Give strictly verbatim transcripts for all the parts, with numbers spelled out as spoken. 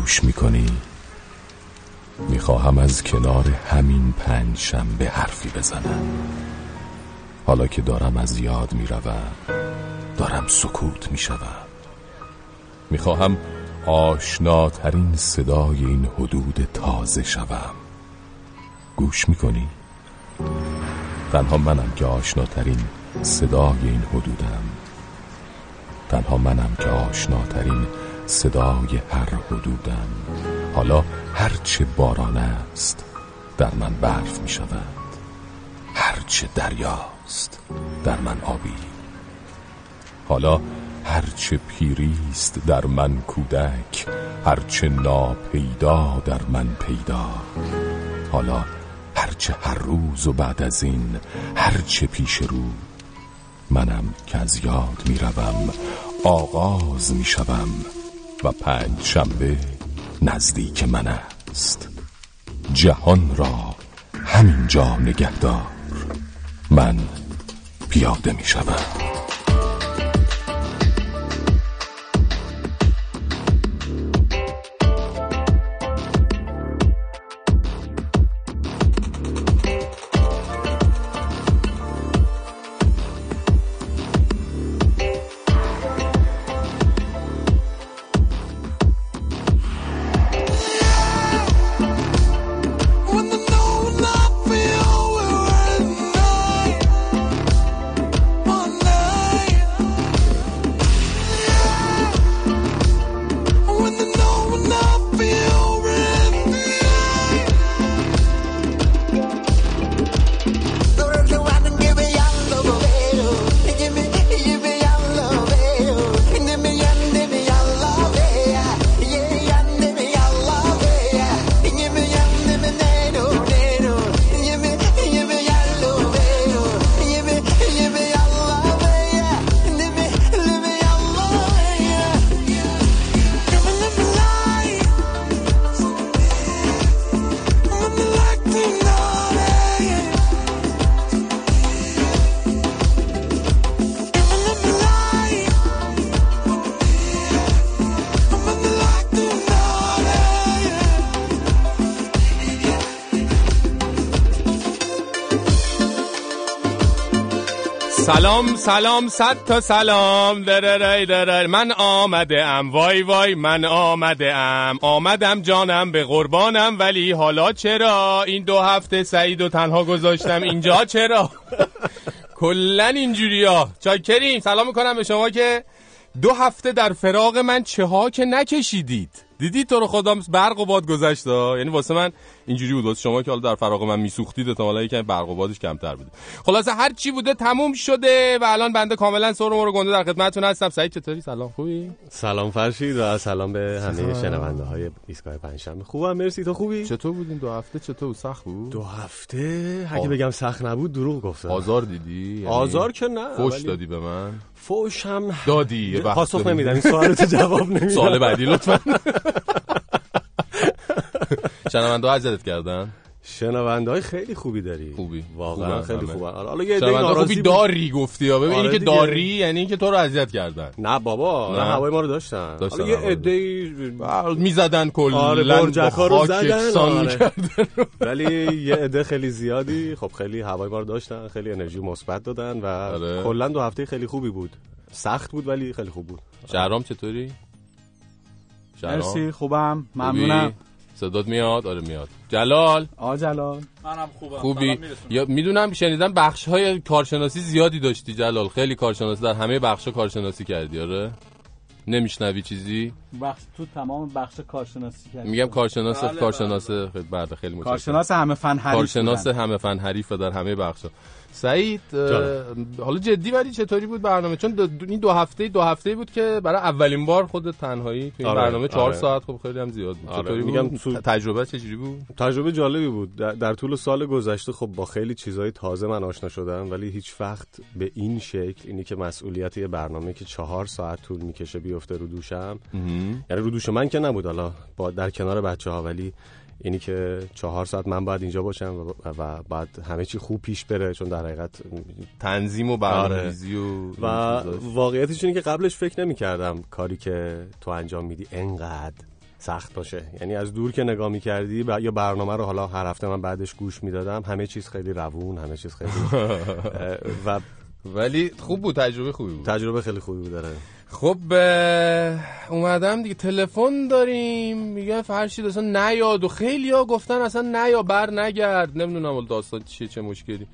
گوش میکنی میخواهم از کنار همین پنج شنبه حرفی بزنم. حالا که دارم از یاد میروم، دارم سکوت میشوم. میخواهم آشناترین صدای این حدود تازه شوم. گوش میکنی؟ تنها منم که آشناترین صدای این حدودم. تنها منم که آشناترین صدای هر حدودم. حالا هرچه باران است در من برف می شود، هرچه دریاست در من آبی. حالا هرچه پیریست در من کودک، هرچه ناپیدا در من پیدا. حالا هرچه هر روز و بعد از این، هرچه پیش رو، منم که از یاد می روم، آغاز می شوم و پنج شنبه نزدیک من است. جهان را همینجا نگهدار، من پیاده می شوم. سلام سلام صد تا سلام دررای درر، من آمده ام وای وای، من آمده ام آمدم جانم به قربانم. ولی حالا چرا این دو هفته سعید و تنها گذاشتم اینجا؟ چرا کلن اینجوری ها؟ چاکریم. سلام میکنم به شما که دو هفته در فراق من چه ها که نکشیدید. دیدی تو رو خودم برق و باد گذشت، یعنی واسه من اینجوری بود، واسه شما که حالا در فراق من میسوختید احتمالاً یکم برق و بادش کمتر بوده. خلاصه هر چی بوده تموم شده و الان بنده کاملا سر و رو گنده در خدمتتون هستم. سعید چطوری؟ سلام، خوبی؟ سلام فرشید و سلام به همه شنونده‌های ایستگاه پنجشنبه. خوبم مرسی، تو خوبی؟ چطور بودین دو هفته؟ چطور سخت بود؟ دو هفته اگه بگم سخت نبود دروغ گفتم. آزار دیدی؟ آزار که نه. فوش دادی به من؟ فوش هم دادی؟ پاسخ نمیدم، این سوالو تو جواب نمیدم. سوال بعدی لطفاً. شنونده ها عزتت کردن؟ شنونده های خیلی خوبی داری، خوبی واقعا خیلی خوبه. حالا یه دیگه خوبی داری گفتی ها، ببین اینکه داری یعنی اینکه تو رو اذیت کردن. نه بابا، نه هوای ما رو داشتن. حالا یه عده‌ای میزدن کلا برجک‌ها رو زدن، ولی یه عده خیلی زیادی خب خیلی هوای ما رو داشتن، خیلی انرژی مثبت دادن و کلا دو هفته خیلی خوبی بود. سخت بود ولی خیلی خوب بود. شهرام چطوری؟ مرسی خوبم، ممنونم. صدات میاد؟ آره میاد. جلال؟ آ جلال منم خوبم. خوبی؟ یا میدونم شنیدم بخش‌های کارشناسی زیادی داشتی جلال، خیلی کارشناسی در همه بخش‌ها کارشناسی کردی. آره نمیشنوی چیزی؟ بخش تو تمام بخش کارشناسی کردی. میگم کارشناس کارشناس بعد خیلی متشکرم. کارشناس همه فن حریف، کارشناس همه فن حریف در همه بخش‌ها. سعید حالا جدی ولی چطوری بود برنامه؟ چون این دو هفته دو هفته بود که برای اولین بار خود تنهایی تو این آره، برنامه چهار آره. ساعت خب خیلی هم زیاد بود. آره. چطوری میگم تو... تجربه چجوری بود؟ تجربه جالبی بود. در, در طول سال گذشته خب با خیلی چیزهای تازه من آشنا شدم، ولی هیچ وقت به این شکل اینی که مسئولیت یه برنامه که چهار ساعت طول میکشه بیفته رو دوشم. یعنی رو دوش من که نبود حالا با در کنار بچه‌ها، ولی اینی که چهار ساعت من باید اینجا باشم و, و بعد همه چی خوب پیش بره، چون در حقیقت تنظیم و برنامه‌ریزی و و واقعیتش اینه که قبلش فکر نمی‌کردم کاری که تو انجام میدی انقدر سخت باشه. یعنی از دور که نگاه می‌کردی ب... یا برنامه رو حالا هر هفته من بعدش گوش می‌دادم، همه چیز خیلی روون، همه چیز خیلی و ولی خوب بود، تجربه خوبی بود. تجربه خیلی خوبی بود داره. خب اومدم دیگه، تلفن داریم میگه هر چی اصلا نیاد و خیلیا گفتن اصلا نیا بر نگرد، نمیدونم ول داستان چیه، چه مشکلی.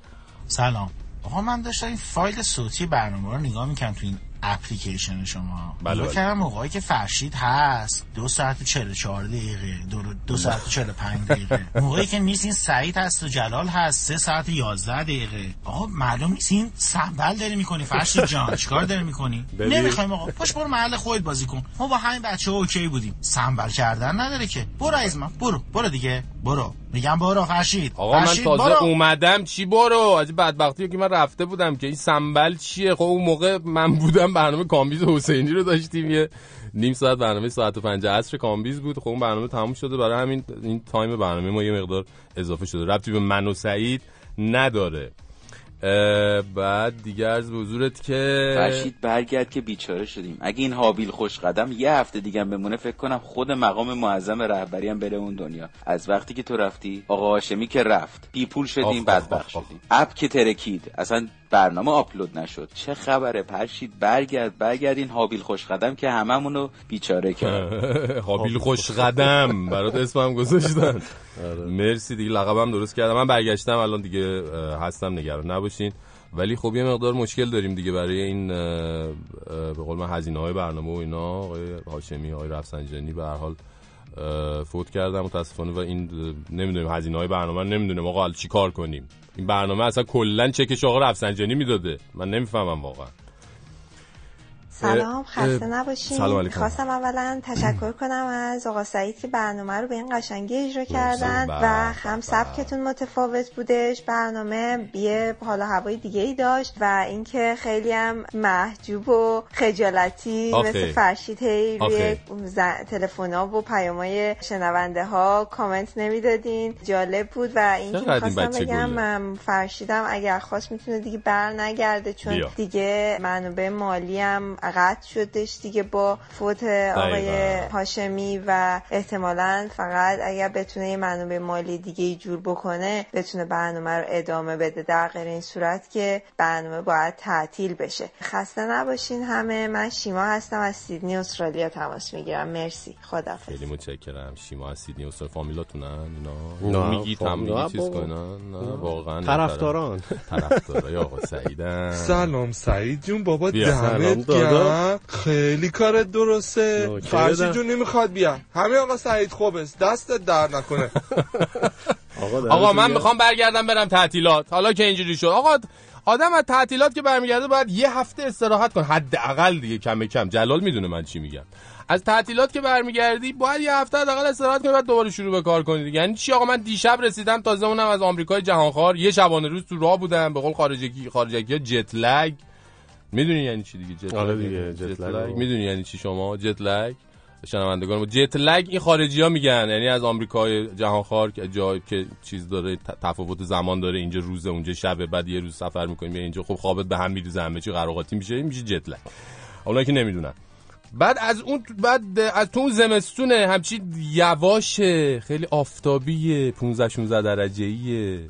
سلام آقا، من داشتم این فایل صوتی برنامه رو نگاه می‌کردم تو این اپلیکیشن شما. بله بله. موقعی که فرشید هست دو ساعت و چهل و چهار دقیقه، دو, دو ساعت و چهل و پنج دقیقه. موقعی که نیست این سعید هست و جلال هست سه ساعت و یازده دقیقه. آقا معلوم نیست این سنبل داری میکنی فرشید جان، چیکار داری میکنی؟ نمیخوایم آقا، پاش برو محل خودت بازی کن. ما با همین بچه‌ها اوکی بودیم. سنبل کردن نداره که. برو از من، برو برو دیگه، برو. میگم برو فرشید. آقا من تازه برو. اومدم چی برو؟ از بدبختی که من رفته بودم که این سنبل چیه؟ خب اون موقع من بودم برنامه کامبیز حسینی رو داشتیم، یه نیم ساعت برنامه ساعت و پنج عصر کامبیز بود. خب اون برنامه تموم شده، برای همین این تایم برنامه ما یه مقدار اضافه شده، ربطی به من و سعید نداره. بعد دیگه عرض به حضورت که فرشید برگرد که بیچاره شدیم. اگه این هابیل خوش قدم یه هفته دیگه بمونه، فکر کنم خود مقام معظم رهبری هم بره اون دنیا. از وقتی که تو رفتی آقا هاشمی که رفت، بی پول شدیم، بدبخت شدیم، اپ که ترکید، اصلا برنامه آپلود نشد. چه خبره فرشید؟ برگرد برگرد این هابیل خوش قدم که هممونو بیچاره کرد. هابیل خوش قدم برات اسمم گذاشتن. مرسی دیگه، لقبم درست کردم. من برگشتم الان دیگه، هستم، نگران نباشین. ولی خب یه مقدار مشکل داریم دیگه برای این به قول من هزینه‌های برنامه و اینا. آقای هاشمی، آقای رفسنجانی به هر حال فوت کردم متاسفانه و این نمیدونم هزینه‌های برنامه، نمیدونم آقا چی کار کنیم. این برنامه اصلا کلا چکش آقا رفسنجانی میداده، من نمیفهمم واقعا. سلام، خسته نباشین. خواستم اولا تشکر کنم از آقا سعید که برنامه رو به این قشنگی اجرا کردن و هم سبکتون متفاوت بودش، برنامه یه حالا هوای دیگه ای داشت و اینکه خیلی هم محجوب و خجالتی آخی. مثل فرشید هی روی تلفن‌ها و پیام‌های شنونده ها کامنت نمیدادین، جالب بود. و اینکه خواستم بگم فرشیدم اگر خواست میتونه دیگه بر نگرده، چون بیا. دیگه منابع مالی هم قطع شدش دیگه با فوت آقای هاشمی و احتمالاً فقط اگر بتونه یه منابع مالی دیگه ای جور بکنه بتونه برنامه رو ادامه بده، در غیر این صورت که برنامه باید تعطیل بشه. خسته نباشین همه. من شیما هستم از سیدنی استرالیا تماس میگیرم. مرسی، خداحافظ. خیلی متشکرم. شیما از سیدنی استرالیا. فامیلاتونن اینا میگی تمرین چیز کنن؟ نه واقعا طرفداران طرفدارای آقا سعیدن. سلام سعید جون، بابا دمت گرم، خیلی کارت درسته. فرشید جون نمیخواد بیا، همه آقا سعید خوبست، دستت در نکنه. آقا, آقا من میخوام برگردم برم تعطیلات. حالا که اینجوری شد آقا آدم از تعطیلات که برمیگرده باید یه هفته استراحت کن حداقل دیگه، کم کم. جلال میدونه من چی میگم. از تعطیلات که برمیگردی باید یه هفته حداقل استراحت کنی، بعد دوباره شروع به کار کنی. یعنی چی آقا؟ من دیشب رسیدم تازه، اونم از آمریکای جهانخوار، یه شبانه روز تو راه بودم. به قول خارجی خارجی جت لگ. میدونی یعنی چی دیگه جت لگ؟ دیگه جت لگ میدونی یعنی چی شما؟ جت لگ شنوندگان جت لگ این خارجی‌ها میگن، یعنی از آمریکای جهانخوار که جایی که چیز داره، تفاوت زمان داره، اینجا روزه اونجا شبه، بعد یه روز سفر می‌کنیم اینجا، خب خوابت به هم می‌ریزه، همه چی قراقاتی میشه، میشه جت لگ. اونا که نمیدونن. بعد از اون بعد از تو زمستونه، همچی یواشه، خیلی آفتابیه، پانزده شانزده درجه‌ایه.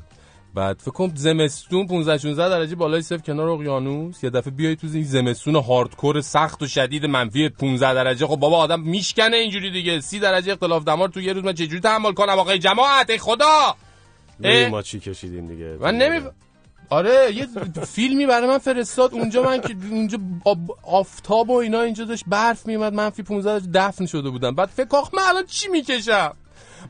بعد فکر کنم زمستون پانزده شانزده درجه بالای صفر کنار اقیانوس، یه دفعه بیای تو این زمستون هاردکور سخت و شدید منفی پانزده درجه، خب بابا آدم میشکنه اینجوری دیگه. سی درجه اختلاف دمار تو یه روز من چجوری تحمل کنم آقای جماعت؟ ای خدا ما چی کشیدیم دیگه. من نمی آره یه فیلمی برای من فرستاد اونجا، من که اونجا آفتاب و اینا، اینجا داشت برف میومد منفی پانزده درجه، دفن شده بودم. بعد فکر آخ من الان چی میکشم؟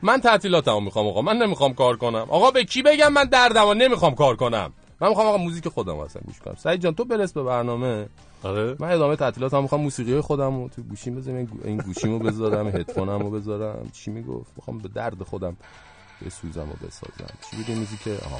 من تعطیلاتمو میخوام آقا، من نمیخوام کار کنم. آقا به کی بگم من دردمو؟ نمیخوام کار کنم، من میخوام آقا موزیک خودم اصلا گوش کنم. سعید جان تو برس به برنامه. آره من ادامه تعطیلاتم میخوام موسیقی خودمو تو گوشیم بزنم، این گوشیمو بذارم، هدفونمو بذارم. چی میگفت؟ میخوام به درد خودم بسوزم و بسازم. چی بود موزیک؟ آها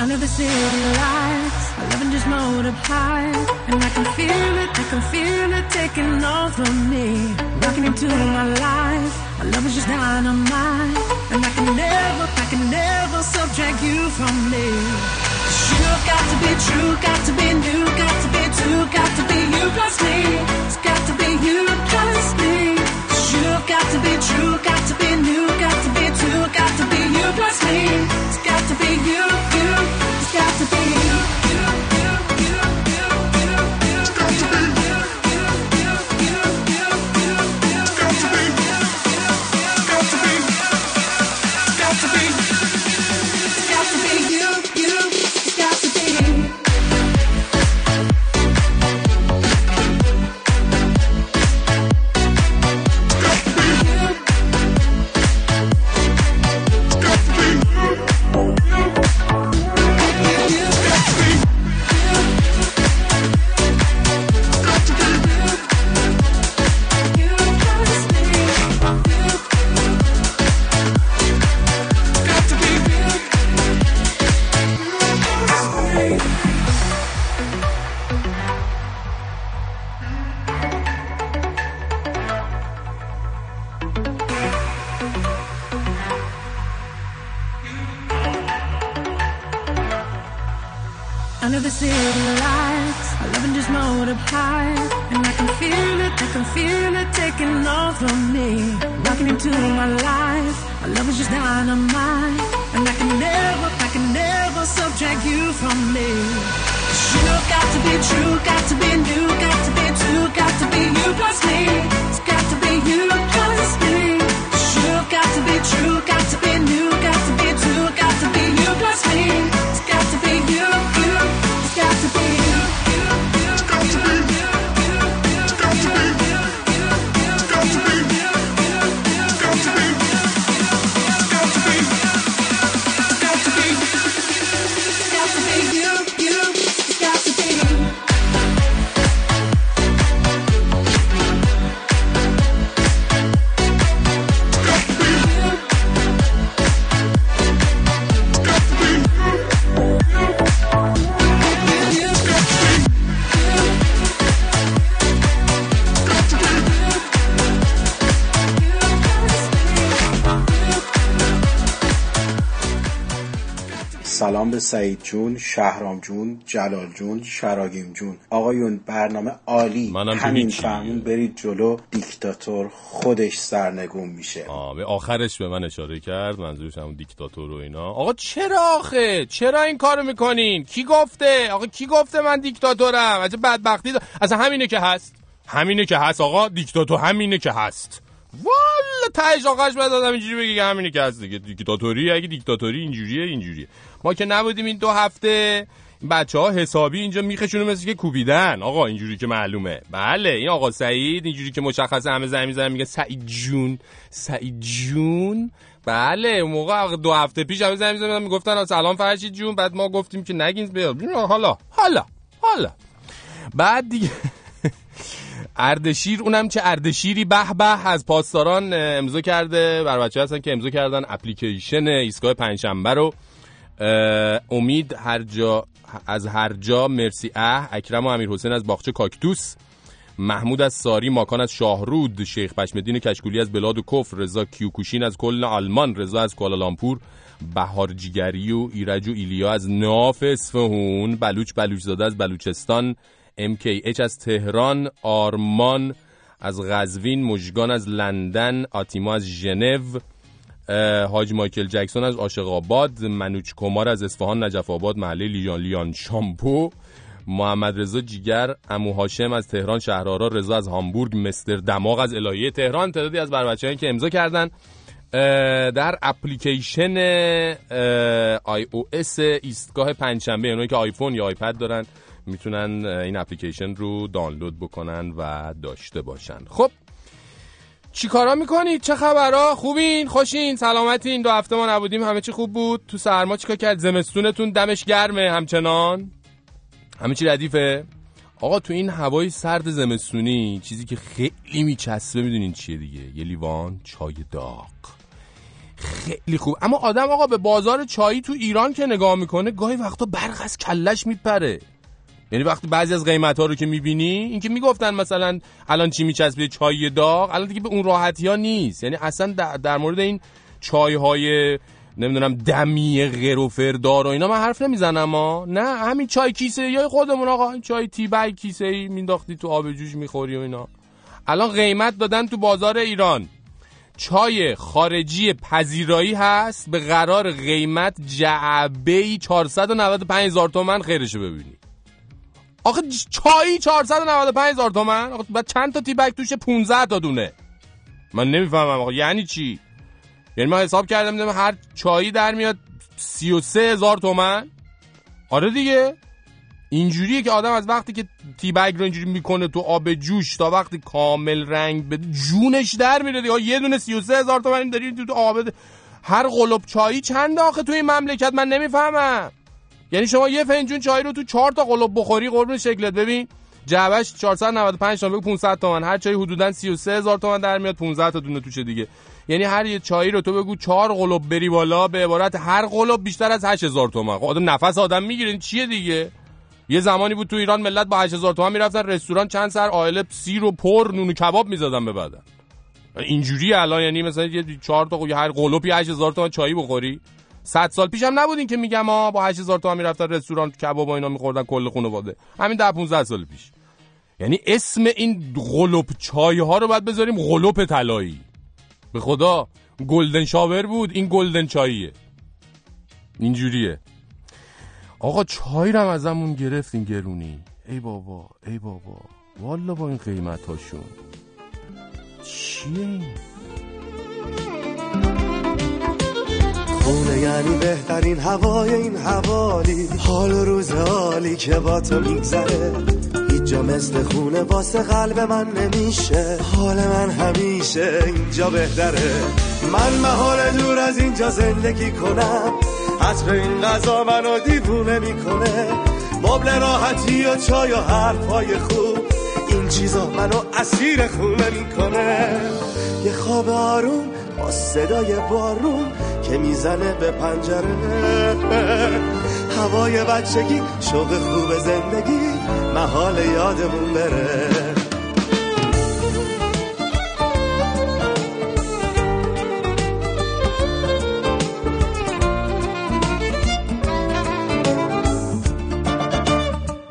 under the city lights. My loving just multiplied, and I can feel it, I can feel it taking over me, rocking into my life. My love is just dynamite, and I can never, I can never subtract you from me. 'Cause you've got to be true, got to be new, got to be two, got to be you plus me. It's got to be you plus me. 'Cause you've got to be true, got to be new, got to be two, got to be you plus me. It's got to be you, you. It's got to be you, you, you, you, you, you, you. It's got to be you, you, you, you, you, you, you. It's got to be you, it's got to be, it's got to be, it's got to be you, you. It's got to be. سلام به سعید جون، شهرام جون، جلال جون، شراگیم جون. آقایون برنامه عالی، همین فهمون برید جلو، دیکتاتور خودش سرنگون میشه. آه به آخرش به من اشاره کرد، منظورش همون دیکتاتور و اینا. آقا چرا آخه؟ چرا این کارو میکنین؟ کی گفته؟ آقا کی گفته من دیکتاتورم؟ عجب بدبختی دا... اصلا همینه که هست، همینه که هست آقا، دیکتاتور همینه که هست. والا تاج آقاش بعد آدم اینجوری بگه همینه که هست دیگه. دیکتاتوری اگه دیکتاتوری اینجوریه اینجوریه. ما که نبودیم این دو هفته، این بچه‌ها حسابی اینجا میخشونه مثل که کوبیدن. آقا اینجوری که معلومه. بله این آقا سعید اینجوری که مشخصه همه زمین می‌زنن میگه سعید جون، سعید جون. بله اون موقع دو هفته پیش همه زمین می‌زدن میگفتن سلام فرشید جون، بعد ما گفتیم که نگین بیا. حالا حالا حالا بعد دیگه اردشیر، اونم چه اردشیری، به به از پاسداران امضا کرده، بر بچه‌ها هستن که امضا کردن اپلیکیشن ایستگاه پنجشنبه رو. امید هر جا از هر جا، مرسی اه، اکرم و امیرحسین از باغچه کاکتوس، محمود از ساری، ماکان از شاهرود، شیخ پشمدین کشکولی از بلاد و کفر، رضا کیوکوشین از کلن آلمان، رضا از کوالالامپور، بهار جیگری و ایرج و ایلیا از ناف اصفهان، بلوچ بلوچزاده از بلوچستان، ام کی اچ از تهران، آرمان از قزوین، مژگان از لندن، آتیما از ژنو، حاج مایکل جکسون از آشغاباد، منوچ کمار از اصفهان، نجف آباد، محله لیان لیان شامپو، محمد رضا جیگر، عمو هاشم از تهران، شهرآرا، رضا از هامبورگ، مستر دماغ از الهیه تهران. تعدادی از بربچه‌هایی که امضا کردن در اپلیکیشن آی او اس ایستگاه پنجشنبه. اونایی که آیفون یا آیپد دارن میتونن این اپلیکیشن رو دانلود بکنن و داشته باشن. خب چی کارا میکنید؟ چه خبرها؟ خوبین؟ خوشین؟ سلامتین؟ دو هفته ما نبودیم، همه چی خوب بود؟ تو سرما چیکار کرد؟ زمستونتون دمش گرمه همچنان؟ همه چی ردیفه؟ آقا تو این هوای سرد زمستونی چیزی که خیلی میچسبه میدونین چیه دیگه؟ یه لیوان چای داغ، خیلی خوب. اما آدم آقا به بازار چایی تو ایران که نگاه میکنه گاهی وقتا برق از کلش میپره. یعنی وقتی بعضی از قیمت‌ها رو که می‌بینی، این که میگفتن مثلا الان چی میچسبه چای داغ، الان دیگه به اون راحتی‌ها نیست. یعنی اصلا در مورد این چای‌های نمیدونم دمی غیر و فردار و اینا من حرف نمیزنم ها. نه همین چای کیسه یا خودمون آقا چای تی بگ کیسه‌ای مینداختی تو آب جوش می‌خوری و اینا. الان قیمت دادن تو بازار ایران. چای خارجی پذیرایی هست به قرار قیمت جعبه‌ای چهارصد و نود و پنج هزار تومان خیرش ببینی. آخه چایی چهارصد و نود و پنج هزار تومان آخه بعد چند تا تی بگ توش پانزده تا دونه. من نمیفهمم آخه یعنی چی؟ یعنی من حساب کردم دیدم هر چایی در میاد سی و سه هزار تومان. آره دیگه اینجوریه که آدم از وقتی که تی بگ رو اینجوری میکنه تو آب جوش تا وقتی کامل رنگ به جونش در میره دیگه. یه دونه سی و سه هزار تومان داری تو آب ده. هر قلوب چایی چند آخه تو این مملکت من نمیفهمم. یعنی شما یه فنجون چای رو تو چهار تا قلوب بخوری قربون شکلت ببین جعبهش چهارصد و نود و پنج تا پانصد تومان. هر چایی حدوداً سی و سه هزار تومان در میاد پانزده تا دونه توشه دیگه. یعنی هر یه چایی رو تو بگو چهار قلوب بری بالا به عبارت هر قلوب بیشتر از هشت هزار تومان. آدم نفس آدم میگیره این چیه دیگه. یه زمانی بود تو ایران ملت با هشت هزار تومان میرفتن رستوران چند سر آیله سیر و پر نون و کباب میزدن به بعدن. اینجوری الان یعنی مثلا چهار تا هر قلوب هشت هزار تومان چایی بخوری. صد سال پیش هم نبودین که میگم ها با هشت هزار تومان میرفتن رستوران کباب و اینا میخوردن کل خانواده. همین ده پانزده سال پیش. یعنی اسم این قلوب چای ها رو باید بذاریم قلوب طلایی. به خدا گلدن شاور بود این گلدن چاییه. اینجوریه. آقا چای رو ازمون گرفتین گرونی. ای بابا ای بابا والا با این قیمتاشون. چیه؟ خونه یعنی بهترین هوای این حوالی، حال و روز حالی که با تو میگذره، هیچ جا مثل خونه واسه قلب من نمیشه، حال من همیشه اینجا بهتره. من محال دور از اینجا زندگی کنم، عطر این غذا منو دیوونه میکنه، مبل راحتی و چای و حرفای خوب، این چیزا منو اسیر خونه میکنه. یه خواب آروم با صدای بارون که میزنه به پنجره، هوای بچگی، شوق خوب زندگی، محال یادمون بره.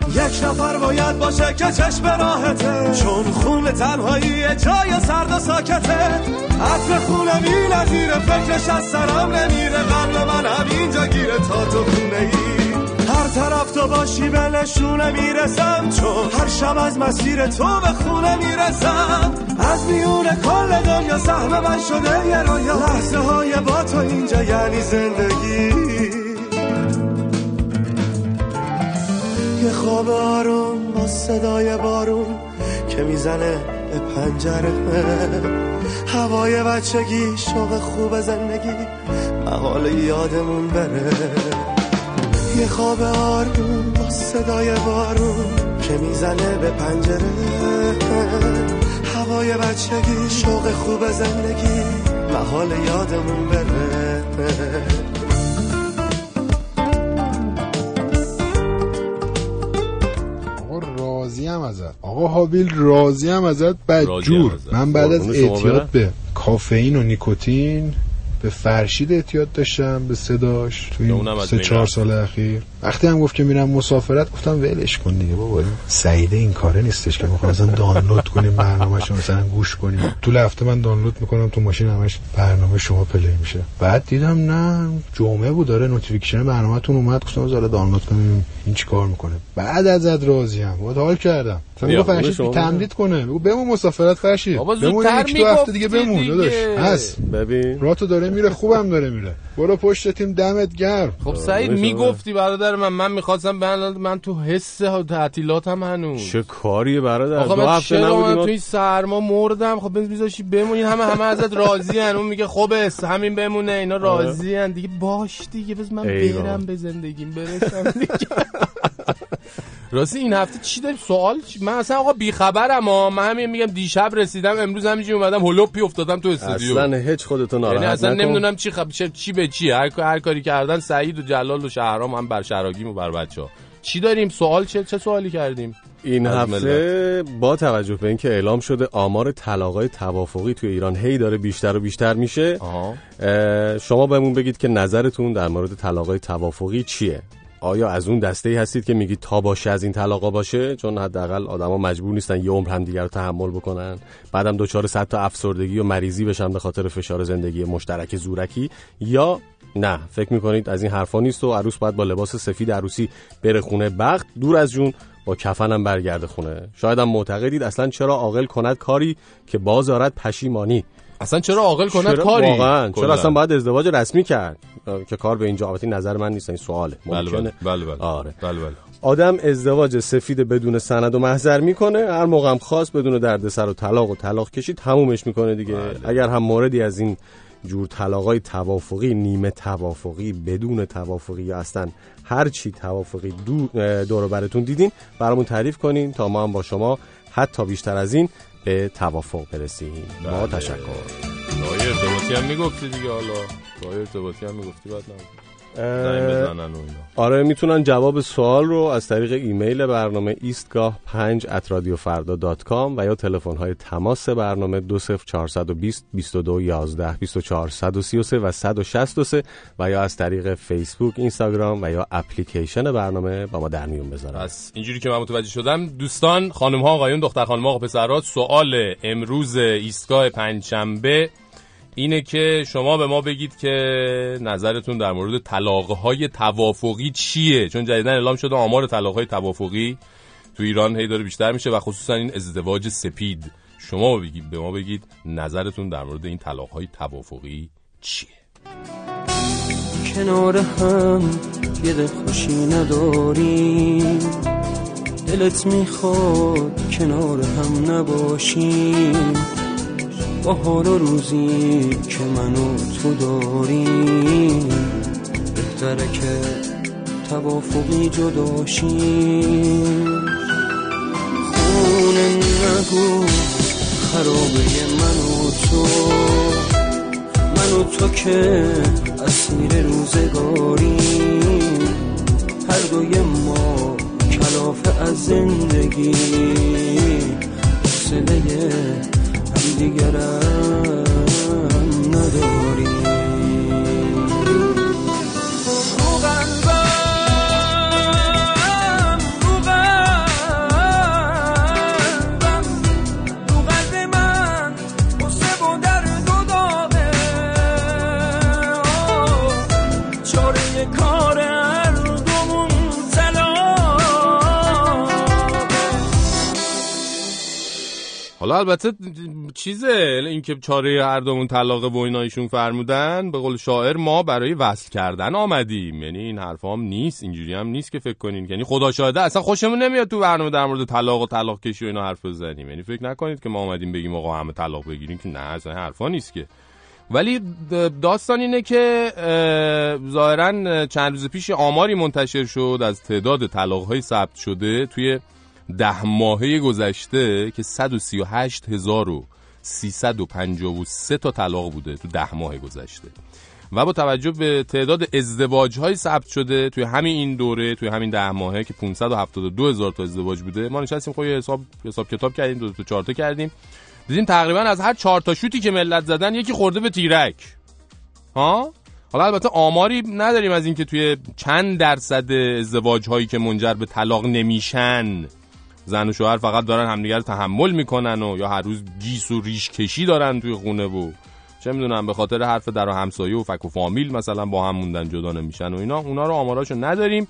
یک نفر باید باشه که چشم راحته، چون خون تنهایی جای سرد و ساکته، عطر خونه می نظیر فکرش از سرم نمیره، قبل من همینجا گیره تا تو خونه ای، هر طرف تو باشی به نشونه میرسم، چون هر شب از مسیر تو به خونه میرسم، از میون کل دنیا سهم من شده یه رویا، لحظه های با تو اینجا یعنی زندگی. یه خواب آروم با صدای بارون که میزنه به پنجره، هوای بچگی، شوق خوب زندگی، مقاله یادمون بره. یه خواب آروم با صدای بارون که میزنه به پنجره، هوای بچگی، شوق خوب زندگی، مقاله یادمون بره. آقا هابیل راضی هم ازت بدجور. من بعد از اعتیاد به کافئین و نیکوتین به فرشید اعتیاد داشتم به صداش توی سه چهار سال اخیر. وقتی هم گفت که میرم مسافرت گفتم ولش کن دیگه بابا، سعیده این کاره نیستش که میخوام مثلا دانلود کنیم برنامه‌شو، مثلا گوش کنیم. تو هفته من دانلود میکنم تو ماشین همش برنامه شما پلی میشه. بعد دیدم نه جمعه بود داره نوتیفیکیشن برنامه‌تون اومد، گفتم حالا دانلود کنیم این چیکار میکنه. بعد ازت راضیم بود حال کردم. میگه فرشید تمدید کنه، میگه بمون مسافرت فرشید، بمون یه هفته دیگه بمون داداش. هست ببین راتو داره میره، خوبم داره میره، برو پشت تیم دمت گرم. خب سعید میگفتی برادر من من میخواستم من من تو حس تعطیلاتم هنوز چه کاریه برادر، آخه من چرا تو این سرما مردم. خب میذاشی بمون، همه همه ازت راضی ان. اون میگه خوبه همین بمونه، اینا راضی ان دیگه، باش دیگه بس من برم به زندگیم برسم دیگه. راستی این هفته چی داریم سوال چی؟ من اصلا آقا بیخبرم ها. من همین میگم دیشب رسیدم امروز همینجوری اومدم هلوپی افتادم تو استودیو. اصلا هیچ خودتون ناراحت نکن. یعنی اصلا نمیدونم چی خب چی به چی. هر هر کاری کردن سعید و جلال و شهرام هم بر شراگیم و بر بچه‌ها. چی داریم سوال چه چه سوالی کردیم این هفته؟ با توجه به اینکه اعلام شده آمار طلاق‌های توافقی توی ایران هی داره بیشتر و بیشتر میشه، شما بهمون بگید که نظرتون در مورد طلاق‌های توافقی چیه؟ آیا از اون دسته‌ای هستید که میگید تا باشه از این طلاقا باشه، چون حداقل آدما مجبور نیستن یه عمر هم دیگه رو تحمل بکنن، بعدم دوچار صد تا افسردگی و مریضی بشن به خاطر فشار زندگی مشترک زورکی؟ یا نه فکر میکنید از این حرفا نیست و عروس باید با لباس سفید عروسی بره خونه بخت، دور از جون با کفنم برگرده خونه؟ شاید هم معتقدید اصلا چرا عاقل کند کاری که باز آرد پشیمانی. اصلا چرا عاقل کند کاری واقعا؟ چرا اصلا باید ازدواج رسمی کرد که کار به اینجا؟ البته نظر من نیست، این سواله. بله بله بله بله. آره. بله بله. آدم ازدواج سفید بدون سند و محضر میکنه، هر موقع هم خواست بدون دردسر و طلاق و طلاق کشید تمومش میکنه دیگه. بله. اگر هم موردی از این جور طلاقای توافقی، نیمه توافقی، بدون توافقی یا اصلا هر چی توافقی دو دور براتون دیدین برامون تعریف کنین تا ما هم با شما حتی بیشتر از این به توافق برسیم. با تشکر. دایره ارتباطی هم میگفتی دیگه، حالا دایره ارتباطی هم میگفتی بعد زنگ بزنن و اینا. آره میتونن جواب سوال رو از طریق ایمیل برنامه ایستگاه پنج ات رادیو فردا دات کام و یا تلفن‌های تماس برنامه دو صفر چهار دو صفر بیست و دو یازده بیست و چهار صد و سی و سه و صد و شصت و سه و یا از طریق فیسبوک، اینستاگرام و یا اپلیکیشن برنامه با ما در میون بذارن. پس اینجوری که من متوجه شدم دوستان، خانم‌ها، آقایون، دختر خانم‌ها و پسرها، سوال امروز ایستگاه پنجشنبه اینه که شما به ما بگید که نظرتون در مورد طلاق‌های توافقی چیه، چون جدیداً اعلام شده آمار طلاق‌های توافقی تو ایران هی داره بیشتر میشه و خصوصا این ازدواج سپید. شما بگید به ما بگید نظرتون در مورد این طلاق‌های توافقی چیه. کنار هم یه دل خوشی نداریم، دلت میخواد کنار هم نباشیم، با حال و روزی که من و تو داریم بهتره که توافقی جداشیم. خونه نگو خرابه من و تو، من و تو که اسیر روزگاریم، هر دوی ما کلافه از زندگی، سلیه دیگرم نداریم. روغنبم روغنبم تو قلب من قصه و درد و داغه، چاره کار هر دومون طلاقه. حالا البته چیزه اینکه چاره هر دومون طلاقه و اینا ایشون فرمودن، به قول شاعر ما برای وصل کردن آمدیم. یعنی این حرفام نیست، اینجوری هم نیست که فکر کنین. یعنی خدا شاهده اصلا خوشمون نمیاد تو برنامه در مورد طلاق و طلاق کشی و اینا حرف بزنیم. یعنی فکر نکنید که ما اومدیم بگیم آقا همه طلاق بگیریم، که نه اصلا حرفا نیست که. ولی داستان اینه که ظاهرا چند روز پیش آماری منتشر شد از تعداد طلاق‌های ثبت شده توی ده ماهه گذشته که صد و سی و هشت هزار و سیصد و پنجاه و سه تا طلاق بوده تو ده ماه گذشته. و با توجه به تعداد ازدواج‌های ثبت شده توی همین این دوره، توی همین ده ماهه که پانصد و هفتاد و دو هزار تا ازدواج بوده، ما نشستیم خب حساب حساب کتاب کردیم، دو تا چهار تا کردیم، دیدیم تقریبا از هر چهار تا شوتی که ملت زدن یکی خورده به تیرک. ها حالا البته آماری نداریم از اینکه توی چند درصد ازدواج‌هایی که منجر به طلاق نمیشن زن و شوهر فقط دارن همدیگر رو تحمل میکنن و یا هر روز گیس و ریش کشی دارن توی خونه و چه میدونم به خاطر حرف در و همسایه و فک و فامیل مثلا با هم موندن جدا نمیشن و اینا. اونا رو آماراشو نداریم.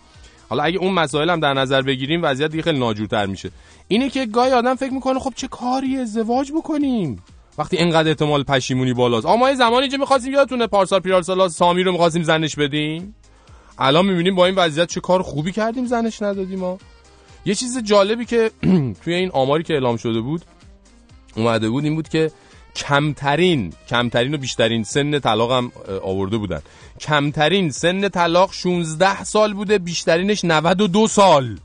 حالا اگه اون مسائل هم در نظر بگیریم وضعیت دیگه خیلی ناجورتر میشه. اینه که گاهی آدم فکر میکنه خب چه کاری ازدواج بکنیم وقتی اینقدر احتمال پشیمونی بالاست. آما یه زمانی که می‌خواستیم یادتونه پارسال پیرارسالا سامی رو می‌خواستیم زنش بدیم، الان می‌بینیم با این وضعیت چه کار خوبی کردیم زنش ندادیم. ما یه چیز جالبی که توی این آماری که اعلام شده بود اومده بود این بود که کمترین کمترین و بیشترین سن طلاق هم آورده بودن. کمترین سن طلاق شانزده سال بوده، بیشترینش نود و دو سال.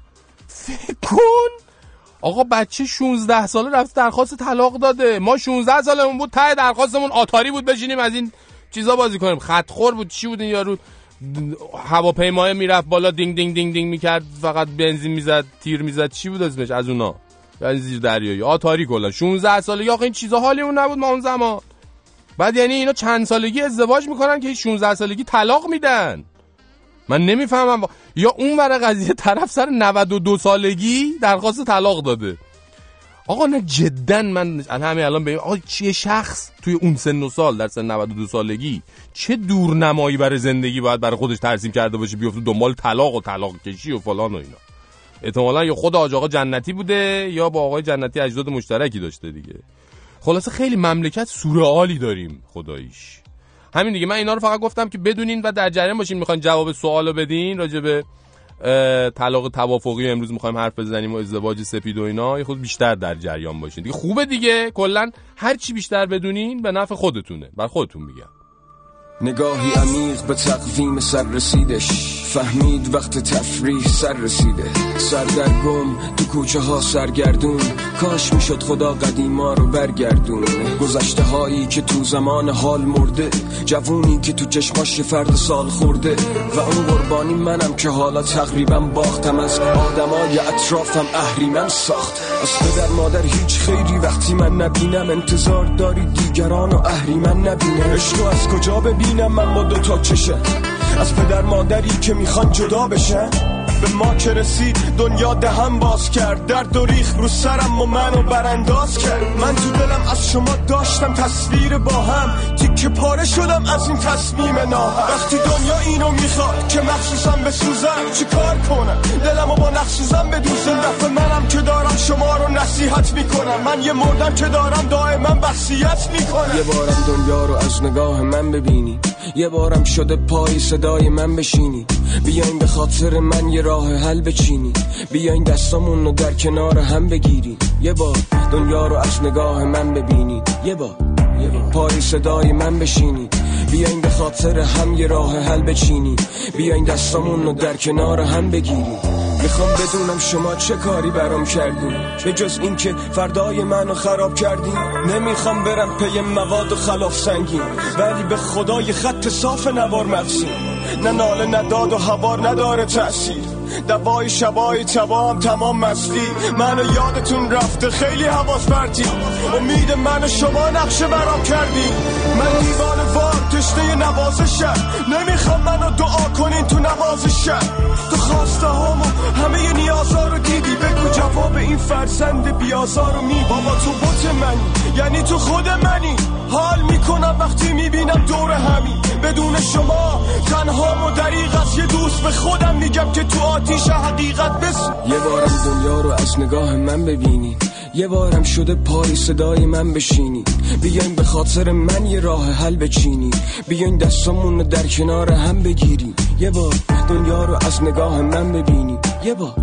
فکر کن آقا بچه شانزده ساله رفت درخواست طلاق داده. ما شانزده سالمون بود ته درخواستمون آتاری بود بشینیم از این چیزا بازی کنیم. خط خور بود چی بود این یارو هواپیمای میرفت بالا دینگ دینگ دینگ دینگ میکرد فقط بنزین میزد تیر میزد چی بود اسمش از اونا یعنی زیر دریایی آتاری. کلا شانزده سالگی آقا این چیزا حالیمون نبود ما اون زمان. بعد یعنی اینا چند سالگی ازدواج میکنن که شانزده سالگی طلاق میدن. من نمیفهمم. یا اون ور قضیه طرف سر نود و دو سالگی درخواست طلاق داده. آقا نه جدا من همین الان ببین آقا چه شخص توی اون سن و سال در سن نود و دو سالگی چه دورنمایی برای زندگی باید برای خودش ترسیم کرده باشه بیفته دنبال طلاق و طلاق کشی و فلان و اینا. احتمالاً یا خود آقا جنتی بوده یا با آقای جنتی اجداد مشترکی داشته دیگه. خلاصه خیلی مملکت سورئالی داریم خداییش. همین دیگه. من اینا رو فقط گفتم که بدونین و در جریان باشین. میخواین جواب سوالو بدین راجع به طلاق توافقی امروز میخوایم حرف بزنیم و ازدواج سپید و اینا یه خود بیشتر در جریان باشین دیگه. خوبه دیگه کلا هر چی بیشتر بدونین به نفع خودتونه. بر خودتون میگم. نگاهی عمیق به تقویم سر رسیدش فهمید وقت تفریح سر رسیده. سردرگم تو کوچه ها سرگردون کاش میشد خدا قدیما رو برگردون. گذشته هایی که تو زمان حال مرده جوونی که تو چشماش فرد سال خورده و اون قربانی منم که حالا تقریبا باختم از آدمای اطرافم اهریمن ساخت. از پدر مادر هیچ خیری وقتی من نبینم انتظار داری دیگران و اهریمن نبینم. عشقو از کجا ببینم من با دوتا چشم از پدر مادری که میخوان جدا بشن. به ما که رسید دنیا دهم باز کرد درد و ریخ رو سرم و منو برانداز کرد. من تو دلم از شما داشتم تصویر با هم تیکه پاره شدم از این تصمیم ناهم. وقتی دنیا اینو میخواد که مخصوصم بسوزم چی کار کنم دلمو با نخصوصم بدوزم. دفع منم که دارم شما رو نصیحت میکنم. من یه مردم که دارم دائما بخصیت میکنم. یه بارم دنیا رو از نگاه من ببینی یه بارم شده پای صدای من بشینی. بیاین به خاطر من یه راه حل بچینی. بیاین دستامون رو در کنار هم بگیری. یه بار دنیا رو از نگاه من ببینی یه بار پای صدای من بشینی. بیاین به خاطر هم یه راه حل بچینی. بیاین دستامون رو در کنار هم بگیری. میخوام بدونم شما چه کاری برام کردین به جز این که فردای منو خراب کردین. نمیخوام برم پی مواد و خلاف سنگین ولی به خدای خط صاف نوار مقصیم. نه ناله نه داد و هوار نداره تأثیر. دوای شبای تبا هم تمام مستی. منو یادتون رفته خیلی حواس پرتی. امید منو شما نقشه برام کردی. من دیوانه وار تشته نوازشم. نمیخوام منو دعا کنین تو نوازشم. تو خواسته همو همه نیازا رو دیدی. بگو جواب این فرزند بیازار رو می. بابا تو بوت منی یعنی تو خود منی. حال میکنم وقتی میبینم دور همی بدون شما تنها و دریغ از یه دوست به خودم میگم که تو آتیش حقیقت بسوز. یه بارم دنیا رو از نگاه من ببینی یه بارم شده پای صدای من بشینی. بیاین به خاطر من یه راه حل بچینی. بیاین دستامون رو در کنار هم بگیری. یه بار دنیا رو از نگاه من ببینی یه بار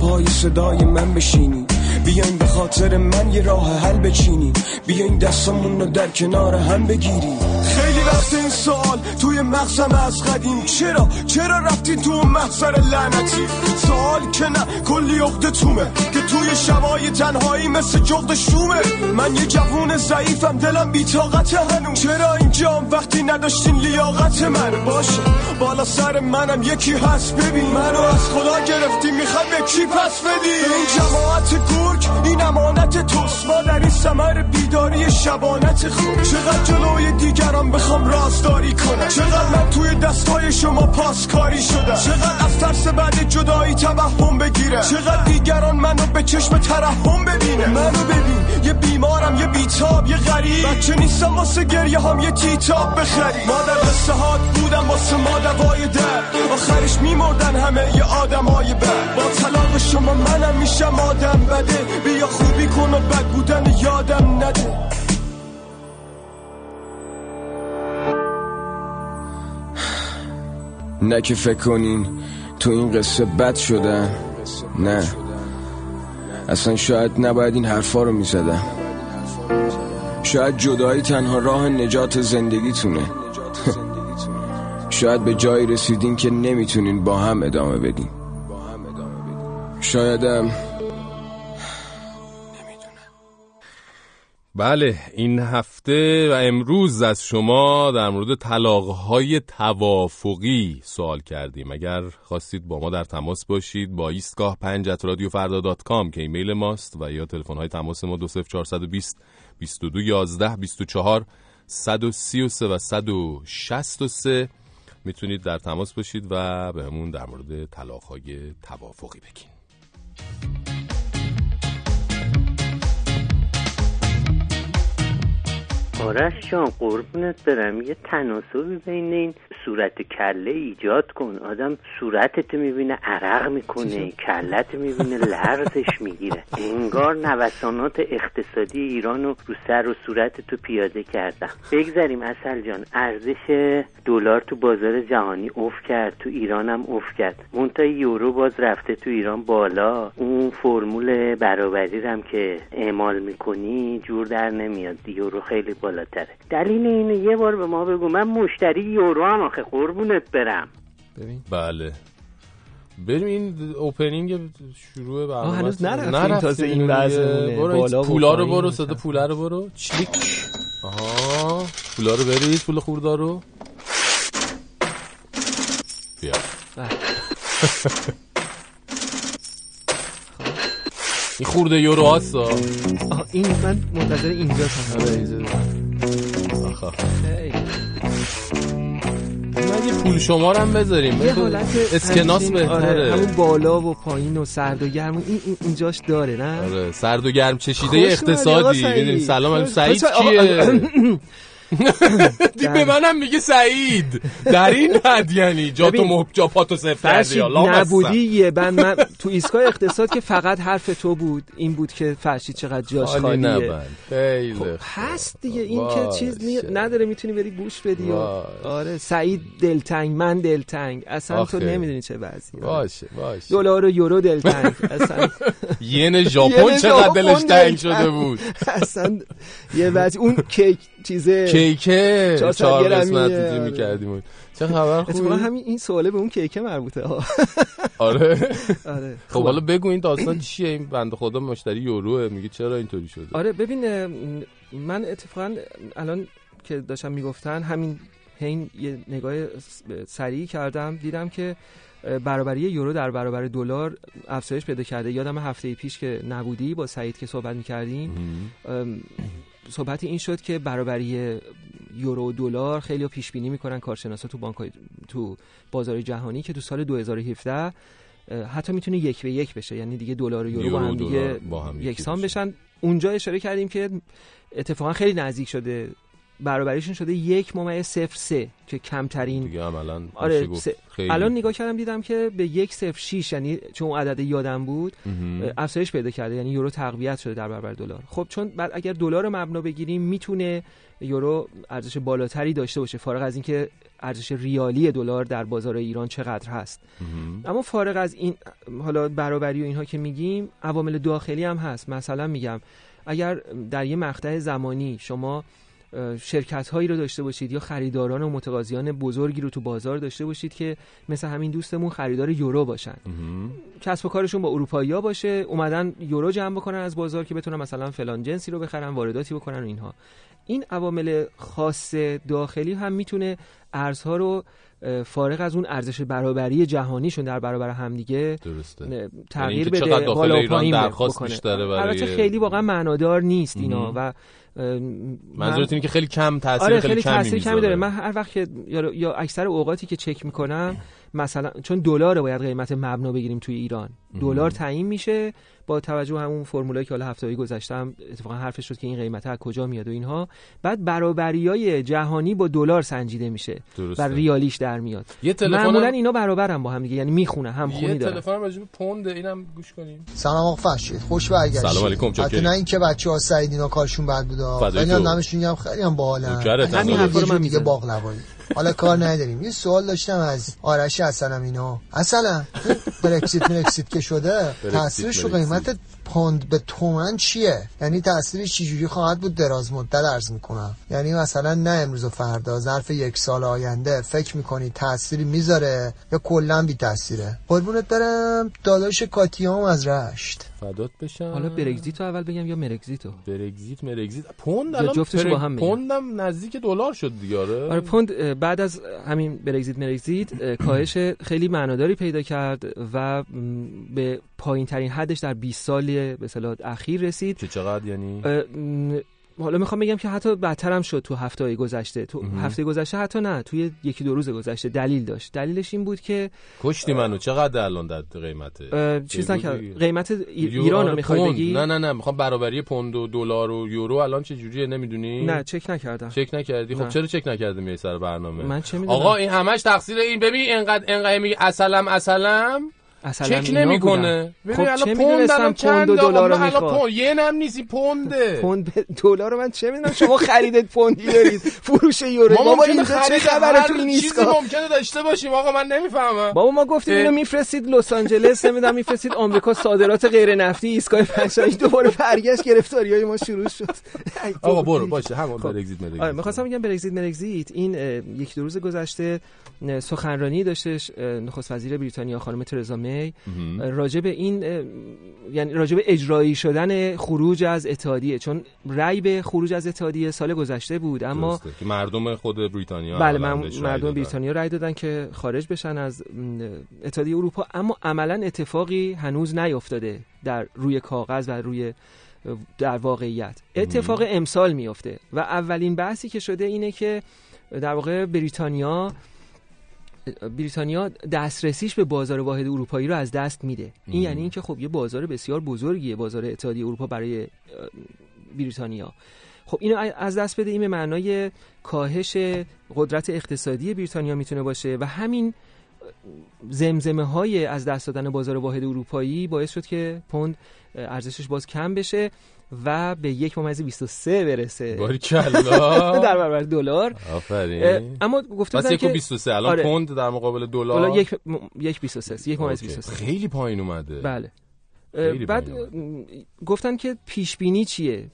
پای صدای من بشینی. بیاین به خاطر من یه راه حل بچینی. بیاین دستمون رو در کنار هم بگیری. خیلی وقت این سوال توی مغزم از قدیم چرا چرا رفتین تو محصر لعنتی. سوال که نه کلی عقده تومه که توی شبای تنهایی مثل جغد شومه. من یه جوون ضعیفم دلم بی‌طاقت هنوز. چرا اینجام وقتی نداشتین لیاقت من. باشه بالا سر منم یکی هست ببین منو از خدا گرفتی میخوای به کی پس بدی. این جماعت گرگ این امانت توست ما در این ثمر بیداری شبانت خوب. چقدر جلوی دیگران بخوام رازداری کنم. چقدر من توی دستای شما پاسکاری شدم. چقدر از ترس بعد جدایی توهم بگیرم. چقدر دیگران منو به چشم ترحم ببینم. منو ببین یه بیمارم یه بیتاب یه غریب بچه نیستم واسه گریه هم یه تیتاب بخری. مادر قصه هات بودم واسه ما دوای درد. آخرش میمردن همه یه آدم های بد. با طلاق شما منم میشم آدم بده. بیا خوبی کن و بد بودن یادم نده. نه که فکر کنین تو این قصه بد شدن. نه اصلا شاید نباید این حرفا رو میزدم. شاید جدایی تنها راه نجات زندگیتونه. شاید به جایی رسیدین که نمیتونین با هم ادامه بدین. شایدم بله. این هفته و امروز از شما در مورد طلاق‌های توافقی سوال کردیم. اگر خواستید با ما در تماس باشید با ایستگاه پنج ات رادیو فردا دات کام که ایمیل ماست و یا تلفن‌های تماس ما دو صفر چهار دو صفر بیست و دو یازده بیست و چهار صد و سی و سه و صد و شصت و سه میتونید در تماس باشید و بهمون در مورد طلاق‌های توافقی بگین. آرش جان قربونت برم، یه تناسبی بین این صورت کله ایجاد کن. آدم صورتت میبینه عرق میکنه، کلت میبینه لرزش میگیره. انگار نوسانات اقتصادی ایران رو رو سر و صورتتو پیاده کردم. بگذاریم اصل جان، ارزش دلار تو بازار جهانی افت کرد، تو ایران هم افت کرد، منتها یورو باز رفته تو ایران بالا. اون فرمول برابری هم که اعمال میکنی جور در نمیاد، یورو خیلی بالا. دلیل اینه یه بار به ما بگو، من مشتری یورو هم آخه قربونت برم. ببین بله بریم این اوپنینگ شروع برنامه. هنوز نرفتیم تازه این وضعونه. بالا پولا رو برو، صدا پولا رو برو. چیک آها پولا رو برید، پول خوردار رو بیا. این خورده یورو هستا. این من منتظر اینجا هستم. آخه مگه پول شمارم بذاریم؟ یه حالت اسکناس بهتره. همون بالا و پایین و سرد و گرم این اینجاش داره نه؟ آره سرد و گرم چشیده اقتصادی. میدونیم سلام سعید کیه؟ دی به منم میگه سعید در این حد، یعنی جا تو محجا پاتو سفر نبودی. من, من تو ایستگاه اقتصاد که فقط حرف تو بود این بود که فرشید چقدر جاش خالیه. خب هست دیگه این که چیز نی... نداره میتونی بری گوش بدی. آره سعید دلتنگ، من دلتنگ، اصلا تو نمیدونی چه وضعیه. باشه باشه دلار و یورو دلتنگ، اصلا ین ژاپن چقدر دلش تنگ شده بود. اصلا یه وضع اون کیک چیزه کیکه چهار قسمت دیگه می‌کردیم. چه خبر خوبه؟ اتفاقا همین این سواله به اون کیکه مربوطه ها. آره آره خب حالا بگو این داستان چیه؟ این بنده خدا مشتری یوروه میگه چرا اینطوری شده؟ آره ببین من اتفاقا الان که داشتم میگفتن همین هین یه نگاه سریع کردم دیدم که برابری یورو در برابر دلار افزایش پیدا کرده. یادم هفته پیش که نبودی با سعید که صحبت می‌کردیم صحبت این شد که برابری یورو و دلار خیلی پیش بینی میکنن کارشناسا تو بانک‌های تو بازار جهانی که تو سال دو هزار و هفده حتی میتونه یک به یک بشه، یعنی دیگه دلار و یورو با هم دیگه یکسان بشن. اونجا اشاره کردیم که اتفاقا خیلی نزدیک شده، برابریشون شده یک ممیز صفر سه که کمترین دیگه عملاً. آره الان نگاه کردم دیدم که به یک ممیز صفر شش یعنی چون اون عدد یادم بود افزایش پیدا کرده، یعنی یورو تقویت شده در برابر دلار. خب چون بعد اگر دلار رو مبنا بگیریم میتونه یورو ارزش بالاتری داشته باشه فارغ از اینکه ارزش ریالی دلار در بازار ایران چقدر هست. اما فارغ از این حالا برابری و اینها که میگیم عوامل داخلی هم هست. مثلا میگم اگر در یه مقطع زمانی شما شرکت هایی رو داشته باشید یا خریداران و متقاضیان بزرگی رو تو بازار داشته باشید که مثل همین دوستمون خریدار یورو باشن، کسب و کارشون با اروپایی‌ها باشه، اومدن یورو جمع بکنن از بازار که بتونن مثلا فلان جنسی رو بخرن، وارداتی بکنن و اینها. این عوامل خاص داخلی هم میتونه ارزها رو فارغ از اون ارزش برابری جهانیشون در برابر همدیگه تغییر بده. چقدر داخل ایران درخواست بیشتره برای البته خیلی واقعا معنادار نیست اینا و منظورت اینه که خیلی کم تاثیر آره خیلی, خیلی تاثیر کمی, کمی داره. من هر وقت که یا, یا اکثر اوقاتی که چک میکنم مثلا چون دلار رو باید قیمت مبنا بگیریم توی ایران، دلار تعیین میشه با توجه به همون فرمولایی که حالا هفته‌ای گذاشتم اتفاقا حرفش شد که این قیمت از کجا میاد و اینها. بعد برابریای جهانی با دلار سنجیده میشه و ریالیش در میاد. معمولا اینا برابرن با هم دیگه، یعنی میخونه هم خونی داره. یه تلفن راجع به پوند اینم گوش کنیم. سلام آقا فرشید خوش برگشتید. سلام علیکم. چطوری؟ نه اینکه بچه‌ها سعید اینا کارشون بد بود ولی نمیشون میگم خیلی هم باحالن. همین حرفا رو من میگه باقلوایی. حالا کار نداریم. یه سوال داشتم از آرش حسنم اینا. اصلا برکسیت برکسیت که شده تاثیرش رو قیمت پوند به تومن چیه؟ یعنی تاثیرش چجوری خواهد بود دراز مدت عرض میکنم. یعنی مثلا نه امروز و فردا، ظرف یک سال آینده فکر میکنی تاثیری میذاره یا کلا بی تاثیره؟ قربونت برم داداش کاتیام از رشت. فدات بشم. حالا برگزیتو اول بگم یا مرگزیتو؟ برگزیت مرگزیت پوند الان جفتش با هم میاد. پوندم نزدیک دلار شد دیگه. آره پوند بعد از همین برگزیت مرگزیت کاهش خیلی معناداری پیدا کرد و به پایین‌ترین حدش در بیست سال به اصطلاح اخیر رسید. چه چقدر یعنی؟ حالا میخوام بگم که حتی بدتر هم شد تو هفته‌های گذشته. تو امه. هفته گذشته حتی نه، توی یکی دو روز گذشته. دلیل داشت. دلیلش این بود که کشتی منو چقدر الان در قیمته؟ چیزا که قیمت ایرانو میخوای بگی؟ نه نه نه، میخوام برابری پوند و دلار و یورو الان چه جوریه نمیدونی؟ نه چک نکردم. چک نکردی؟ خب نه. چرا چک نکردی میای سر برنامه؟ من چه میدونم؟ آقا این همش تقصیر این، ببین انقدر انقدر میگی اصلم اصلم چک نمیکنه. ببین الان پوند الان چند دلار میخواد؟ الان پوند یه نم نیست، پونده. پوند به دلار من چه میدونم شما خریدت پوندی دارید، فروش یورو. بابا این چه خبرتون نیست؟ چیزی ممکنه داشته باشیم آقا، من نمیفهمم. بابا ما گفتیم اینو میفرستید لس آنجلس، نمیدونم میفرستید آمریکا، صادرات غیر نفتی ایستگاه پنجشنبه دوباره برگشت، گرفتاریای ما شروع شد. آقا برو باشه همون برگزیت ملگزیت. آره می‌خواستم بگم برگزیت ملگزیت این یک دو روز گذشته سخنرانی داشتش نخست وزیر بریتانیا خانم ترزا راجب این، یعنی راجب اجرایی شدن خروج از اتحادیه، چون رأی به خروج از اتحادیه سال گذشته بود اما درسته. که مردم خود بریتانیا، بله مردم بریتانیا رأی دادن که خارج بشن از اتحادیه اروپا، اما عملا اتفاقی هنوز نیافتاده در روی کاغذ و روی در واقعیت. اتفاق امسال میافته و اولین بحثی که شده اینه که در واقع بریتانیا بریتانیا دسترسیش به بازار واحد اروپایی رو از دست میده. این ام. یعنی اینکه خب یه بازار بسیار بزرگیه بازار اتحادیه اروپا برای بریتانیا. خب اینو از دست بده، این به معنای کاهش قدرت اقتصادی بریتانیا میتونه باشه و همین زمزمه های از دست دادن بازار واحد اروپایی باعث شد که پوند ارزشش باز کم بشه و به یک ممیز بیست و سه برسه. باریکلا. در برابر دلار. آفرین. اما گفته بودن که بیست و سه الان آره. پوند در مقابل دلار یک م... یک بیست و سه یک ممیز بیست و سه خیلی پایین اومده. بله. بعد اومده. گفتن که پیش بینی چیه؟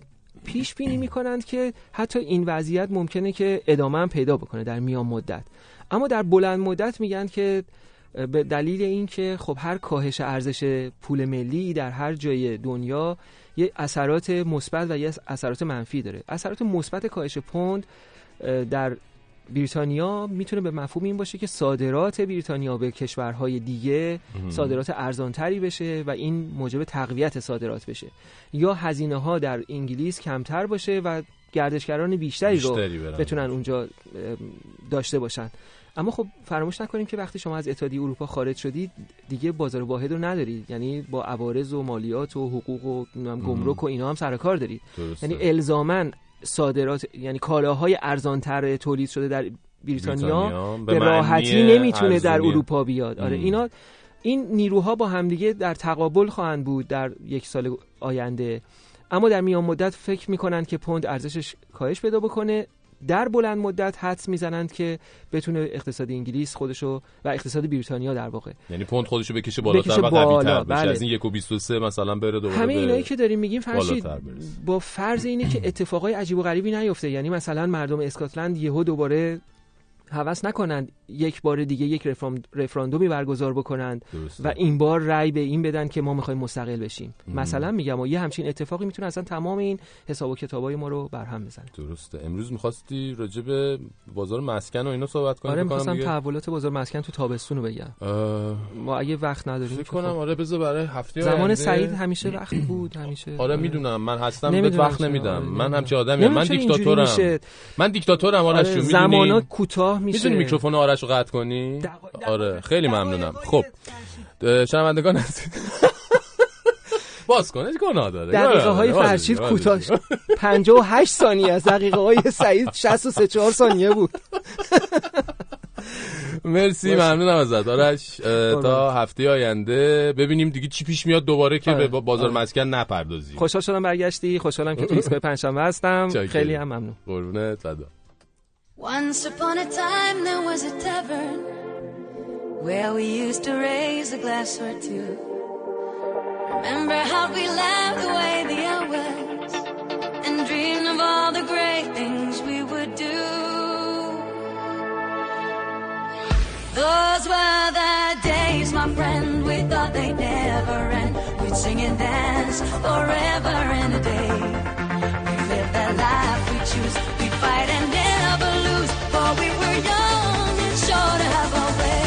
پیش بینی میکنند که حتی این وضعیت ممکنه که ادامه هم پیدا بکنه در میان مدت، اما در بلند مدت میگن که به دلیل اینکه خب هر کاهش ارزش پول ملی در هر جای دنیا یه اثرات مثبت و یه اثرات منفی داره. اثرات مثبت کاهش پوند در بریتانیا میتونه به مفهوم این باشه که صادرات بریتانیا به کشورهای دیگه صادرات ارزانتری بشه و این موجب تقویت صادرات بشه، یا هزینه ها در انگلیس کمتر باشه و گردشگران بیشتری رو بتونن اونجا داشته باشن. اما خب فراموش نکنیم که وقتی شما از اتحادیه اروپا خارج شدید دیگه بازار واحد رو ندارید، یعنی با عوارض و مالیات و حقوق و گمرک و اینا هم سر کار دارید. درسته. یعنی الزاماً صادرات، یعنی کالاهای ارزانتر تولید شده در بریتانیا به راحتی نمیتونه در اروپا بیاد. آره اینا این نیروها با همدیگه در تقابل خواهند بود در یک سال آینده، اما در میان مدت فکر میکنن که پوند ارزشش کاهش پیدا بکنه. در بلند مدت حدس میزنند که بتونه اقتصاد انگلیس خودشو و اقتصاد بریتانیا در واقع، یعنی پوند خودشو بکشه بالاتر و قوی‌تر بشه، از این یک و بیست و سه مثلا بره دوباره. همه اینایی که داریم میگیم فرض با فرض اینه که اتفاقای عجیب و غریبی نیفته، یعنی مثلا مردم اسکاتلند یهو دوباره هوس نکنند یک بار دیگه یک رفراندومی برگزار بکنند. درسته. و این بار رأی به این بدن که ما می‌خوایم مستقل بشیم. ام. مثلا میگم و یه همچین اتفاقی میتونه اصلا تمام این حساب و کتابای ما رو برهم بزنه. درسته. امروز می‌خواستی راجع به بازار مسکن و اینا صحبت کنیم؟ آره می‌خواستم تحولات بازار مسکن تو تابستون رو بگم. اه... ما اگه وقت نداریم می‌کنم. آره بذار برای هفته زمان آینده. سعید همیشه وقت بود، همیشه. آره, آره میدونم من هستم بهت وقت نمیدم. من هم چه آدمی، من دیکتاتورم. من دیکتاتورم آرش جون. زمانات کوتاه میشه. می‌تونی میکروفون رو قطع کنی؟ آره خیلی ممنونم. خب شنوندگان هستید باز کنه گناه داره. دقیقه های فرشید کوتاه پنجاه و هشت ثانیه از دقیقه های سعید شصت و سه و چهار ثانیه بود. مرسی ممنونم ازت آرش. تا هفته آینده ببینیم دیگه چی پیش میاد دوباره که به بازار مسکن نپردازیم. خوشحال شدم برگشتی، خوشحالم که تو ایستگاه پنجشنبه هستم. خیلی هم ممنون. قربونت. صدا. Once upon a time there was a tavern where we used to raise a glass or two. Remember how we laughed away the hours and dreamed of all the great things we would do. Those were the days, my friend, we thought they'd never end. We'd sing and dance forever and a day. We'd live the life we choose, we'd fight and never lose, for we were young and sure to have our way.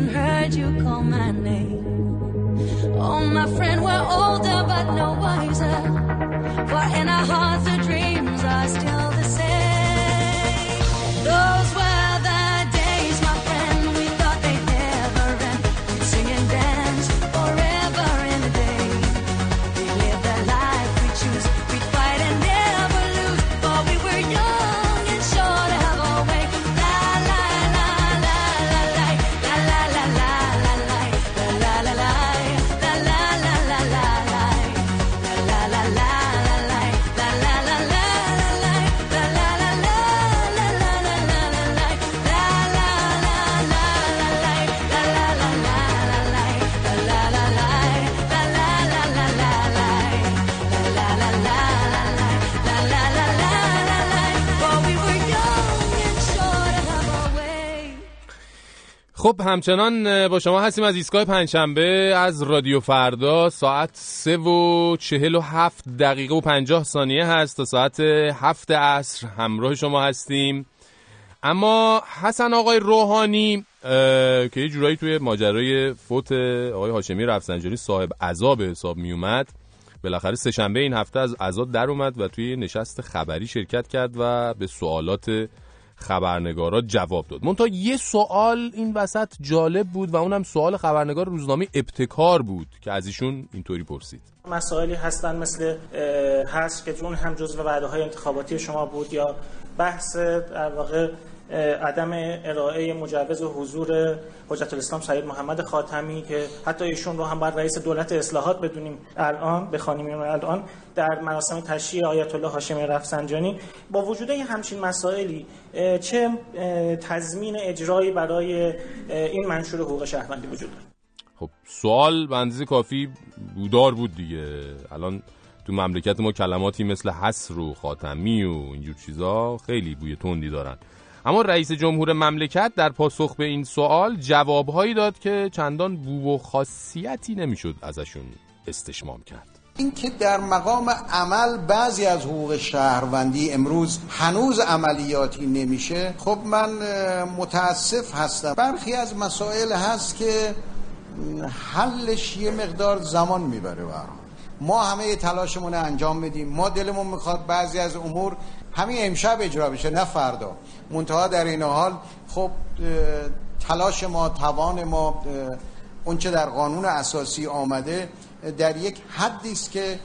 And heard you call my name. Oh, my friend, we're older but no wiser, for in our hearts the dreams are still the same. Those were the days, my friend, we thought they'd never end. We'd sing and dance forever and a day. We live the life we choose, we'd fight and never lose, for we were young and sure to have our way. La la la la la la. خب همچنان با شما هستیم از ایستگاه پنجشنبه از رادیو فردا. ساعت سه و چهل و هفت دقیقه و پنجاه ثانیه هست تا ساعت هفت عصر همراه شما هستیم. اما حسن آقای روحانی که یه جورایی توی ماجرای فوت آقای هاشمی رفسنجانی صاحب عزا حساب می اومد، بالاخره سه شنبه این هفته از عزا در اومد و توی نشست خبری شرکت کرد و به سوالات خبرنگارا جواب داد. منتها یه سوال این وسط جالب بود و اونم سوال خبرنگار روزنامه ابتکار بود که از ایشون اینطوری پرسید: مسائلی هستن مثل هست که اون هم جزء وعده‌های انتخاباتی شما بود یا بحث در واقع عدم ارائه مجوز حضور حجت الاسلام سید محمد خاتمی که حتی ایشون رو هم بر رئیس دولت اصلاحات بدونیم الان بخوانیم الان در مراسم تشییع آیت الله هاشمی رفسنجانی، با وجود این همچین مسائلی چه تضمین اجرایی برای این منشور حقوق شهروندی وجود داره؟ خب سوال به اندازه کافی بودار بود دیگه. الان تو مملکت ما کلماتی مثل حصر و خاتمی و اینجور چیزا خیلی بوی تندی دارن. اما رئیس جمهور مملکت در پاسخ به این سوال جوابهایی داد که چندان بو و خاصیتی نمیشد ازشون استشمام کرد. این که در مقام عمل بعضی از حقوق شهروندی امروز هنوز عملیاتی نمیشه، خب من متاسف هستم. برخی از مسائل هست که حلش یه مقدار زمان میبره برام. ما همه تلاشمون انجام بدیم، ما دلمون میخواد بعضی از امور همین امشب اجرا بشه نه فردا. منتها در این حال خب تلاش ما، توان ما، اون چه در قانون اساسی آمده در یک حدی است که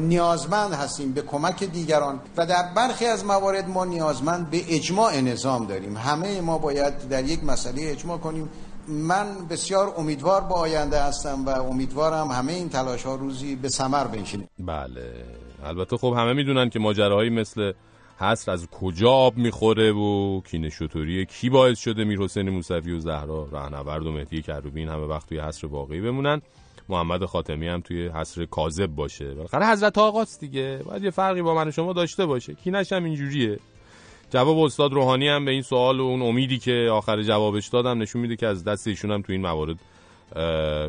نیازمند هستیم به کمک دیگران و در برخی از موارد ما نیازمند به اجماع نظام داریم. همه ما باید در یک مسئله اجماع کنیم. من بسیار امیدوار با آینده هستم و امیدوارم همه این تلاش‌ها روزی به ثمر بنشینه. بله البته خب همه میدونن که ماجراهایی مثل حصر از کجا آب میخوره و کینه شطوری کی باعث شده میرحسین موسوی و زهرا رهنورد و مهدی کروبی این همه وقت توی حصر واقعی بمونن، محمد خاتمی هم توی حصر کاذب باشه. بالاخره حضرت آقاست دیگه، باید یه فرقی با من و شما داشته باشه. کینش هم اینجوریه. جواب استاد روحانی هم به این سوال و اون امیدی که آخر جوابش دادم نشون میده که از دست ایشون هم تو این موارد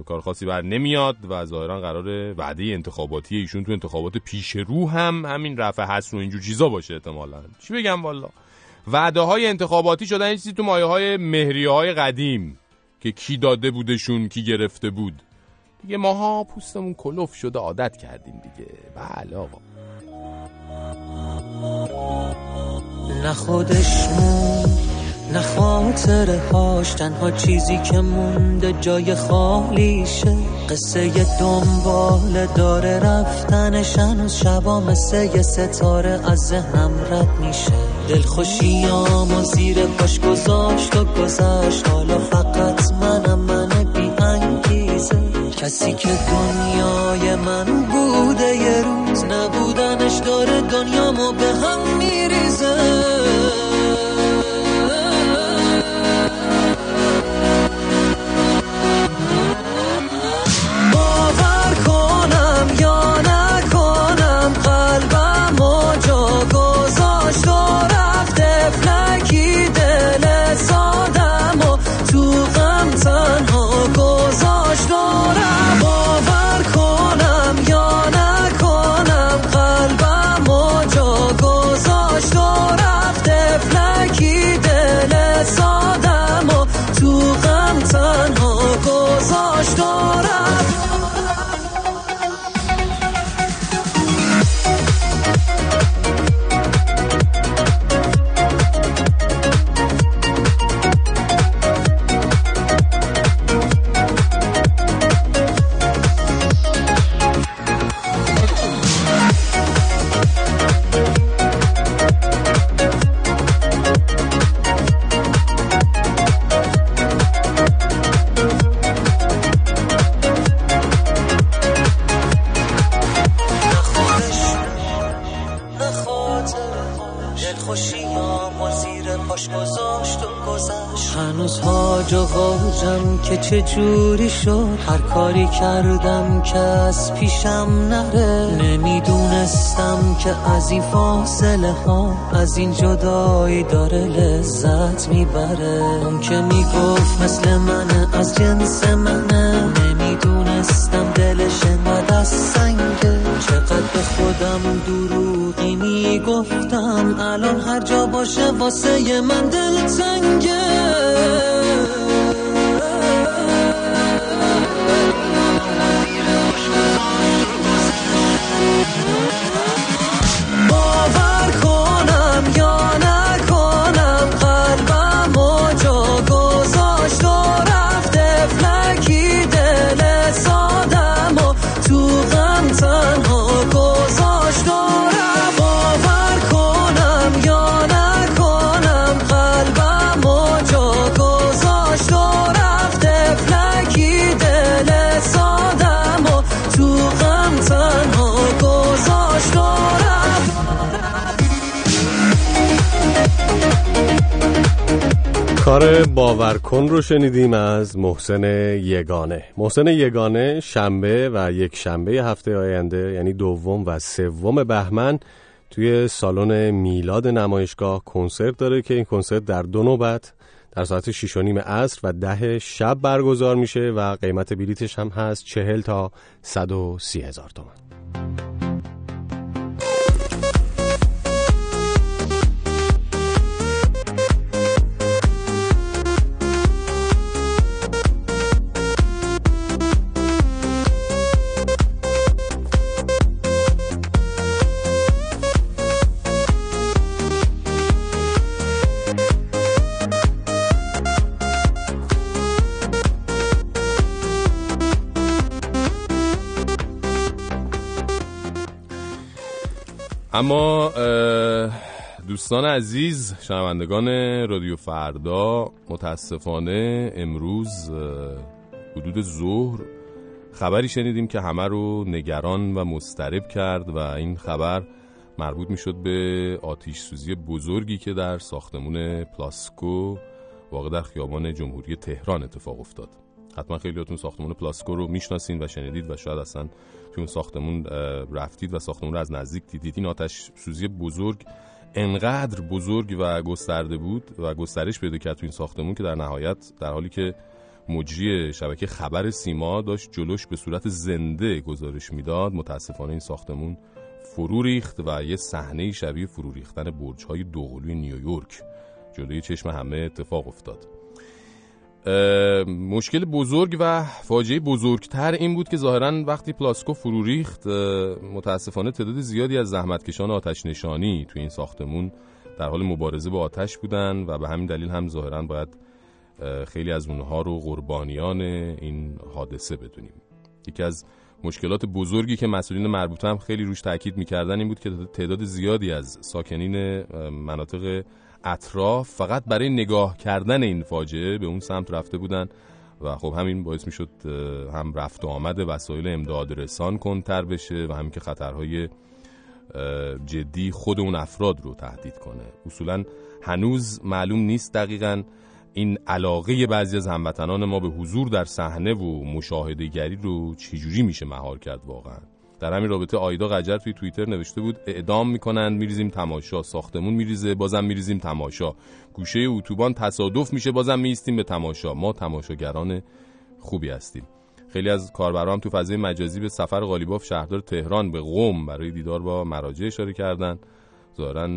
کار خاصی بر نمیاد و ظاهرا قراره وعده انتخاباتی ایشون تو انتخابات پیش رو هم همین رفع حصر و اینجور چیزا باشه احتمالاً. چی بگم والا، وعده های انتخاباتی شدن یه چیزی تو مایه های مهریه های قدیم که کی داده بودشون کی گرفته بود دیگه. ماها پوستمون کلوف شده عادت کردیم دیگه. بله آقا، نه خودشون نه خاطره هاش، تنها چیزی که مونده جای خالیشه. قصه دنبال داره رفتنش، هنوز شبا مثل یه ستاره از ذهنم رد میشه. دلخوشیامو زیر پاش گذاشت و گذاشت، حالا فقط منم من بی انگیزه. کسی که دنیای من بوده یه روز نبودنش داره دنیامو به هم میریزه. چه جوری شد هر کاری کردم که از پیشم نره. نمیدونستم که از این فاصله ها از این جدایی داره لذت میبره. اون که میگفت مثل منه از جنس منه، نمیدونستم دلش انقدر از سنگه. چقدر به خودم دروغی میگفتم، الان هر جا باشه واسه من دلتنگه. کار باورکن رو شنیدیم از محسن یگانه. محسن یگانه شنبه و یک شنبه هفته آینده یعنی دوم و سوم بهمن توی سالن میلاد نمایشگاه کنسرت داره که این کنسرت در دو نوبت در ساعت شیش و نیم عصر و ده شب برگزار میشه و قیمت بلیتش هم هست چهل تا صد و سی هزار تومان. اما دوستان عزیز شنوندگان رادیو فردا، متاسفانه امروز حدود ظهر خبری شنیدیم که همه رو نگران و مضطرب کرد و این خبر مربوط میشد به آتش سوزی بزرگی که در ساختمان پلاسکو واقع در خیابان جمهوری تهران اتفاق افتاد. حتما خیلیاتون ساختمان پلاسکو رو میشناسین و شنیدید و شاید اصلا توی اون ساختمان رفتید و ساختمان رو از نزدیک دیدید. این آتش سوزی بزرگ انقدر بزرگ و گسترده بود و گسترش پیدا کرد توی این ساختمان که در نهایت در حالی که مجری شبکه خبر سیما داشت جلوش به صورت زنده گزارش میداد، متاسفانه این ساختمان فرو ریخت و یه صحنه شبیه فرو ریختن برج‌های دوقلوی نیویورک جلوی چشم همه اتفاق افتاد. مشکل بزرگ و فاجعه بزرگتر این بود که ظاهراً وقتی پلاسکو فرو ریخت، متاسفانه تعداد زیادی از زحمتکشان آتش نشانی توی این ساختمون در حال مبارزه با آتش بودن و به همین دلیل هم ظاهراً باید خیلی از اونها رو قربانیان این حادثه بدونیم. یکی از مشکلات بزرگی که مسئولین مربوطه هم خیلی روش تاکید می‌کردن این بود که تعداد زیادی از ساکنین مناطق اطراف فقط برای نگاه کردن این فاجعه به اون سمت رفته بودن و خب همین باعث میشد هم رفت و آمد وسایل امداد رسان کنتر بشه و همین که خطرهای جدی خود اون افراد رو تهدید کنه. اصولاً هنوز معلوم نیست دقیقاً این علاقه بعضی از هموطنان ما به حضور در صحنه و مشاهده‌گری رو چجوری میشه مهار کرد واقعاً. در همین رابطه آیدا قجر توی توییتر نوشته بود اعدام میکنند میریزیم تماشا، ساختمون میریزه بازم میریزیم تماشا، گوشه اتوبان تصادف میشه بازم میایستیم به تماشا، ما تماشاگران خوبی هستیم. خیلی از کاربرام تو فضای مجازی به سفر قالیباف شهردار تهران به قم برای دیدار با مراجع اشاره کردن. ظاهرا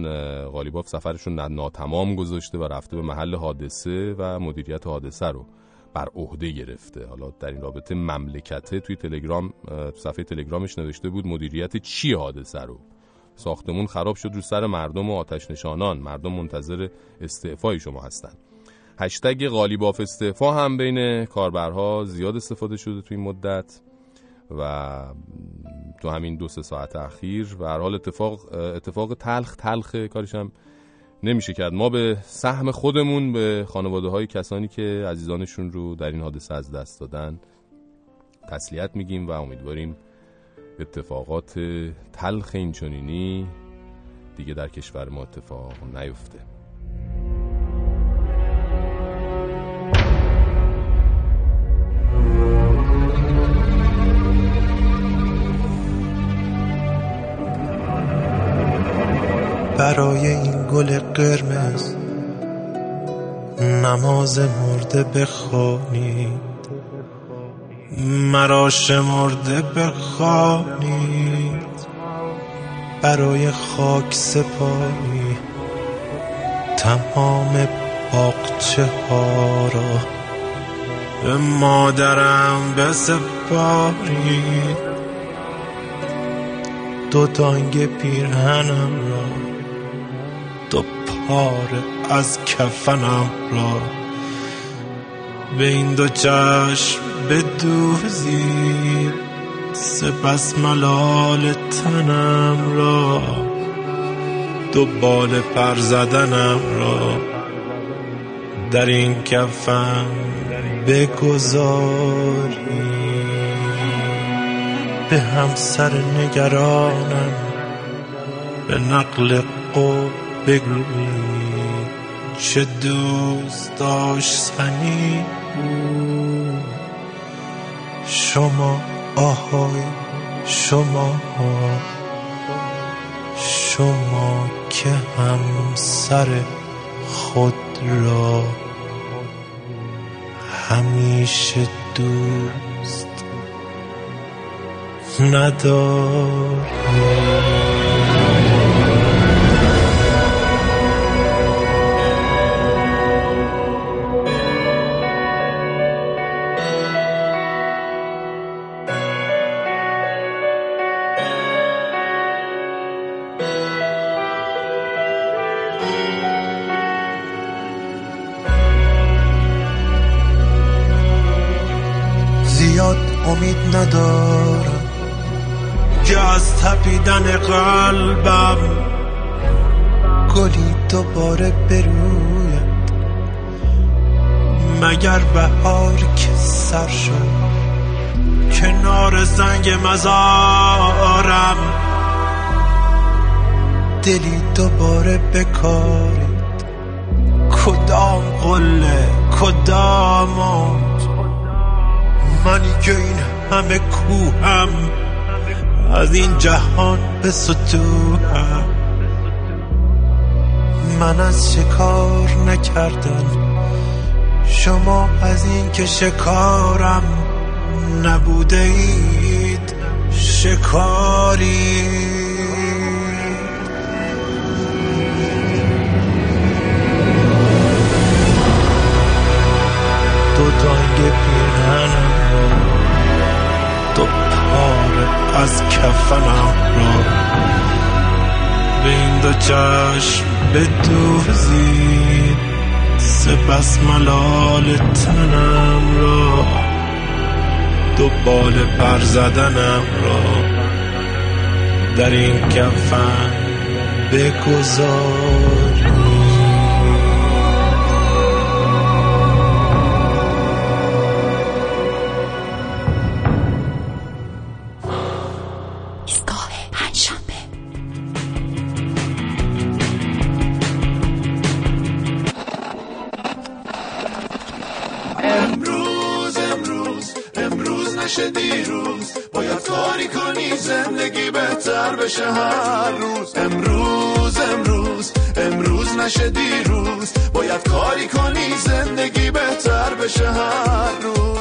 قالیباف سفرشون ناتمام گذاشته و رفته به محل حادثه و مدیریت حادثه رو بر عهده گرفته. حالا در این رابطه مملکته توی تلگرام صفحه تلگرامش نوشته بود مدیریت چی حادثه رو؟ ساختمون خراب شد رو سر مردم و آتش نشانان، مردم منتظر استعفای شما هستن. هشتگ قالیباف استعفا هم بین کاربرها زیاد استفاده شده توی این مدت و تو همین دو سه ساعت اخیر و هر حال اتفاق اتفاق تلخ تلخ کارش هم نمیشه کرد. ما به سهم خودمون به خانواده های کسانی که عزیزانشون رو در این حادثه از دست دادن تسلیت میگیم و امیدواریم اتفاقات تلخ اینچنینی دیگه در کشور ما اتفاق نیفته. برای این گل قرمز نماز مرده بخوانید، مراش مرده بخوانید، برای خاک سپاری تمام باغچه ها را به مادرم بسپارید، دو تانگ پیرهنم را، دو پاره از کفنم را به این دو چشم بدوزید، سپس ملال تنم را، دو بال پر زدنم را در این کفن بگذارید. به همسر نگرانم به نقل قول بگو چه دوست داشتنی بود، شما آهای شما شما که همسر خود را همیشه دوست نداری. امید ندارم که از تپیدن قلبم گلی دوباره بروید، مگر بهار که سر شد کنار زنگ مزارم، دلی دوباره بکارید، کدام قله کدام آن، منی که این همه کوهم از این جهان به ستوهم، من از شکار نکردن شما، از این که شکارم نبوده اید شکاری. دو دانگ پیرهنم را، دو پاره از کفنم را، به این دو چشم بدوزید سپس ملال تنم را، دو بال پر زدنم را در این کفن بگذار. هر روز امروز امروز امروز نشه دیروز، باید کاری کنی زندگی بهتر بشه هر روز.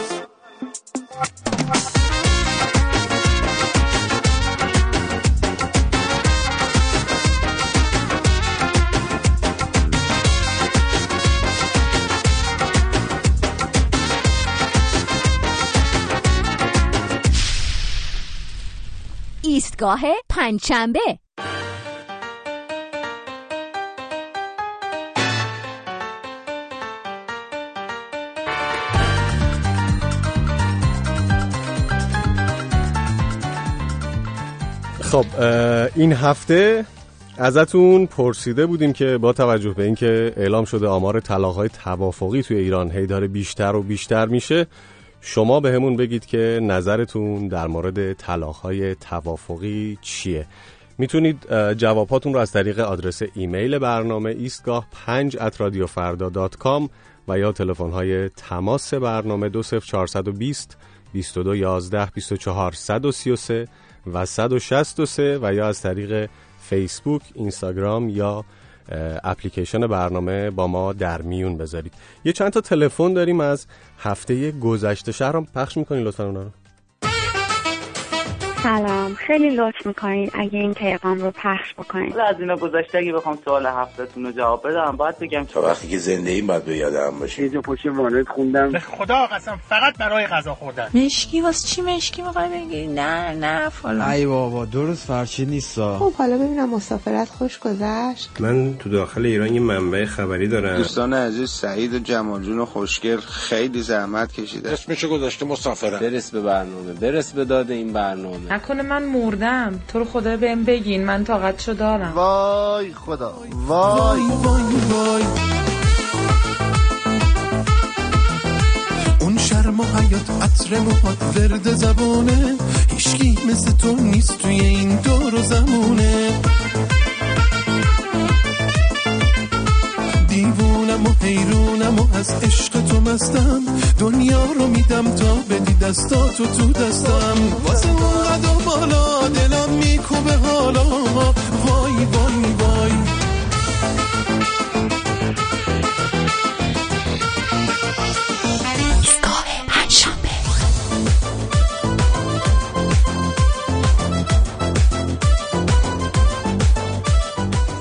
ایستگاه پنجشنبه. خب این هفته ازتون پرسیده بودیم که با توجه به اینکه اعلام شده آمار طلاق‌های توافقی توی ایران هی داره بیشتر و بیشتر میشه، شما به همون بگید که نظرتون در مورد طلاق‌های توافقی چیه. میتونید جواباتون رو از طریق آدرس ایمیل برنامه ایستگاه پنج ات رادیو فردا دات کام و یا تلفن‌های تماس برنامه دو صفر چهار دو صفر، بیست و دو یازده، بیست و چهار صد و سی و سه و صد و شصت و سه و یا از طریق فیسبوک، اینستاگرام یا اپلیکیشن برنامه با ما در میون بذارید. یه چند تا تلفن داریم از هفته گذشته، شهرام پخش میکنین لطفا اونا رو. سلام، خیلی لطف میکنین اگه این پیغام رو پخش بکنین. از اینا گذشته اگه بخوام سوال هفته‌تون رو جواب بدم باید بگم تا وقتی که زنده این باید به یادم باشه. یه جا پشت وارد خوندم به خدا قسم فقط برای غذا خوردن. مشکی واسه چی مشکی میخوای بگی؟ نه نه فلان. ای بابا درست فرشی نیستا. خب حالا ببینم مسافرت خوش گذشت. من تو داخل ایران یه منبع خبری دارم. دوستان عزیز سعید و جمال جون خوشگل خیلی زحمت کشیدن. اسمشو گذاشته مسافرت. برس به برنامه، برس به داد این برنامه. نکنه من مردم، تو رو خدا بهم بگین من طاقتشو دارم. وای خدا وای وای وای اون شرم و حیات عطر موهات ورد زبونه، هیچکی مثل تو نیست توی این دور و زمونه، دیوونم و حیرونم و از عشق تو مستم، دنیا رو میدم تا بدی دستاتو تو دستم، واسه اون قدم بالا دلم میکوبه حالا، وای وای وای ایستگاه پنجشنبه.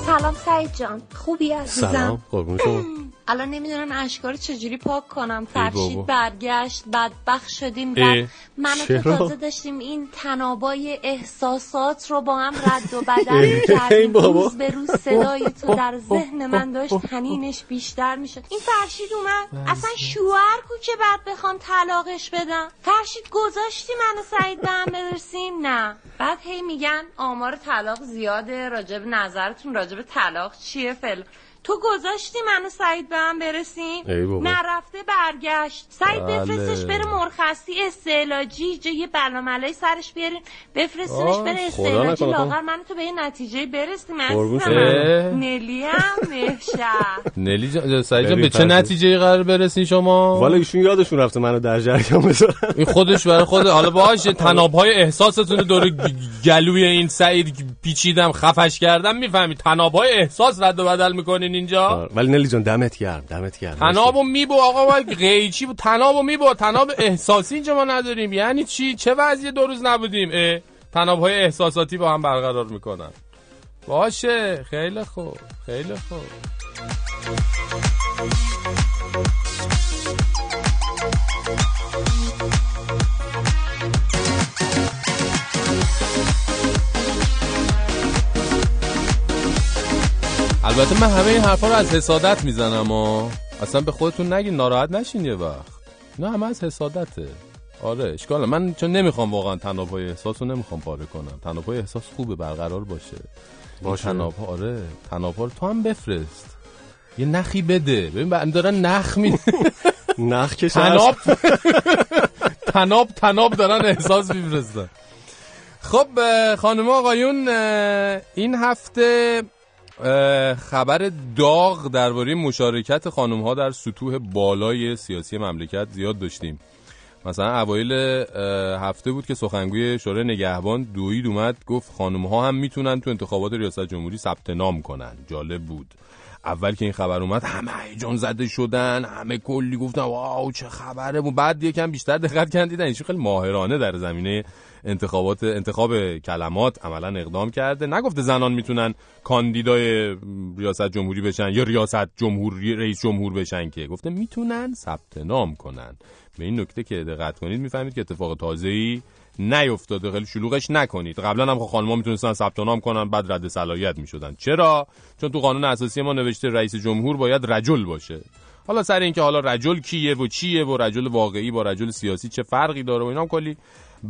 سلام سعید جان، خوبی عزیزم؟ سلام قربون شما. الان نمیدونم اشکار چجوری پاک کنم. فرشید برگشت، بدبخت شدیم، رد من تو تازه داشتیم این تنابای احساسات رو با هم رد و بدل کردیم، روز به روز صدای تو در ذهن من داشت حنینش بیشتر میشد. این فرشید اومد اصلا شوهر کو که بعد بخوام طلاقش بدم. فرشید گذاشتی منو سعید به هم بپرسین نه، بعد هی میگن آمار طلاق زیاده، راجب نظرتون راجب طلاق چیه فل؟ تو گذاشتی منو سعید به هم برسیم؟ نرفته برگشت. سعید بفرستش بره مرخصی استعلاجی، جه یه بلاملای سرش بیارین بفرستینش بره استعلاجی، لاغر منو تو به یه نتیجه برسی. من نلی هم نشه. نلی جان سعید جان به چه نتیجه‌ای قرار برسین شما؟ والا ایشون یادشون رفته منو در جریان بذارن. این خودش برای خود حالا باهاش تناب‌های احساستون دور گلوی این سعید پیچیدم خفش کردم، میفهمی تناب‌های احساس رد و بدل می‌کنین اینجا. ولی نلی جان دمت گرم دمت گرم، تنابو میبو آقا، باید قیچی بود تنابو میبو. تناب احساسی اینجا ما نداریم. یعنی چی؟ چه وضعی دو روز نبودیم؟ تناب‌های احساساتی با هم برقرار میکنن. باشه خیلی خوب خیلی خوب. البته من همه این حرفا رو از حسادت میزنم و اصلا به خودتون نگین ناراحت نشین یه وقت. نه همه از حسادته. آره اشکاله، من چون نمیخوام واقعا تناب‌های احساسو نمیخوام پاره کنم. تناب‌های احساس خوبه برقرار باشه. باشه تناب‌ها. آره تناب‌ها رو تو هم بفرست. یه نخی بده. ببین بعد دارن نخ می نخ کش تناب تناب تناب دارن احساس میفرستن. خب خانم آقایون، این هفته خبر داغ درباره مشارکت خانم‌ها در سطوح بالای سیاسی مملکت زیاد داشتیم. مثلا اوایل هفته بود که سخنگوی شورای نگهبان دوید اومد گفت خانم‌ها هم میتونن تو انتخابات ریاست جمهوری ثبت نام کنن. جالب بود. اول که این خبر اومد همه هیجان زده شدن، همه کلی گفتن واو چه خبره. بعد یکم بیشتر دقت کردن دیدن ایشون خیلی ماهرانه در زمینه انتخابات انتخاب کلمات عملا اقدام کرده. نگفته زنان میتونن کاندیدای ریاست جمهوری بشن یا ریاست جمهوری رئیس جمهور بشن، که گفته میتونن ثبت نام کنن. به این نکته که دقت کنید میفهمید که اتفاق تازه‌ای نیفتاده، خیلی شلوغش نکنید. قبلا هم خانم‌ها میتونستن ثبت نام کنن بعد رد صلاحیت میشدن. چرا؟ چون تو قانون اساسی ما نوشته رئیس جمهور باید رجل باشه. حالا سر اینکه حالا رجل کیه و چیه و رجل واقعی با رجل سیاسی چه فرقی داره و اینا هم کلی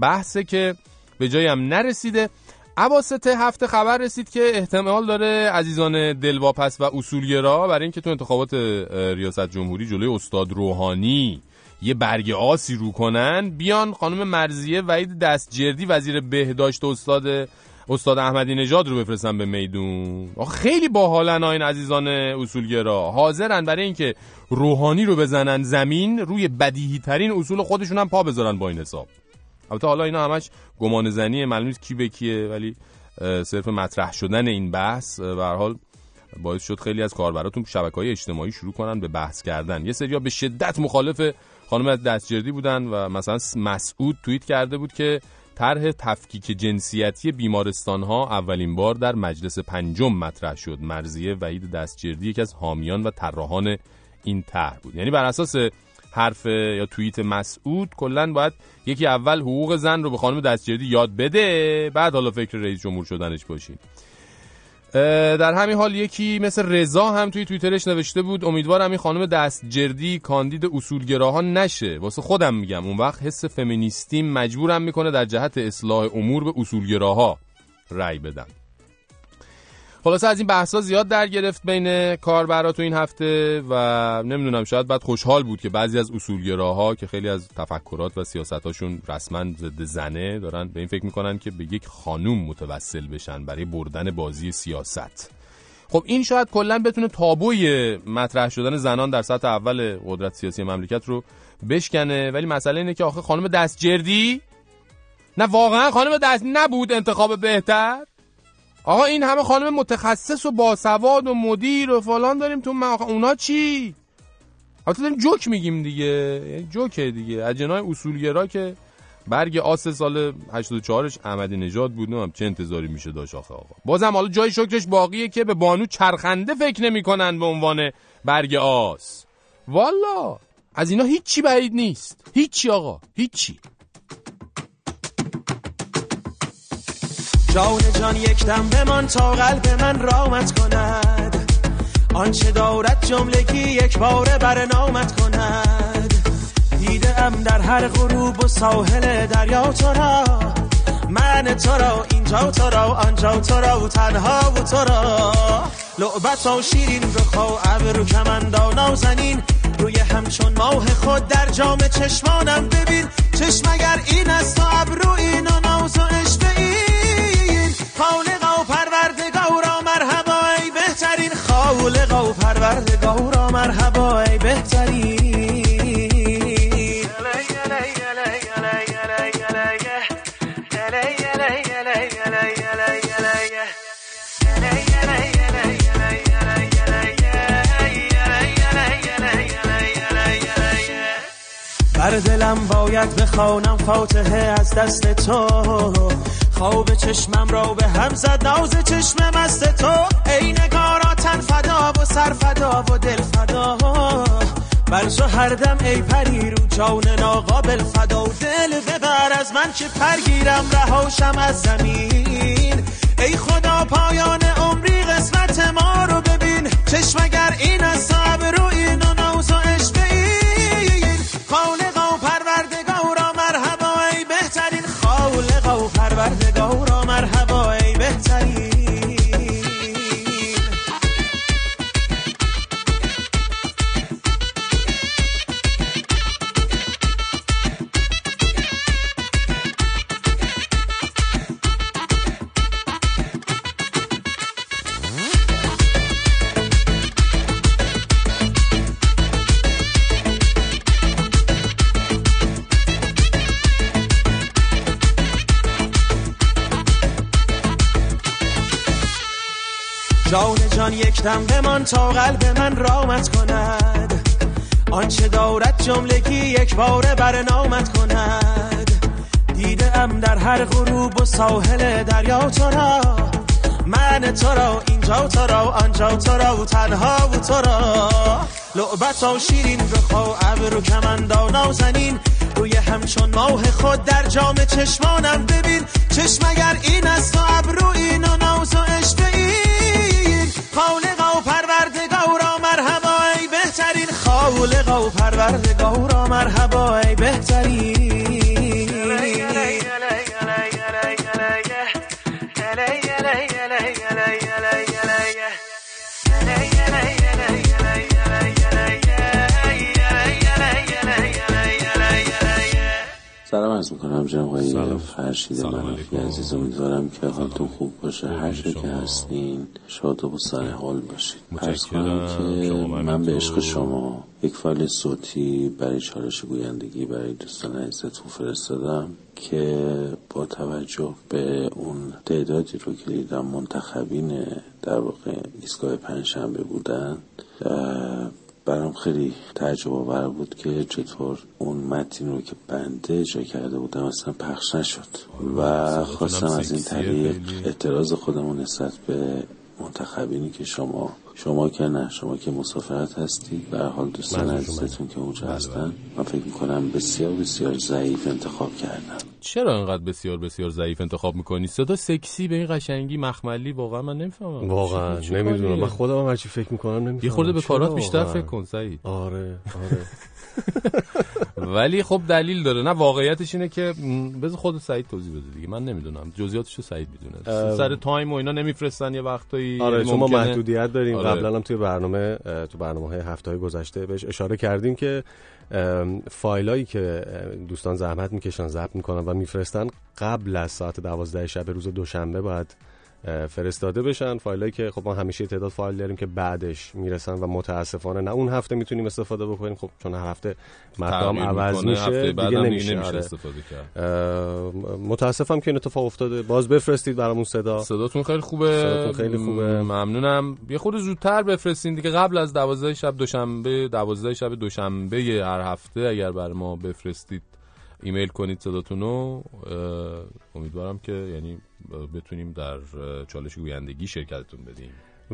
بحثه که به جایی هم نرسیده. اواسط هفته خبر رسید که احتمال داره عزیزان دلواپس و اصولگرا برای اینکه تو انتخابات ریاست جمهوری جلوی استاد روحانی یه برگ آسی رو کنن بیان خانم مرضیه وحید دستجردی وزیر بهداشت استاد استاد احمدی نژاد رو بفرستن به میدون. خیلی باحالن این عزیزان اصولگرا، حاضرن برای اینکه روحانی رو بزنن زمین، روی بدیهی ترین اصول خودشون هم پا بذارن با این حساب. البته حالا اینا همش گمان زنیه، معلوم نیست کی به کیه، ولی صرف مطرح شدن این بحث به هر حال باعث شد خیلی از کاربراتون شبکه‌های اجتماعی شروع کنن به بحث کردن. یه سری‌ها به شدت مخالف خانم دستجردی بودن و مثلا مسعود توییت کرده بود که طرح تفکیک جنسیتی بیمارستان‌ها اولین بار در مجلس پنجم مطرح شد. مرضیه وحید دستجردی یکی از حامیان و طراحان این طرح بود. یعنی بر اساس حرف یا توییت مسعود کلاً باید یکی اول حقوق زن رو به خانم دستجردی یاد بده، بعد حالا فکر رئیس جمهور شدنش باشین. در همین حال یکی مثل رضا هم توی توییترش نوشته بود امیدوارم این خانم دستجردی کاندید اصولگراها نشه، واسه خودم میگم اون وقت حس فمینیستیم مجبورم میکنه در جهت اصلاح امور به اصولگراها رأی بدم. خلاصه از این بحثا زیاد در گرفت بین کاربرا تو این هفته و نمیدونم شاید بعد خوشحال بود که بعضی از اصولگراها که خیلی از تفکرات و سیاستاشون رسما ضد زنه دارن به این فکر میکنن که به یک خانوم متوسل بشن برای بردن بازی سیاست. خب این شاید کلا بتونه تابوی مطرح شدن زنان در سطح اول قدرت سیاسی مملکت رو بشکنه، ولی مسئله اینه که آخه خانم دستجردی نه واقعا خانم دست نبود انتخاب بهتر. آقا این همه خانم متخصص و باسواد و مدیر و فلان داریم تو ما، اونا چی؟ حتی داریم جوک میگیم دیگه، جوکه دیگه. از جناح اصولگرا که برگ آس سال هشتاد و چهارش احمدی نژاد بود، نمیدونم چه انتظاری میشه داشت آخه آقا. بازم حالا جای شکرش باقیه که به بانو چرخنده فکر نمیکنن به عنوان برگ آس. والا از اینا هیچی بعید نیست، هیچی آقا، هیچی. جان جان یک دم بمان تا قلب من رامت کند، آنچه دارد جملگی یک باره برنامت کند. دیدم در هر غروب و ساحل دریا تو را، تو را اینجا و تو را آنجا و تو را و تنها و تو را لعبت و شیرین رخا ابرو کمندانا و زنین روی همچون ماه خود در جام چشمانم ببین چشم اگر این است تو ابرو این و ناز و عشق این خالقا و پروردگارا مرحبا ای بهترین خالقا و پروردگارا مرحبا ای بهترین بر دلم باید بخوانم فاتحه از دست تو خواب چشمم را به هم زد ناز چشمم از تو ای نگارا تن فدا و سر فدا و دل فدا بر تو هر دم ای پری رو جان ناقابل فدا و دل ببر از من که پرگیرم رهاشم از زمین ای خدا پایان عمری قسمت ما رو ببین چشم اگر این است ابرو این و ناز و عشق این خالقا و پروردگارا مرحبا ای بهترین خالقا و پروردگارا مرحبا ای بهترین جان جان یک دم بمان تا قلب من رامت کند آنچه دارد جملگی یک بار برنامت کند دیده ام در هر غروب و ساحل دریا تو را من تو را اینجا و تو را آنجا و تو را و تنها و تو را لعبت و شیرین رخا ابرو کمندانا و زنین روی همچون ماه خود در جام چشمانم ببین چشم اگر این است و ابرو این و ناز و عشق این خالقا و پروردگارا مرحبا ای بهترین خالقا و پروردگارا مرحبا ای بهترین سلام عرض میکنم جناب فرشید منافی عزیز امیدوارم که حالتون خوب باشه هر جا که هستین شاد و سر حال باشید عرض کنم که من به عشق شما یک فایل صوتی برای چالش گویندگی برای دوستان عزیزتون فرستادم که با توجه به اون تعدادی رو که دیدم منتخبین در واقع ایستگاه پنجشنبه بودن برام خیلی تعجب آور بود که چطور اون متن رو که بنده اجرا کرده بودم اصلا پخش نشد و خواستم از این طریق اعتراض خودمون نسبت به منتخبینی که شما شما که نه شما که مسافرت هستید به هر حال دوستان عزیزتون که اونجا هستن من فکر می‌کنم بسیار بسیار ضعیف انتخاب کردم. چرا انقدر بسیار بسیار ضعیف انتخاب می‌کنی؟ صدا سکسی به این قشنگی مخملی واقعا من نمی‌فهمم. واقعا نمی‌دونم من خودم هم هرچی فکر می‌کنم نمی‌فهمم. یه خورده به کارات بیشتر فکر کن سعید. آره آره. ولی خب دلیل داره نه واقعیتش اینه که بذار خود سعید توضیح بده دیگه من نمی‌دونم جزئیاتشو سعید می‌دونه. سر تایم و اینا نمی‌فرستن یه وقتایی آره شما محدودیت دارین. قبلا هم توی برنامه تو برنامه‌های هفته‌های گذشته بهش اشاره کردیم که فایلایی که دوستان زحمت میکشن ضبط میکنن و میفرستن قبل از ساعت دوازده شب روز دوشنبه باید فرستاده بشن فایلایی که خب ما همیشه تعداد فایل داریم که بعدش میرسن و متاسفانه نه اون هفته میتونیم استفاده بکنیم خب چون هر هفته مدام عوض میشه دیگه نمیشه, نمیشه استفاده کرد متاسفم که این اتفاق افتاده باز بفرستید برامون صدا صداتون خیلی خوبه صداتون خیلی خوبه ممنونم یه خورده زودتر بفرستین دیگه قبل از دوازده شب دوشنبه دوازده شب دوشنبه هر هفته اگر بر ما بفرستید ایمیل کنید صداتونو امیدوارم که یعنی بتونیم در چالش گویندگی شرکتتون بدیم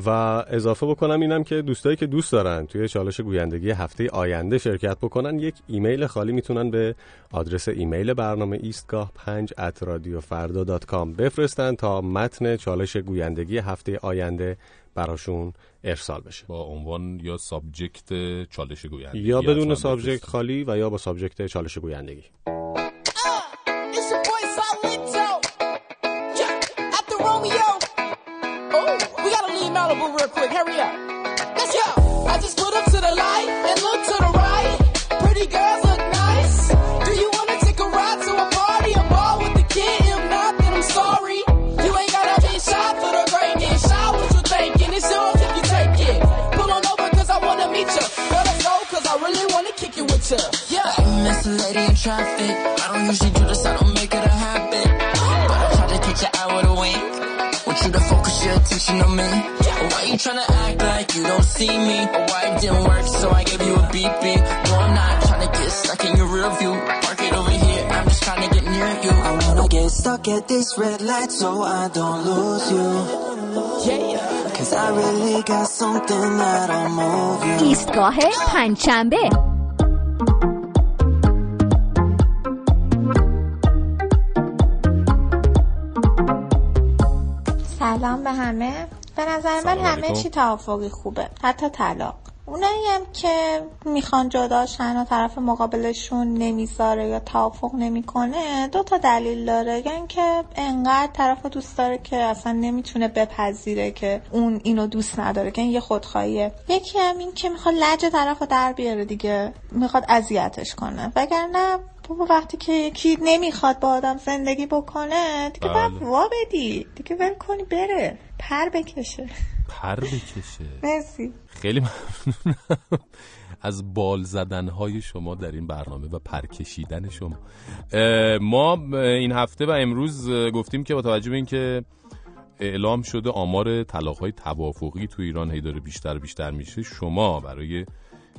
و اضافه بکنم اینم که دوستایی که دوست دارن توی چالش گویندگی هفته آینده شرکت بکنن یک ایمیل خالی میتونن به آدرس ایمیل برنامه ایستگاه پنج ات رادیو فردا دات کام بفرستن تا متن چالش گویندگی هفته آینده براشون ارسال بشه با عنوان یا سابجکت چالش گویندگی یا بدون سابجکت خالی و یا با سابجکت چالش گویندگی Malibu real quick. Hurry up. Let's go. I just put up to the light and look to the right. Pretty girls look nice. Do you want to take a ride to a party, a ball with the kid? If not, then I'm sorry. You ain't got to be shy for the great get shy. What you thinking? It's yours if you take it. Pull on over because I want to meet you. Let us go because I really want to kick it with you. Yeah. I miss a lady in traffic. I don't usually do this. I don't make it a habit. But I try to catch you out with a wink. Want you to focus your attention on me. Why you tryna act like you don't see me? Why it didn't work, so I gave you a beep beep. No, I'm not tryna get stuck in your real view. Park it over here, I'm just tryna get near you. I wanna get stuck at this red light so I don't lose you. Yeah, cause I really got something that'll move you. ایستگاه پنجشنبه. سلام به همه. به نظر من همه چی توافقی خوبه، حتی طلاق. اونایی هم که میخوان جداشن و طرف مقابلشون نمیذاره یا توافق نمیکنه، دو تا دلیل داره. یعنی که انقدر طرف دوست داره که اصلا نمیتونه بپذیره که اون اینو دوست نداره، که این یه خودخواهیه. یکی هم این که میخواد لج طرفو در بیاره دیگه، میخواد اذیتش کنه. وگرنه بابا وقتی که یکی نمیخواد با آدم زندگی بکنه دیگه باید وا بدی دیگه، ول کنی بره، پر بکشه پر بکشه. مرسی، خیلی ممنونم از بال زدنهای شما در این برنامه و پرکشیدن شما. ما این هفته و امروز گفتیم که با توجه به این که اعلام شده آمار طلاقهای توافقی تو ایران هی داره بیشتر بیشتر میشه، شما برای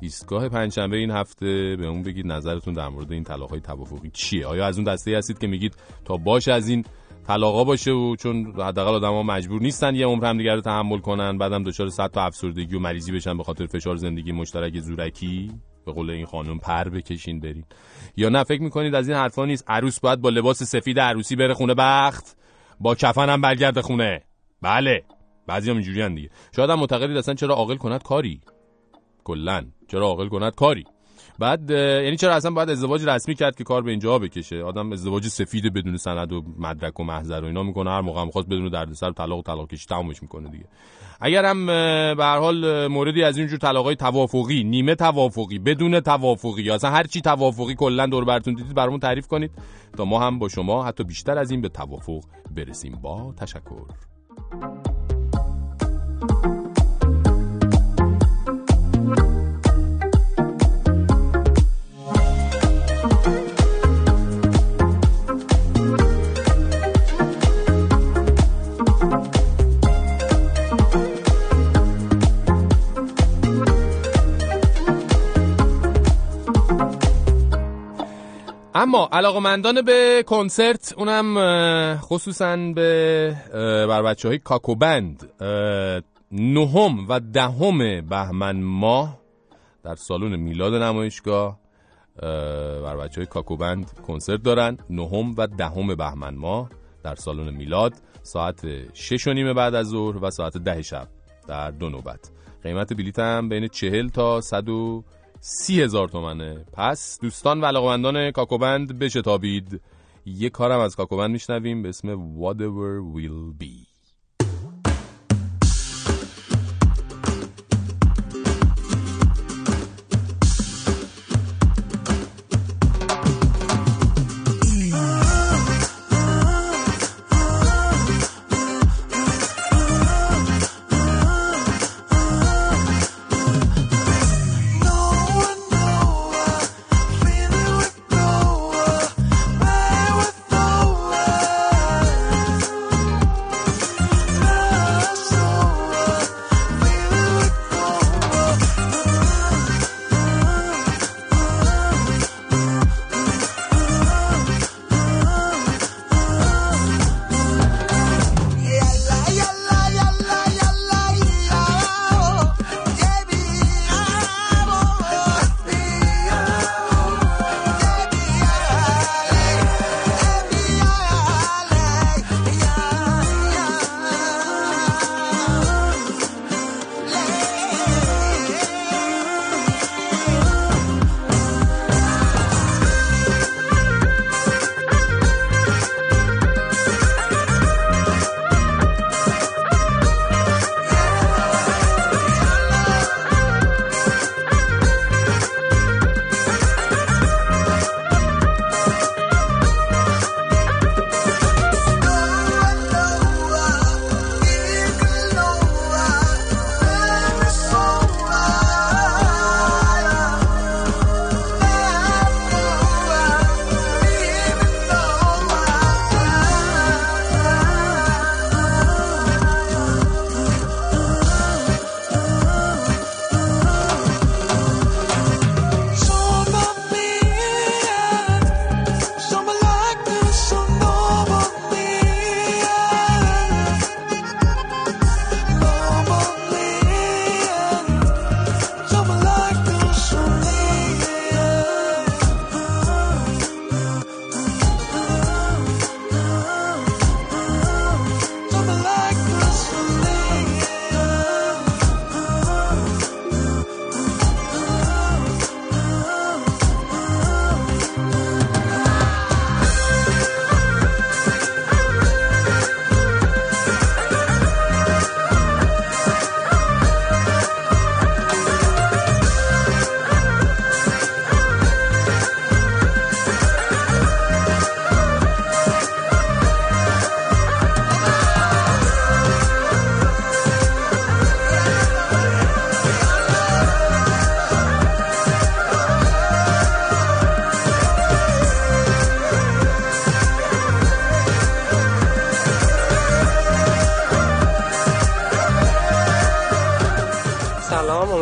ایستگاه پنجشنبه این هفته به اون بگید نظرتون در مورد این طلاق‌های توافقی چیه؟ آیا از اون دسته هستید که میگید تا باش از این طلاقا باشه و چون حداقل آدم‌ها مجبور نیستن یه عمر هم دیگه رو تحمل کنن، بعدم دچار صد تا افسردگی و مریضی بشن به خاطر فشار زندگی مشترک زورکی، به قول این خانم پر بکشین برید؟ یا نه فکر می‌کنید از این حرفا نیست، عروس باید با لباس سفید عروسی بره خونه بخت، با کفن هم برگرده خونه؟ بله، بعضیام اینجوریان دیگه. شاید هم معتقدید اصلا چرا عاقل کند کاری، کلن چرا عاقل کند کاری. بعد یعنی چرا اصلا باید ازدواج رسمی کرد که کار به اینجا بکشه؟ آدم ازدواج سفید بدون سند و مدرک و محضر و اینا میکنه، هر موقع هم خواست بدون دردسر طلاق و طلاق کشی تمومش میکنه دیگه. اگر هم به هر حال موردی از اینجور طلاقای توافقی، نیمه توافقی، بدون توافقی یا اصلا هر چی توافقی کلا دور براتون دیدید برامون تعریف کنید تا ما هم با شما حتی بیشتر از این به توافق برسیم. با تشکر. اما علاقمندان به کنسرت، اونم خصوصاً به بر بچه‌های کاکو بند، نهم و دهم بهمن ماه در سالن میلاد نمایشگاه بر بچه‌های کاکو بند کنسرت دارن. نهم و دهم بهمن ماه در سالن میلاد ساعت شش و نیم بعد از ظهر و ساعت ده شب در دو نوبت. قیمت بلیط هم بین چهل تا صد و سی هزار تومنه. پس دوستان و علاقمندان کاکوبند بشه تابید. یه کارم از کاکوبند میشنویم به اسم Whatever Will Be.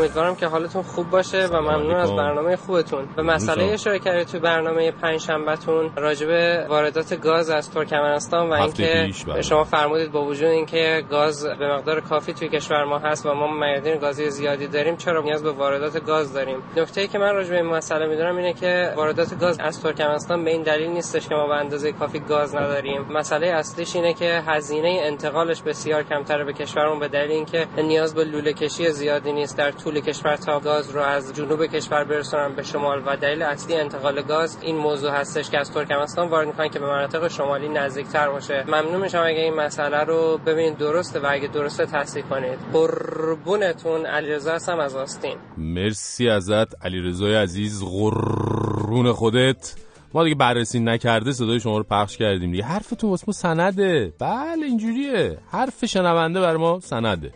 امیدوارم که حالتون خوب باشه و ممنون از برنامه خوبتون. به مسئله اشاره کردید تو برنامه پنجشنبهتون راجع به واردات گاز از ترکمنستان و اینکه شما فرمودید با وجود اینکه گاز به مقدار کافی توی کشور ما هست و ما معادن گازی زیادی داریم چرا نیاز به واردات گاز داریم. نکته‌ای که من راجع به این مسئله میدونم اینه که واردات گاز از ترکمنستان به این دلیل نیستش که ما به اندازه کافی گاز نداریم. مسئله اصلیش اینه که هزینه انتقالش بسیار کمتره به کشورمون به دلیل اینکه نیاز به لوله کشی زیادی نیست در طول کشور تا گاز رو از جنوب کشور برسونن به شمال و دلیل اصلی انتقال گاز این موضوع هستش که از ترکمنستان وارد می‌کنن که به مناطق شمالی نزدیک‌تر باشه. ممنون میشم اگه این مسئله رو ببینید درسته و اگه درسته تصحیح کنید. قربونتون، علیرضا هستم از آستین. مرسی ازت علیرضای عزیز، قربون خودت. ما دیگه بررسی نکرده صدای شما رو پخش کردیم دیگه. حرف تو واسه ما سنده. بله اینجوریه، حرف شنونده برای ما سنده.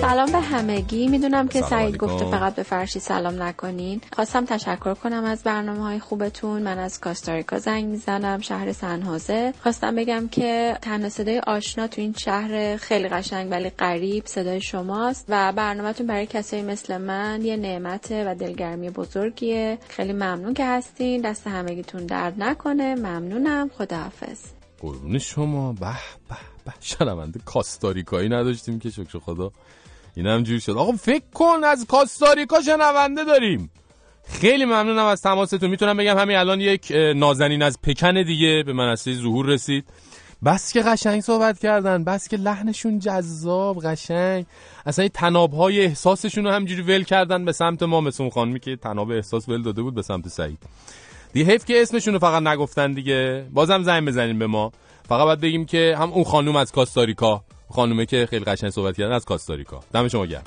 سلام به همگی. میدونم که سعید علیکم. گفته فقط به فرشی سلام نکنین. خواستم تشکر کنم از برنامه‌های خوبتون. من از کاستاریکا زنگ میزنم، شهر سن‌هوزه. خواستم بگم که تنها صدای آشنا تو این شهر خیلی قشنگ ولی غریب صدای شماست و برنامه‌تون برای کسایی مثل من یه نعمته و دلگرمی بزرگیه. خیلی ممنون که هستین. دست همگیتون درد نکنه. ممنونم. خداحافظ. قربون شما. به به به. شنونده کاستاریکایی نداشتیم که شکر خدا. این هم جور شد. آقا فکر کن از کاستاریکا شنونده داریم. خیلی ممنونم از تماستون. میتونم بگم همین الان یک نازنین از پکن دیگه به منصه ظهور رسید. بس که قشنگ صحبت کردن، بس که لحنشون جذاب قشنگ، اصلا این تنابهای احساسشون رو همجوری ول کردن به سمت ما. مثل خانمی که تناب احساس ول داده بود به سمت سعید دیگه. حیف که اسمشون رو فقط نگفتن دیگه. بازم زنگ بزنین به ما. فقط باید بگیم که هم اون خانم از کاستاریکا، خانومه که خیلی قشنگ صحبت کردن از کاستاریکا، دم شما گرم.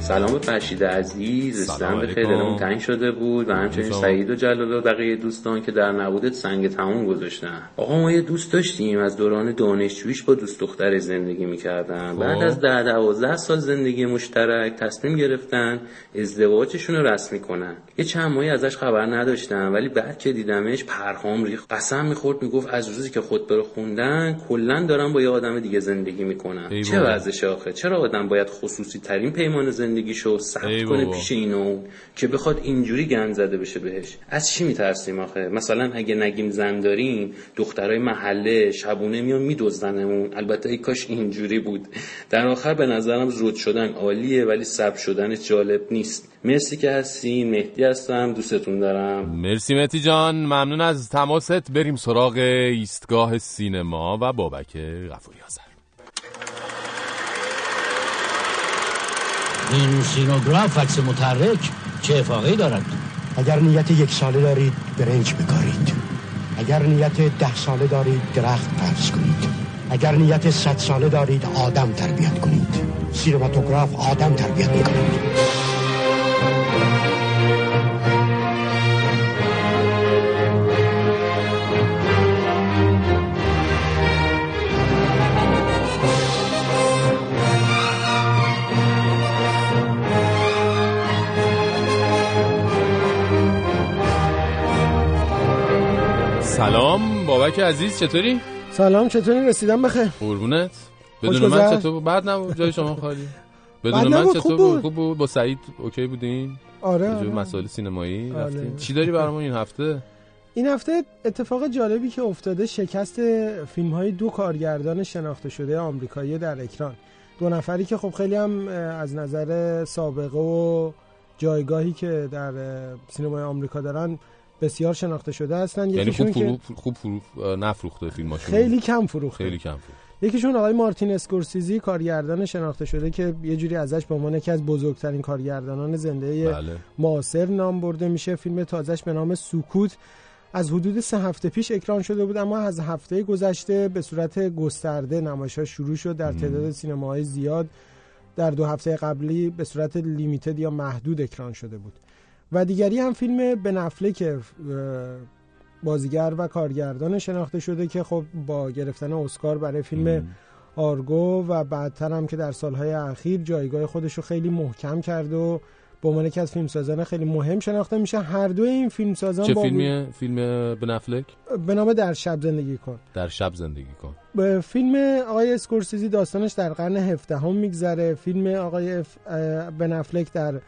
سلام فرشید عزیز، استند خیلی دلمون تنگ شده بود و همچنین سعید و جلال و بقیه دوستان که در نبودت سنگ تموم گذاشتن. آقا ما یه دوست داشتیم از دوران دانشجوییش، با دوست دختر زندگی میکردن. بعد از ده دوازده سال زندگی مشترک تصمیم گرفتن ازدواجشون رو رسمی کنن. یه چند ماهی ازش خبر نداشتم ولی بعد که دیدمش پرهام ریخت. قسم میخورد میگفت از روزی که خطبه رو خوندن کلا دارم با یه آدم دیگه زندگی میکنم. چه وضعشه آخه؟ چرا آدم باید خصوصی ترین پیمان زندگی گیشو سخت کنه پیش اینو که بخواد اینجوری گند زده بشه بهش؟ از چی میترسیم آخه؟ مثلا اگه نگیم زن داریم، دخترای محله شبونه میان میدزدنمون. البته ای کاش اینجوری بود. در آخر به نظرم زود شدن عالیه ولی صبر شدن جالب نیست. مرسی که هستین. مهدی هستم، دوستتون دارم. مرسی مهدی جان، ممنون از تماست. بریم سراغ ایستگاه سینما و بابک غفوری آذر. این سینوگراف فکس متحرک چه افاقی دارد؟ اگر نیت یک ساله دارید برنج بکارید، اگر نیت ده ساله دارید درخت پرس کنید، اگر نیت صد ساله دارید آدم تربیت کنید. سینماتوگراف آدم تربیت میکنید. سلام بابک عزیز، چطوری؟ سلام، چطوری؟ رسیدم بخیر. قربونت. بدون من چطور؟ بعد نبود جای شما خالی. بدون من چطور بود؟ خوب بود. با سعید اوکی بودین؟ آره. راجع به مسائل سینمایی رفتیم. چی داری برامون این هفته؟ این هفته اتفاق جالبی که افتاده، شکست فیلم‌های دو کارگردان شناخته شده آمریکایی در اکران. دو نفری که خب خیلی هم از نظر سابقه و جایگاهی که در سینمای آمریکا دارن بسیار شناخته شده هستن. یعنی خوب فرو خوب فرو نفروخته فیلماشون. خیلی کم فروخته. خیلی کم فروخته. یکیشون آقای مارتین اسکورسیزی، کارگردان شناخته شده که یه جوری ازش به عنوان یکی از بزرگترین کارگردانان زنده بله. معاصر نام برده میشه. فیلم تازهش به نام سکوت از حدود سه هفته پیش اکران شده بود اما از هفته گذشته به صورت گسترده نمایش‌ها شروع شد در تعداد سینماهای زیاد. در دو هفته قبلی به صورت لیمیتد یا محدود اکران شده بود. و دیگری هم فیلم بن افلک، بازیگر و کارگردان شناخته شده که خب با گرفتن اسکار برای فیلم آرگو و بعدتر هم که در سالهای اخیر جایگاه خودش رو خیلی محکم کرد و به عنوان یکی از فیلمسازان خیلی مهم شناخته میشه. هر دو این فیلمسازان چه با فیلمیه؟ فیلم بن افلک به نام در شب زندگی کن. در شب زندگی کن. به فیلم آقای اسکورسیزی داستانش در قرن هفدهم میگذره. فیلم آقای بن افلک در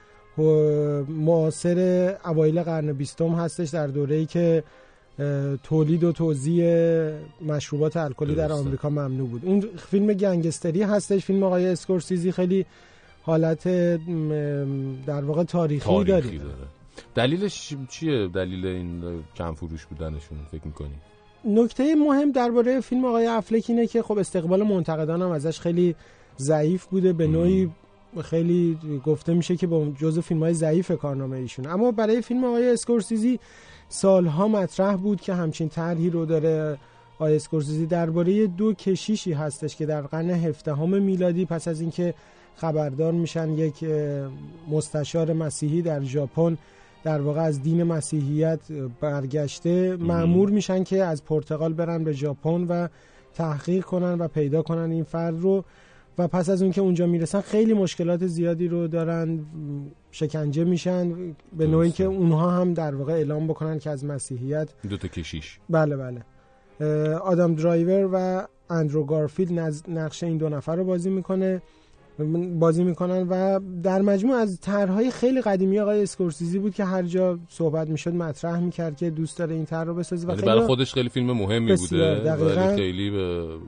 معاصر اوایل قرن بیستم هستش، در دوره‌ای که تولید و توزیع مشروبات الکلی در آمریکا ممنوع بود. اون فیلم گنگستری هستش. فیلم آقای اسکورسیزی خیلی حالت در واقع تاریخی, تاریخی داره. داره. دلیلش چیه؟ دلیل این کم فروش بودنشون فکر می‌کنی؟ نکته مهم درباره فیلم آقای افلک اینه که خب استقبال منتقدان هم ازش خیلی ضعیف بوده، به نوعی خیلی گفته میشه که با جزو فیلم‌های ضعیف کارنامه ایشون. اما برای فیلم آقای اسکورسیزی سالها مطرح بود که همچین طرحی رو داره. آقای اسکورسیزی درباره دو کشیشی هستش که در قرن هفدهم میلادی پس از اینکه خبردار میشن یک مستشار مسیحی در ژاپن در واقع از دین مسیحیت برگشته، مأمور میشن که از پرتغال برن به ژاپن و تحقیق کنن و پیدا کنن این فرد رو، و پس از اون که اونجا میرسن خیلی مشکلات زیادی رو دارن، شکنجه میشن به نوعی که اونها هم در واقع اعلام بکنن که از مسیحیت. دوتا کشیش. بله بله. آدم درایور و اندرو گارفیلد نقش این دو نفر رو بازی میکنه بازی میکنن و در مجموع از طرح‌های خیلی قدیمی آقای اسکورسیزی بود که هر جا صحبت میشد مطرح میکرد که دوست داره این طرح رو بسازه و خیلی برای خودش خیلی فیلم مهمی بوده ولی خیلی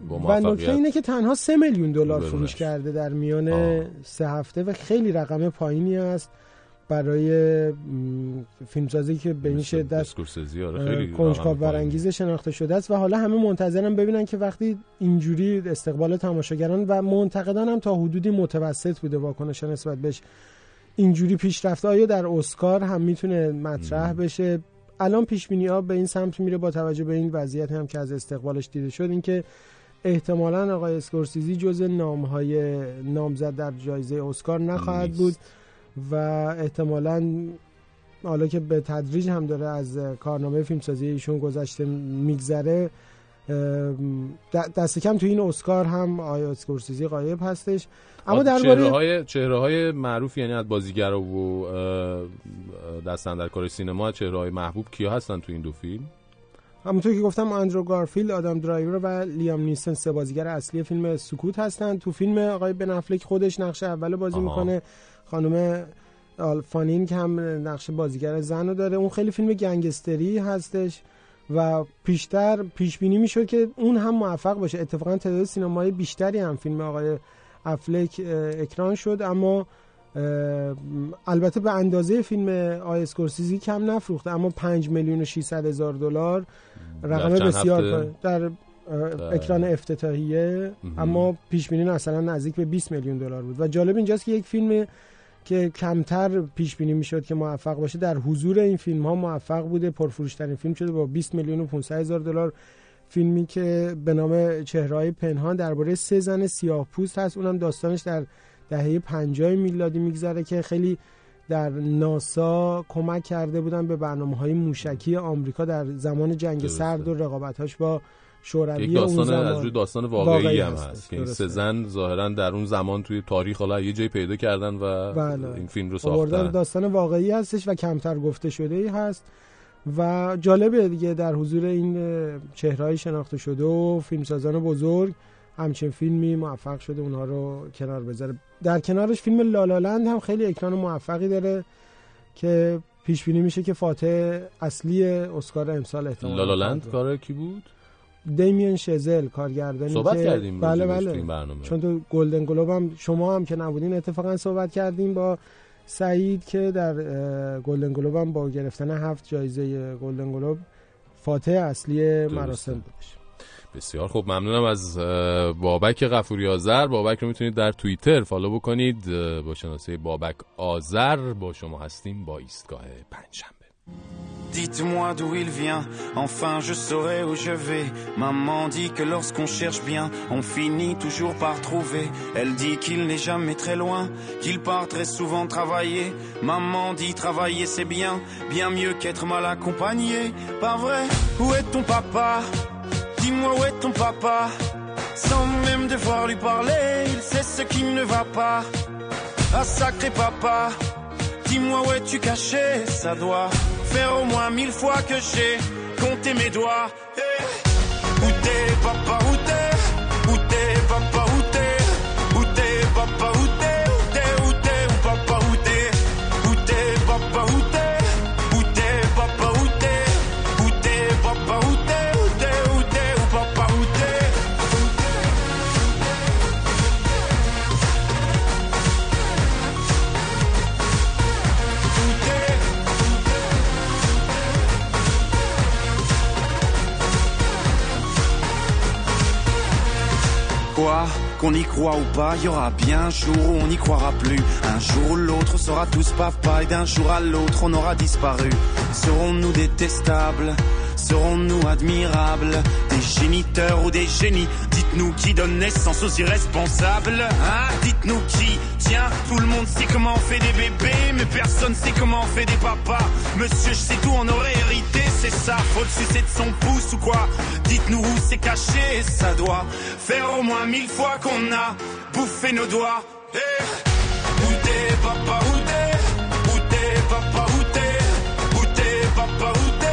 با موفقیت. و نکته اینه که تنها سه میلیون دلار فروش کرده در میان آه. سه هفته و خیلی رقم پایینی است برای فیلمسازی که به این شدت کنجکاو برانگیز شناخته شده است. و حالا همه منتظرن ببینن که وقتی اینجوری استقبال تماشاگران و منتقدان هم تا حدودی متوسط بوده واکنش نسبت بهش اینجوری پیش رفته، آیا در اسکار هم میتونه مطرح بشه. الان پیش بینی‌ها به این سمت میره با توجه به این وضعیت هم که از استقبالش دیده شد، اینکه احتمالاً آقای اسکورسیزی جزو نام‌های نامزد در جایزه اسکار نخواهد بود و احتمالاً حالا که به تدریج هم داره از کارنامه فیلمسازی ایشون گذشته میگذره، دست کم تو این اسکار هم آقای اسکورسیزی غایب هستش. اما درباره چهره‌های چهره‌های معروف یعنی از بازیگرا و دست‌اندرکار سینما، چهره‌های محبوب کیا هستن تو این دو فیلم؟ همونطور که گفتم اندرو گارفیلد، آدم درایور و لیام نیسن سه بازیگر اصلی فیلم سکوت هستن. تو فیلم آقای بن افلک خودش نقش اول بازی آها. میکنه. خانم آلفانین که هم نقش بازیگر زن رو داره. اون خیلی فیلم گنگستری هستش و پیشتر پیش بینی میشد که اون هم موفق باشه. اتفاقا تعداد سینمایی بیشتری هم فیلم آقای افلک اکران شد، اما البته به اندازه فیلم آقای اسکورسیزی کم نفروخته، اما پنج میلیون و ششصد هزار دلار رقم بسیار در اکران افتتاحیه، اما پیش بینی اصلا نزدیک به بیست میلیون دلار بود. و جالب اینجاست که یک فیلم که کمتر پیش بینی میشد که موفق باشه در حضور این فیلم ها موفق بوده، پرفروش ترین فیلم شده با بیست میلیون و پانصد هزار دلار. فیلمی که به نام چهره‌های پنهان درباره سه زن سیاه‌پوست هست، اونم داستانش در دهه پنجاه میلادی میگذره که خیلی در ناسا کمک کرده بودن به برنامه‌های موشکی آمریکا در زمان جنگ سرد و رقابت‌هاش با شوروی. داستان از روی داستان واقعی, واقعی هم هست که این سه زن ظاهرا در اون زمان توی تاریخ حالا یه جای پیدا کردن و بله. این فیلم رو ساختن. داستان واقعی هستش و کمتر گفته شده ای هست و جالبه دیگه در حضور این چهره‌های شناخته شده و فیلمسازان بزرگ همچین فیلمی موفق شده اونها رو کنار بذاره. در کنارش فیلم لالالند هم خیلی اکران موفقی داره که پیش بینی میشه که فاتح اصلی اسکار امسال احتمال لالالند کار کی بود؟ دیمین شزل کارگردانی صحبت که کردیم بله بله این برنامه. چون تو گلدن گلوب هم شما هم که نبودین اتفاقا صحبت کردیم با سعید که در گلدن گلوب هم با گرفتن هفت جایزه گلدن گلوب فاتح اصلی مراسم بودش. بسیار خوب، ممنونم از بابک غفوری آذر. بابک رو میتونید در توییتر فالو بکنید با شناسه بابک آذر. با شما هستیم با ایستگاه پنجشنبه. Dites-moi d'où il vient, enfin je saurai où je vais. Maman dit que lorsqu'on cherche bien, on finit toujours par trouver. Elle dit qu'il n'est jamais très loin, qu'il part très souvent travailler. Maman dit travailler c'est bien, bien mieux qu'être mal accompagné. Pas vrai? Où est ton papa? Dis-moi où est ton papa? Sans même devoir lui parler, il sait ce qui ne va pas. Ah sacré papa, dis-moi où es-tu caché? Ça doit faire au moins mille fois que j'ai compté mes doigts. Hey. Où t'es papa, où t'es? Où t'es papa, où t'es? Où t'es papa, où t'es? Où t'es, où t'es, où papa, où t'es? Où t'es papa, où t'es? Quoi, qu'on y croit ou pas, y aura bien un jour où on n'y croira plus. Un jour ou l'autre, on sera tous papa, et d'un jour à l'autre, on aura disparu. Serons-nous détestables? Serons-nous admirables? Des géniteurs ou des génies? Dites-nous qui donne naissance aux irresponsables. Hein? Dites-nous qui? Tiens, tout le monde sait comment on fait des bébés, mais personne sait comment on fait des papas. Monsieur, je sais tout, on aurait hérité, c'est ça. Faut le sucer de son pouce ou quoi? Dites-nous où c'est caché, ça doit faire au moins mille fois qu'on a bouffé nos doigts. Hey. Où t'es, papa, où t'es? Où t'es, papa, où t'es? Où t'es, papa, où t'es?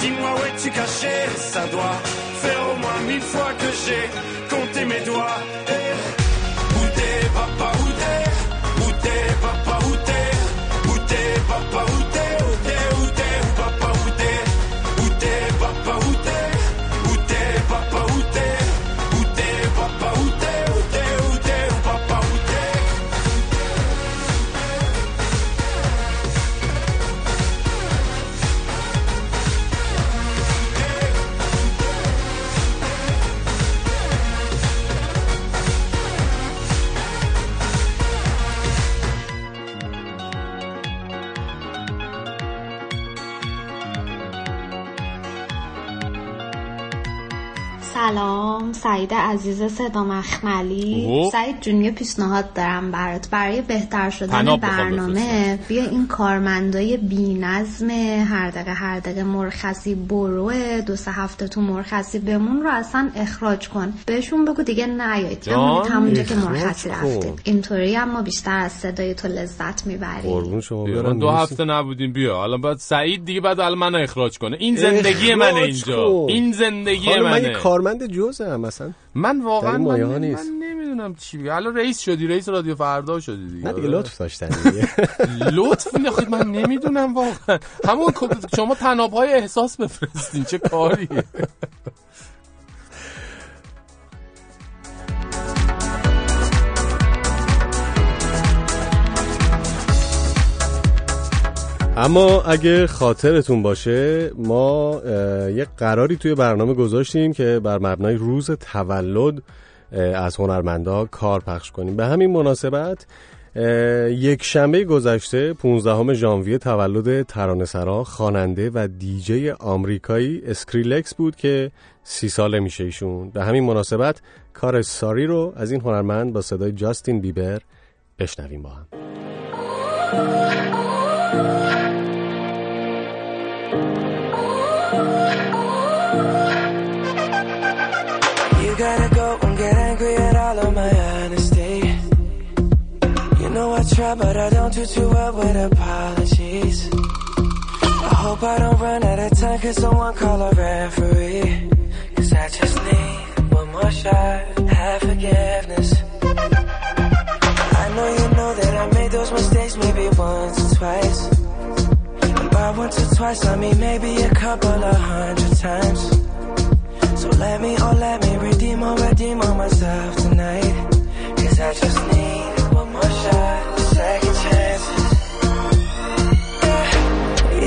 dis-moi où es-tu caché? Ça doit faire au moins mille fois que j'ai compté mes doigts. Hey. Où t'es, papa, où t'es? Où t'es, papa, où t'es? Où t'es, papa, où t'es? Où t'es, où t'es, où papa, où t'es? Où t'es, papa, où t'es? Où t'es, papa, où t'es? Où t'es, papa, où t'es? سلام، سعید عزیز صدا مخملی. سعید جون، یه پیشنهاد دارم برات برای بهتر شدن برنامه. بیا این کارمندای بی‌نظم هر دقیقه هر دقیقه مرخصی برو دو سه هفته تو مرخصی بمون رو اصلا اخراج کن. بهشون بگو دیگه نیایید، اما همونجا که مرخصی رفتید. اینطوری اما بیشتر از صدای تو لذت میبریم. دو هفته نبودیم. بیا حالا بعد سعید دیگه بعد الان منو اخراج کنه. این زندگی منه اینجا. این زندگی منه. من جزم مثلا. من واقعا من, من نمیدونم چی بگم. الان رئیس شدی، رئیس رادیو فردا شدی دیگه. نه دیگه لطف داشتن دیگه. لطف نخواهید. من نمیدونم واقعا. همون شما تنابهای احساس بفرستین چه کاریه. اما اگه خاطرتون باشه ما یه قراری توی برنامه گذاشتیم که بر مبنای روز تولد از هنرمندا کار پخش کنیم. به همین مناسبت یک شنبه گذشته پانزدهم ژانویه تولد ترانه‌سرا، خواننده و دیجی آمریکایی اسکریلکس بود که سی ساله میشه ایشون. به همین مناسبت کار ساری رو از این هنرمند با صدای جاستین بیبر بشنویم با هم. You gotta go and get angry at all of my honesty. You know I try but I don't do too well with apologies. I hope I don't run out of time, cause someone call a referee. Cause I just need one more shot, have forgiveness. I know you know that I made those mistakes maybe once twice. And by once or twice, I mean maybe a couple of hundred times. So let me, oh let me redeem, oh redeem on myself tonight. Cause I just need one more shot, a second chance. Yeah.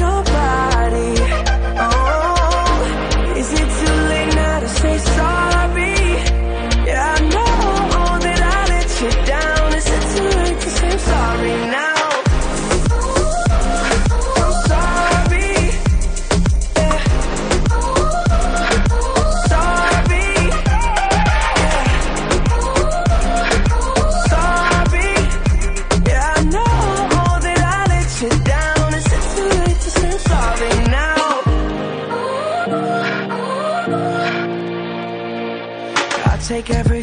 your body. Oh, is it too late now to say sorry? Yeah, I know that I let you down. Is it too late to say I'm sorry now? Take every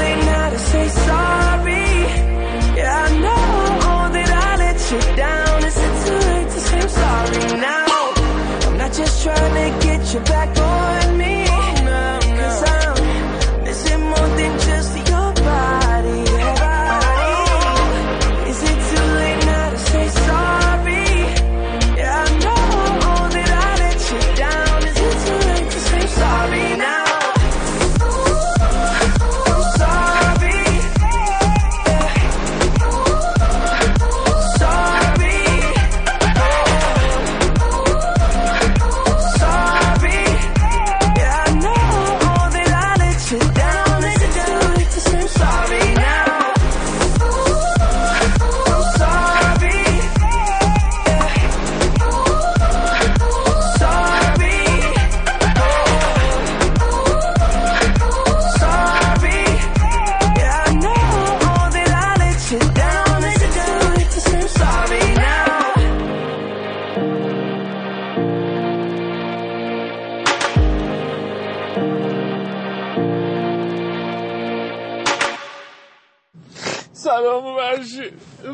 late now to say sorry? Yeah, I know that I let you down. Is it too late to say I'm sorry now? I'm not just trying to get you back on me. No, no. Cause I'm missing more than just your body. Oh, is it too late now to say sorry? Yeah, I know that I let you down. Is it too late to say I'm sorry now?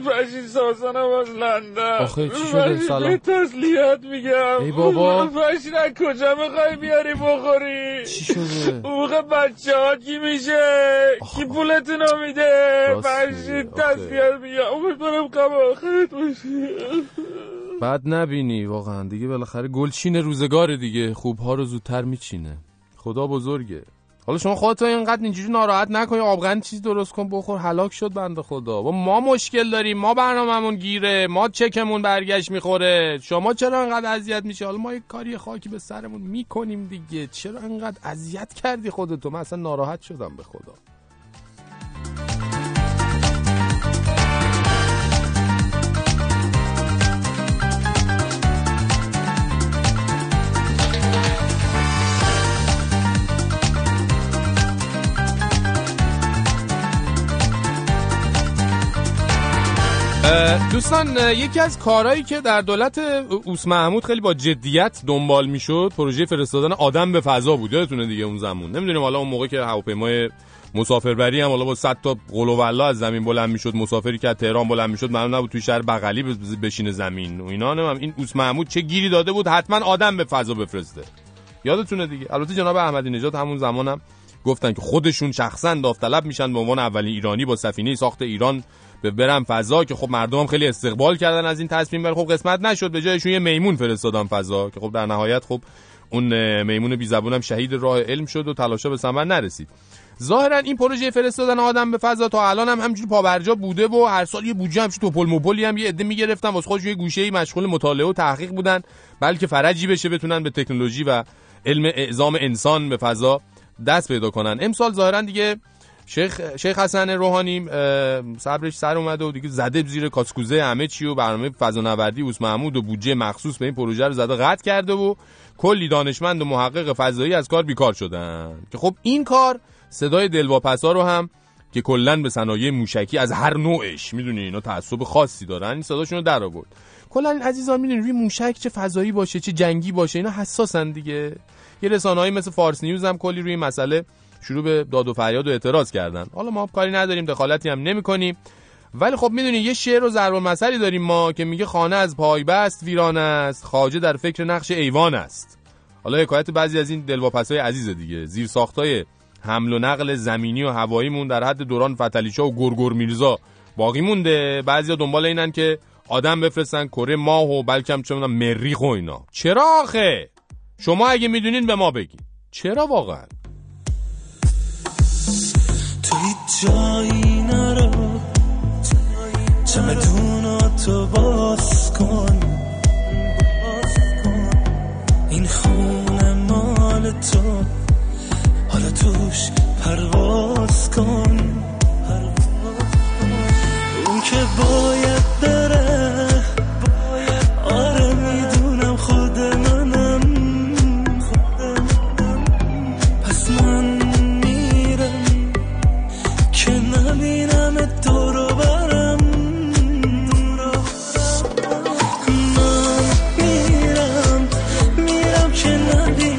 فرشید سازانم از لندن. آخه چی شده؟ سلام. به تسلیت میگم. ای بابا فرشید از کجا میخوای بیاری بخوری؟ چی شده؟ اون وقت بچه ها کی میشه؟ کی پولتون رو میده؟ فرشید تسلیت میگم. اومد برم قبا خیلی توشی بد نبینی واقعا دیگه. بالاخره گلچین روزگار دیگه، خوبها رو زودتر میچینه. خدا بزرگه. حالا شما خودت اینقدر اینجوری ناراحت نکنی، آبغن چیز درست کن بخور. هلاک شد بنده خدا. با ما مشکل داریم، ما برناممون گیره، ما چکمون برگشت میخوره. شما چرا اینقدر اذیت میشی؟ حالا ما یک کاری خاکی به سرمون میکنیم دیگه. چرا اینقدر اذیت کردی خودتو؟ من اصلا ناراحت شدم به خدا. دوستان، یکی از کارهایی که در دولت اوس محمود خیلی با جدیت دنبال میشد پروژه فرستادن آدم به فضا بود. یادتونه دیگه اون زمان، نمیدونیم حالا اون موقع که هواپیمای مسافربری هم حالا با صد تا قل و ولا از زمین بلند میشد، مسافری که از تهران بلند میشد معلوم نبود توی شهر بغلی بشینه زمین و اینا. هم این اوس محمود چه گیری داده بود، حتما آدم به فضا بفرسته. یادتونه دیگه. البته جناب احمدی نژاد همون زمانم گفتن که خودشون شخصا داوطلب میشن به عنوان اولین ایرانی با سفینه ساخت ایران برم فضا، که خب مردم خیلی استقبال کردن از این تصمیم، ولی خب قسمت نشد. به جایشون یه میمون فرستادن فضا که خب در نهایت خب اون میمون بی زبونم شهید راه علم شد و تلاشا به ثمر نرسید. ظاهرا این پروژه فرستادن آدم به فضا تا الان هم همینجوری پابرجا بوده و هر سال یه بودجه همش توپل موپلی هم یه عده میگرفتن واسه خودشون، یه گوشه‌ای مشغول مطالعه و تحقیق بودن بلکه فرجی بشه بتونن به تکنولوژی و علم اعزام انسان به فضا دست پیدا کنن. امسال ظاهرا دیگه شیخ شیخ حسن روحانی صبرش سر اومده و دیگه زده زیر کاسکوزه همه چی و برنامه فضانوردی اوس محمود و بودجه مخصوص به این پروژه رو زده قطع کرده و کلی دانشمند و محقق فضایی از کار بیکار شدن. که خب این کار صدای دلواپسا رو هم که کلن به صنایع موشکی از هر نوعش میدونی اینا تعصب خاصی دارن، این صداشون رو در آورد. کلن عزیزان میدونی روی موشک چه فضایی باشه چه جنگی باشه اینا حساسن دیگه. یه رسانه‌ای مثل فارس نیوز هم کلی روی مسئله شروع به داد و فریاد و اعتراض کردن. حالا ما کاری نداریم، دخالتی هم نمی‌کنیم، ولی خب میدونی یه شعر و ضرب المثلی داریم ما که میگه خانه از پایبست ویران است، خواجه در فکر نقش ایوان است. حالا حکایت بعضی از این دلواپسای عزیز دیگه، زیر ساختای حمل و نقل زمینی و هواییمون در حد دوران فتحعلی‌شاه و گورگور میرزا باقی مونده. بعضیا دنبال اینن که آدم بفرستن کره ماه و بلکه هم چون مریخ و اینا. چرا آخه؟ شما اگه میدونین به ما بگین. چرا واقعا؟ توی جایی نرو، چمدوناتو باز کن، این خونه مال تو، حالا توش پرواز کن. اون که باید بره، آره میدونم خود منم، پس من میرم که نبینم دور و برم، من میرم میرم که نبینم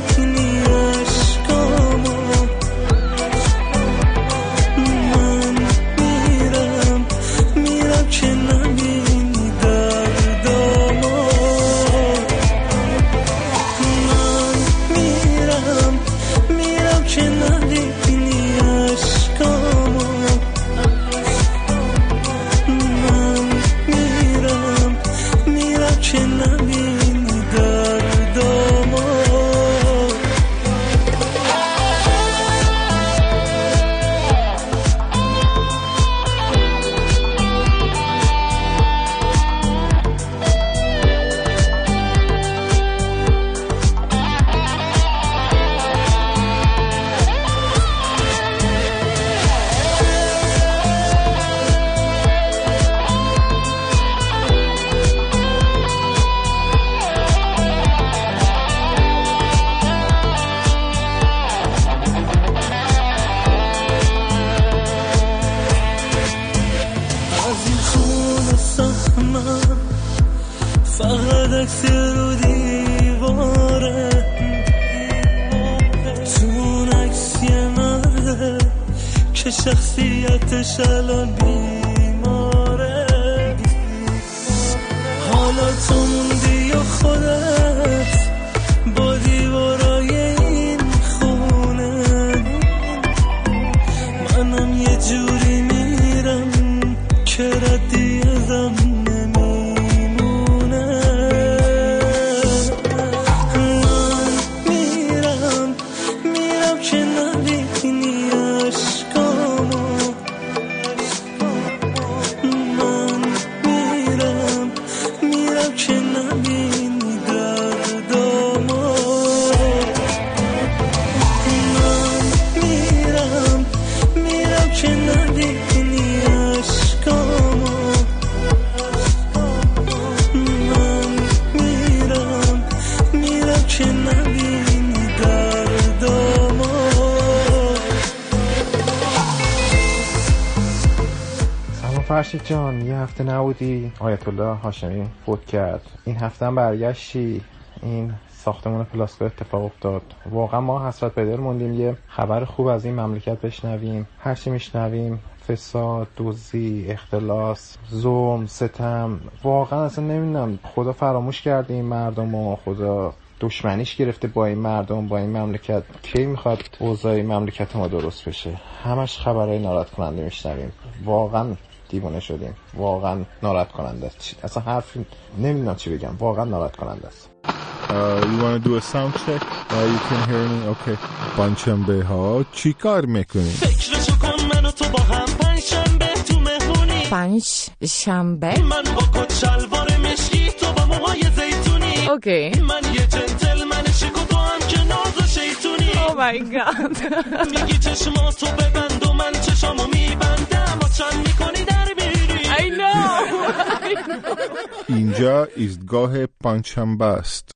جان. یه هفته نبودی، آیت الله هاشمی فوت کرد. این هفته هم برگشتی، این ساختمان پلاسکو اتفاق افتاد. واقعا ما حسرت به دل موندیم یه خبر خوب از این مملکت بشنویم. هر چی میشنویم فساد، دزدی، اختلاس، ظلم، ستم، واقعا اصلا نمیدونم خدا فراموش کرده این مردمو، خدا دشمنیش گرفته با این مردم، با این مملکت. کی میخواد اوضاع مملکت ما درست بشه؟ همش خبرای ناراحت کننده میشنویم. واقعا دیوانه شدیم، واقعا ناراحت کننده است. اصلا حرف نمیدونم چی بگم، واقعا ناراحت کننده است. You want to do a sound check? Uh, you can hear me? Okay. پنجشنبه ها چی کار میکنی؟ فکرشو کن منو تو با هم پنجشنبه تو مهمونی، پنجشنبه من با کت شلوار مشکی تو با موهای زیتونی. اوکی. من یه جنتلمن شیکو تو هم که ناز و شیطونی. Oh my god. میگی چشما تو ببند و من چشامو میبندم و چن میکنی. اینجا ایستگاه پنجشنبه است.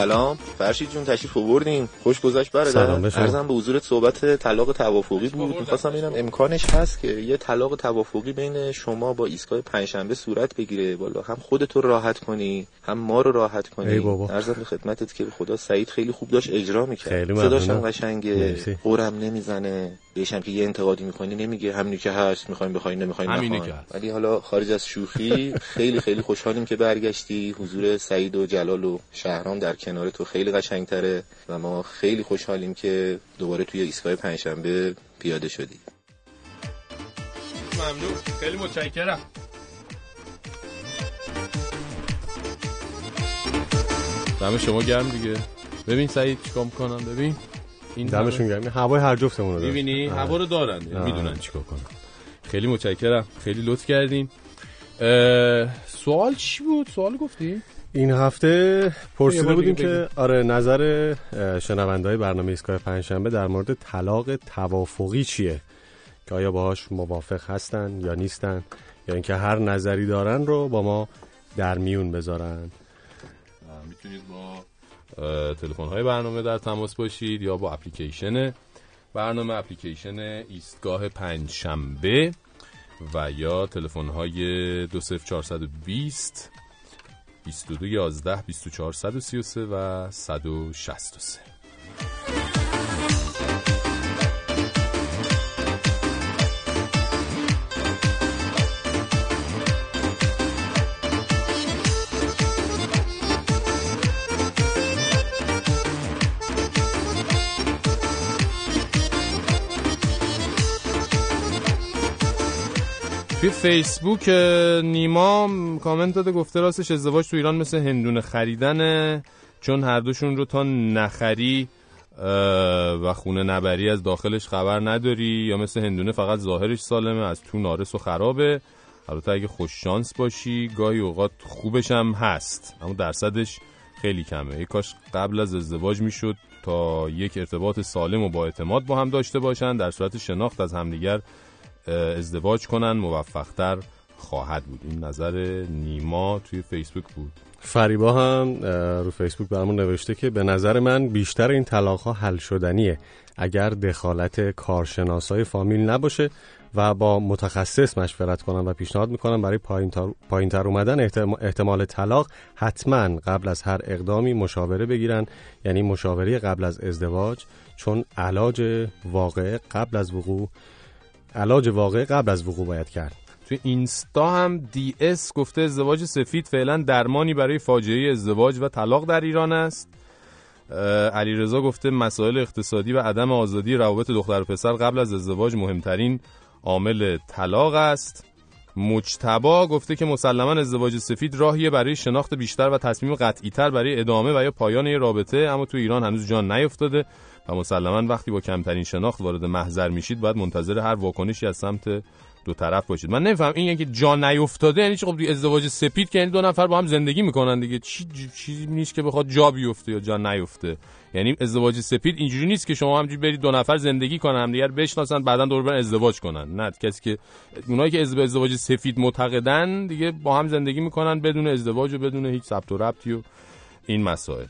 سلام فرشید جون تشریف آوردین، خوش گذشت برادر. عرضم به حضورت صحبت طلاق توافقی بود. می‌خواستم ببینم امکانش هست که یه طلاق توافقی بین شما با ایستگاه پنجشنبه صورت بگیره، والا هم خودت رو راحت کنی هم ما رو راحت کنی. عرضم به خدمتت که خدا سعید خیلی خوب داشت اجرا می‌کرد، صداش هم قشنگه، قرم نمیزنه، بهشم که یه انتقادی می‌کنی نمیگه همینی که هست، می‌خوایم بخوایم نمی‌خوایم نخوایم. ولی حالا خارج از شوخی خیلی خیلی خوشحالیم که برگشتی. حضور سعید و جلال و شهرام در کنار تو خیلی قشنگتره و ما خیلی خوشحالیم که دوباره توی ایستگاه پنجشنبه پیاده شدی. ممنون، خیلی متشکرم. دم شما گرم دیگه. ببین سعید چیکار می‌کنم، ببین این دمشون گرم، هوای هر جفتمون رو دارن، می‌بینی هوا رو دارن، میدونن چیکار کنن. خیلی متشکرم، خیلی لطف کردین. سوال چی بود؟ سوال گفتی؟ این هفته پرسیده بودیم که آره نظر شنونده‌های برنامه ایستگاه پنجشنبه در مورد طلاق توافقی چیه، که آیا باهاش موافق هستن یا نیستن، یا یعنی اینکه هر نظری دارن رو با ما در میون بذارن. میتونید با تلفن‌های برنامه در تماس باشید یا با اپلیکیشن برنامه، اپلیکیشن ایستگاه پنجشنبه، و یا تلفن‌های دو صفر چهار دو صفر بیست و دو یازده بیست و چهار صد و سی و سه و صد و شصت و سه. توی فیسبوک نیما کامنت داده، گفته راستش ازدواج تو ایران مثل هندونه خریدنه، چون هر دوشون رو تا نخری و خونه نبری از داخلش خبر نداری، یا مثل هندونه فقط ظاهرش سالمه از تو نارس و خرابه. البته اگه خوش شانس باشی گاهی اوقات خوبش هم هست، اما درصدش خیلی کمه. ای کاش قبل از ازدواج میشد تا یک ارتباط سالم و با اعتماد با هم داشته باشن، در صورت شناخت از همدیگر ازدواج کنن موفق‌تر خواهد بود. این نظر نیما توی فیسبوک بود. فریبا هم رو فیسبوک برامون نوشته که به نظر من بیشتر این طلاق‌ها حل شدنیه اگر دخالت کارشناسای فامیل نباشه و با متخصص مشورت کنن، و پیشنهاد میکنن برای پایین‌تر پایین‌تر اومدن احتمال طلاق حتما قبل از هر اقدامی مشاوره بگیرن، یعنی مشاوره قبل از ازدواج، چون علاج واقع قبل از وقوع علاج واقع قبل از وقوع باید کرد. توی اینستا هم دی اس گفته ازدواج سفید فعلا درمانی برای فاجعه ازدواج و طلاق در ایران است. علیرضا گفته مسائل اقتصادی و عدم آزادی روابط دختر و پسر قبل از ازدواج مهمترین عامل طلاق است. مجتبا گفته که مسلما ازدواج سفید راهیه برای شناخت بیشتر و تصمیم قطعی‌تر برای ادامه و یا پایان این رابطه، اما تو ایران هنوز جان نیفتاده و مسلماً وقتی با کمترین شناخت وارد محضر میشید باید منتظر هر واکنشی از سمت دو طرف باشید. من نمی‌فهم این یکی جا نیفتاده یعنی چی؟ خب ازدواج سپید که یعنی دو نفر با هم زندگی میکنن دیگه، چی چیزی نیست که بخواد جا بیفته یا جا نیفته. یعنی ازدواج سپید اینجوری نیست که شما همجوری برید دو نفر زندگی کنن، همدیگر بشناسن، بعداً دور برن ازدواج کنن. نه، کسی که اونایی که ازدواج سفید معتقدن دیگه با هم زندگی میکنن بدون ازدواج و بدون هیچ ثبت و ربطی و این مسائل.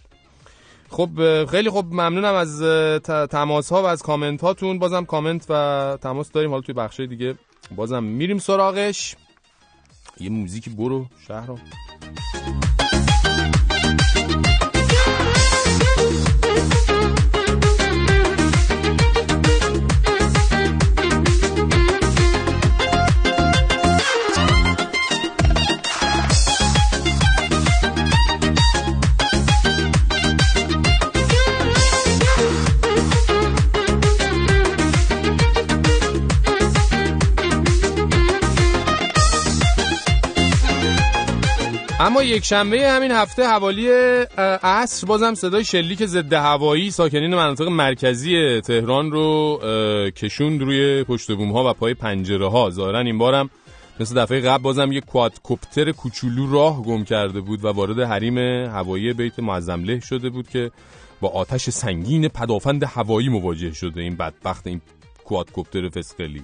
خب خیلی خب، ممنونم از تماس ها و از کامنت هاتون. بازم کامنت و تماس داریم، حالا توی بخشای دیگه بازم میریم سراغش. یه موزیکی برو شهرام. اما یک شنبه همین هفته حوالی عصر بازم صدای شلیک ضد هوایی ساکنین مناطق مرکزی تهران رو کشوند روی پشت بوم‌ها و پای پنجره‌ها. ظاهراً این بارم مثل دفعه قبل بازم یک کوادکوپتر کوچولو راه گم کرده بود و وارد حریم هوایی بیت معظم له شده بود که با آتش سنگین پدافند هوایی مواجه شده. این بدبخت این کوادکوپتر فسقلی.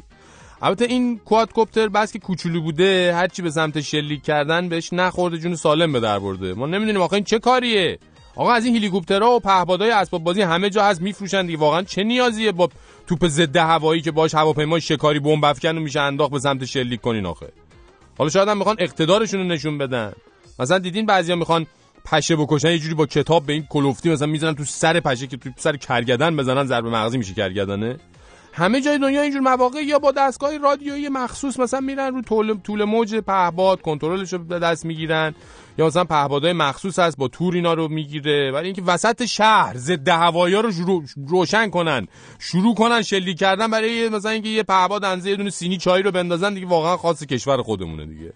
البته این کوادکوپتر بس که کوچولو بوده هرچی به سمت شلیک کردن بهش نخورده، جون سالم به در برده. ما نمیدونیم آخه این چه کاریه، آقا از این هلیکوپترها و پهپادهای اسباب بازی همه جا هست میفروشن دیگه، واقعا چه نیازیه با توپ ضد هوایی که باش هواپیمای شکاری بمب افکن میشه انداخت به سمت شلیک کنین آخه. حالا شاید هم میخوان اقتدارشون رو نشون بدن، مثلا دیدین بعضیا میخوان پشه بکشن یه جوری با کتاب به این کلفتی مثلا میزنن تو سر پشه که تو سر کرگدن بزنن ضربه مغزی میشه کرگدنه. همه جای دنیا اینجور مواقع یا با دستگاه رادیویی مخصوص مثلا میرن رو طول طول موج پهپاد کنترلش رو به دست میگیرن، یا مثلا پهپادهای مخصوص هست با تور اینا رو میگیره، ولی اینکه وسط شهر ضد هوایی رو رو روشن کنن شروع کنن شلیک کردن برای مثلا اینکه یه پهپاد انزه یه دونه سینی چای رو بندازن، دیگه واقعا خاص کشور خودمونه دیگه.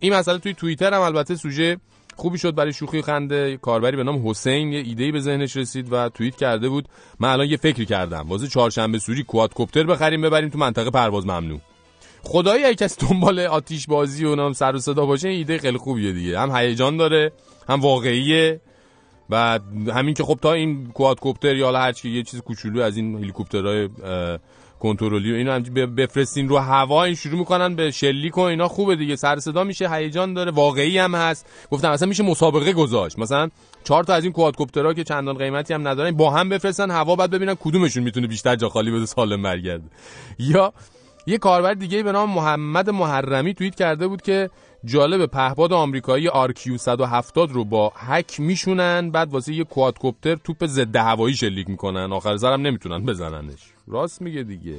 این مسئله توی توییتر هم البته سوژه خوبی شد برای شوخی خنده. کاربری به نام حسین یه ایده‌ای به ذهنش رسید و توییت کرده بود من الان یه فکری کردم واسه چهارشنبه سوری کوادکوپتر بخریم ببریم تو منطقه پرواز ممنوع. خدایی اگه کسی دنبال آتش بازی و نام سر و صدا باشه این ایده خیلی خوبیه دیگه، هم هیجان داره هم واقعیه. و همین که خب تا این کوادکوپتر یا هر چی یه چیز کوچولو از این هلیکوپترهای کنترلی و اینا بفرستین رو هوا، این شروع میکنن به شلیک و اینا، خوبه دیگه، سر صدا میشه، هیجان داره، واقعی هم هست. گفتم مثلا میشه مسابقه گذاشت، مثلا چهار تا از این کوادکوپترها که چندان قیمتی هم ندارن با هم بفرستن هوا، بعد ببینن کدومشون میتونه بیشتر جا خالی بده سالم برگرده. یا یه کاربر دیگه به نام محمد محرمی توییت کرده بود که جالب پهپاد آمریکایی آر کیو صد و هفتاد رو با هک میشونن بعد واسه یه کوادکوپتر توپ ضد هوایی شلیک میکنن، آخر سرم نمیتونن بزننش. راست میگه دیگه.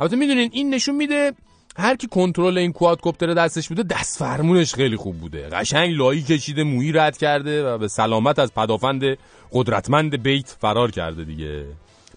البته میدونین این نشون میده هر کی کنترل این کوادکوپتر دستش بوده دست فرمونش خیلی خوب بوده، قشنگ لایی کشیده، مویی رد کرده و به سلامت از پدافند قدرتمند بیت فرار کرده دیگه.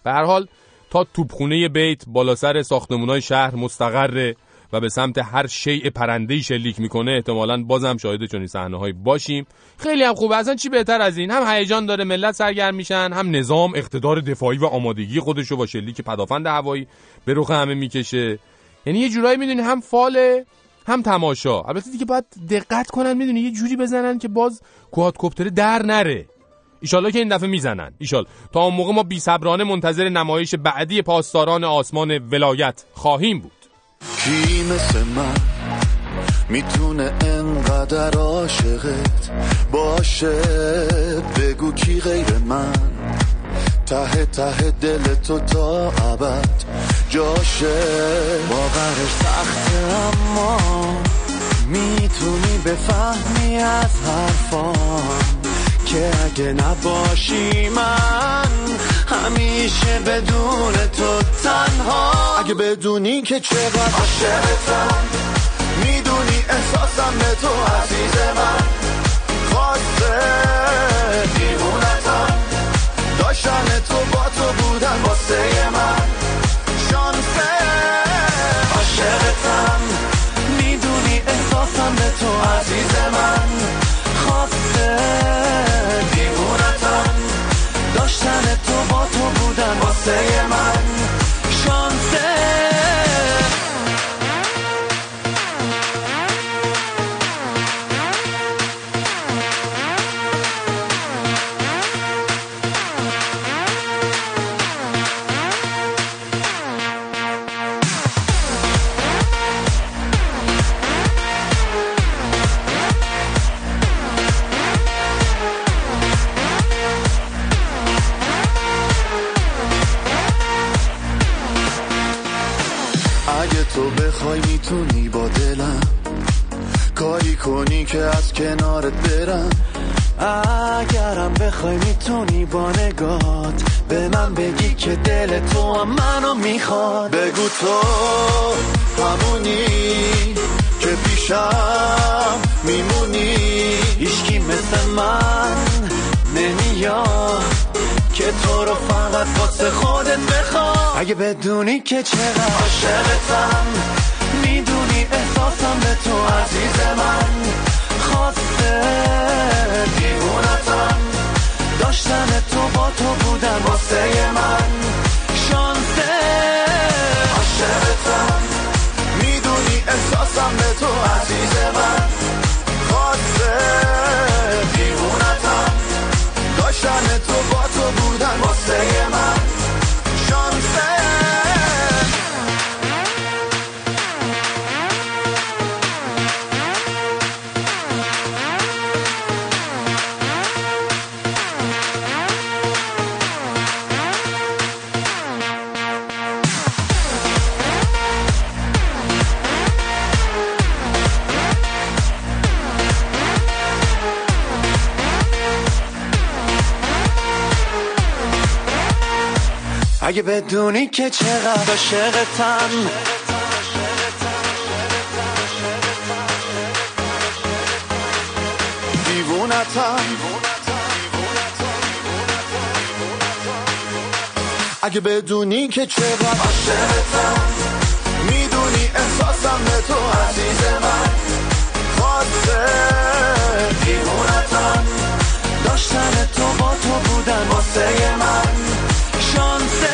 به هر حال تا توپخونه بیت بالا سر ساختمان‌های شهر مستقره و به سمت هر شیء پرنده‌ای شلیک میکنه، احتمالاً بازم شاهد چنین صحنه‌هایی باشیم. خیلی هم خوبه، اصلا چی بهتر از این؟ هم هیجان داره، ملت سرگرم میشن، هم نظام اقتدار دفاعی و آمادگی خودشو با شلیک پدافند هوایی به رخ همه میکشه. یعنی یه جورایی میدونی هم فاله هم تماشا. البته دیگه باید دقت کنن میدونی یه جوری بزنن که باز کوادکوپتر در نره. ایشالله که این دفعه میزنن ایشالله. تا اون موقع ما بی صبرانه منتظر نمایش بعدی پاسداران آسمان ولایت خواهیم بود. کی مثل من میتونه انقدر عاشقت باشه؟ بگو کی غیر من ته ته دل تو تا ابد جاشه. باورش سخته اما میتونی بفهمی از حرفان که اگه نباشی من همیشه بدون تو تنها. اگه بدونی که چقدر عاشقتم، میدونی احساسم به تو عزیز من، خواسته دیوونتم، داشتن تو با تو بودن واسه من شانسه. عاشقتم، میدونی احساسم به تو عزیز من، خواسته داشتن تو با تو بودن واسه من شانسه. خواهی میتونی با دلم کاری کنی که از کنارت برم، اگرم بخوای میتونی با نگات به من بگی که دل تو هم منو میخواد. بگو تو همونی که پیشم میمونی، هیچکی مثل من نمیاد که تو رو فقط واسه خودت بخوام. اگه بدونی که چقدر عاشقتم، میدونی احساسم به تو عزیز من، خواسته دیوونتم، داشتن تو با تو بودن واسه من شانسه. عاشقتم، میدونی احساسم به تو عزیز من، خواسته دیوونتم، داشتن تو با تو بودن واسه من شانسه. اگه بدونی که چقدر عاشقتم دیوونتم اگه بدونی که چقدر عاشقتم میدونی احساسم به تو عزیز من خاصه دیوونتم داشتن تو با تو بودن واسه من شانسه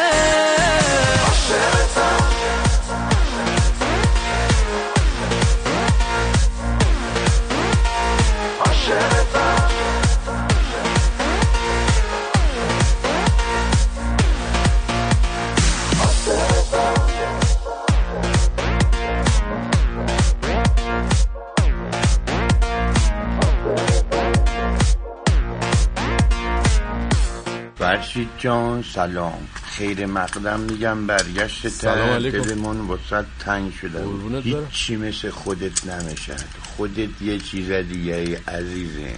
عاشقتم عاشقتم عاشقتم فرشید جان سلام خیر مقدم میگم برگشت تر دلمون وسط تنگ شده هیچی مثل خودت نمیشه خودت یه چیز دیگه ای عزیزه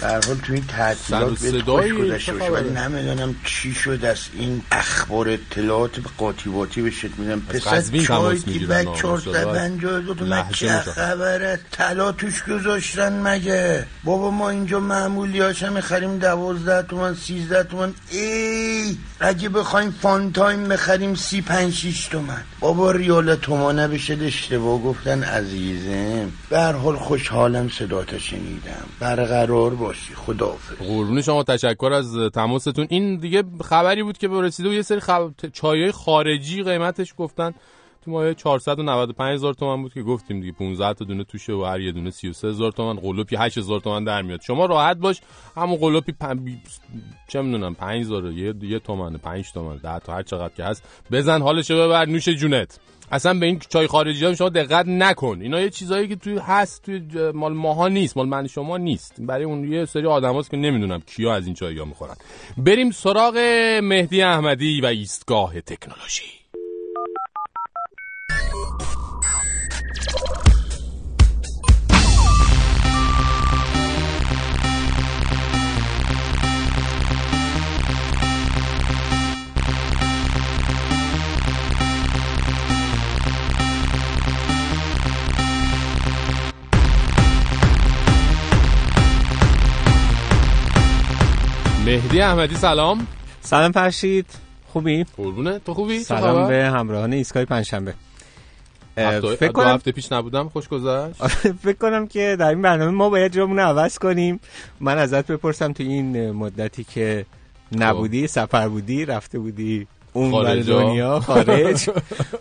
به هر حال تو این تعطیلات بهت خوش گذشته باشه ولی نمیدونم چی شد از این اخبار اطلاعات قاطیباتی بهشت میدم پسر چای دی بک چهارصد و پنجاه و دو تو مکه خبره طلا توش گذاشتن مگه بابا ما اینجا معمولیاش میخریم دوازده تومن سیزده تومن ای اگه بخوایم فان تایم بخریم سی و پنج شش تومن بابا ریال تومانه بشه اشتباه گفتن عزیزم به هر حال خوشحالم صداتو شنیدم برقرار باشی خداحافظ قربون شما تشکر از تماستون این دیگه خبری بود که برسیده و یه سری خب... چایای خارجی قیمتش گفتن تو مایه چهارصد و نود و پنج هزار تومان بود که گفتیم دیگه پانزده تا دونه توشه و هر یه دونه سی و سه هزار تومان قلوپی هشت هزار تومان در میاد شما راحت باش همون قلوپی پن... چه میدونم پنج هزار یه یه تومن پنج تومن ده تا هر چقدر که هست بزن حالشو ببر نوش جونت اصلا به این چای خارجی هم شما دقت نکن اینا یه چیزایی که توی هست توی مال ماها نیست مال من شما نیست برای اون یه سری آدماست که نمیدونم کیا از این چای‌ها میخورن بریم سراغ مهدی احمدی و ایستگاه تکنولوژی مهدی احمدی سلام سلام فرشید خوبی؟ قربونه تو خوبی؟ سلام به همراهان ایستگاه پنجشنبه فکر کنم هفته پیش نبودم خوش گذشت فکر کنم که در این برنامه ما باید جامون عوض کنیم من ازت بپرسم تو این مدتی که نبودی سفر بودی رفته بودی اون بر دنیا خارج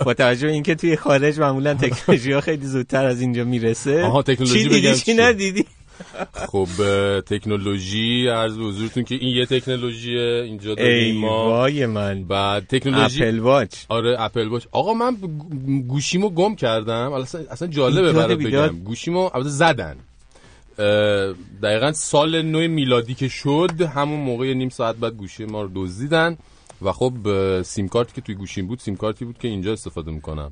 با توجه اینکه توی خارج معمولا تکنولوژی خیلی زودتر از اینجا میرسه آها تکنولوژی بگم چی ندیدی خب تکنولوژی عرض به حضورتون که این یه تکنولوژیه اینجا داریم ما وای من بعد تکنولوژی اپل واچ آره اپل واچ آقا من گوشیمو گم کردم اصلا جالبه برات بگم گوشیمو البته زدن دقیقاً سال نو میلادی که شد همون موقع نیم ساعت بعد گوشی ما رو دزدیدن و خب سیم کارتی که توی گوشیم بود سیم کارتی بود که اینجا استفاده میکنم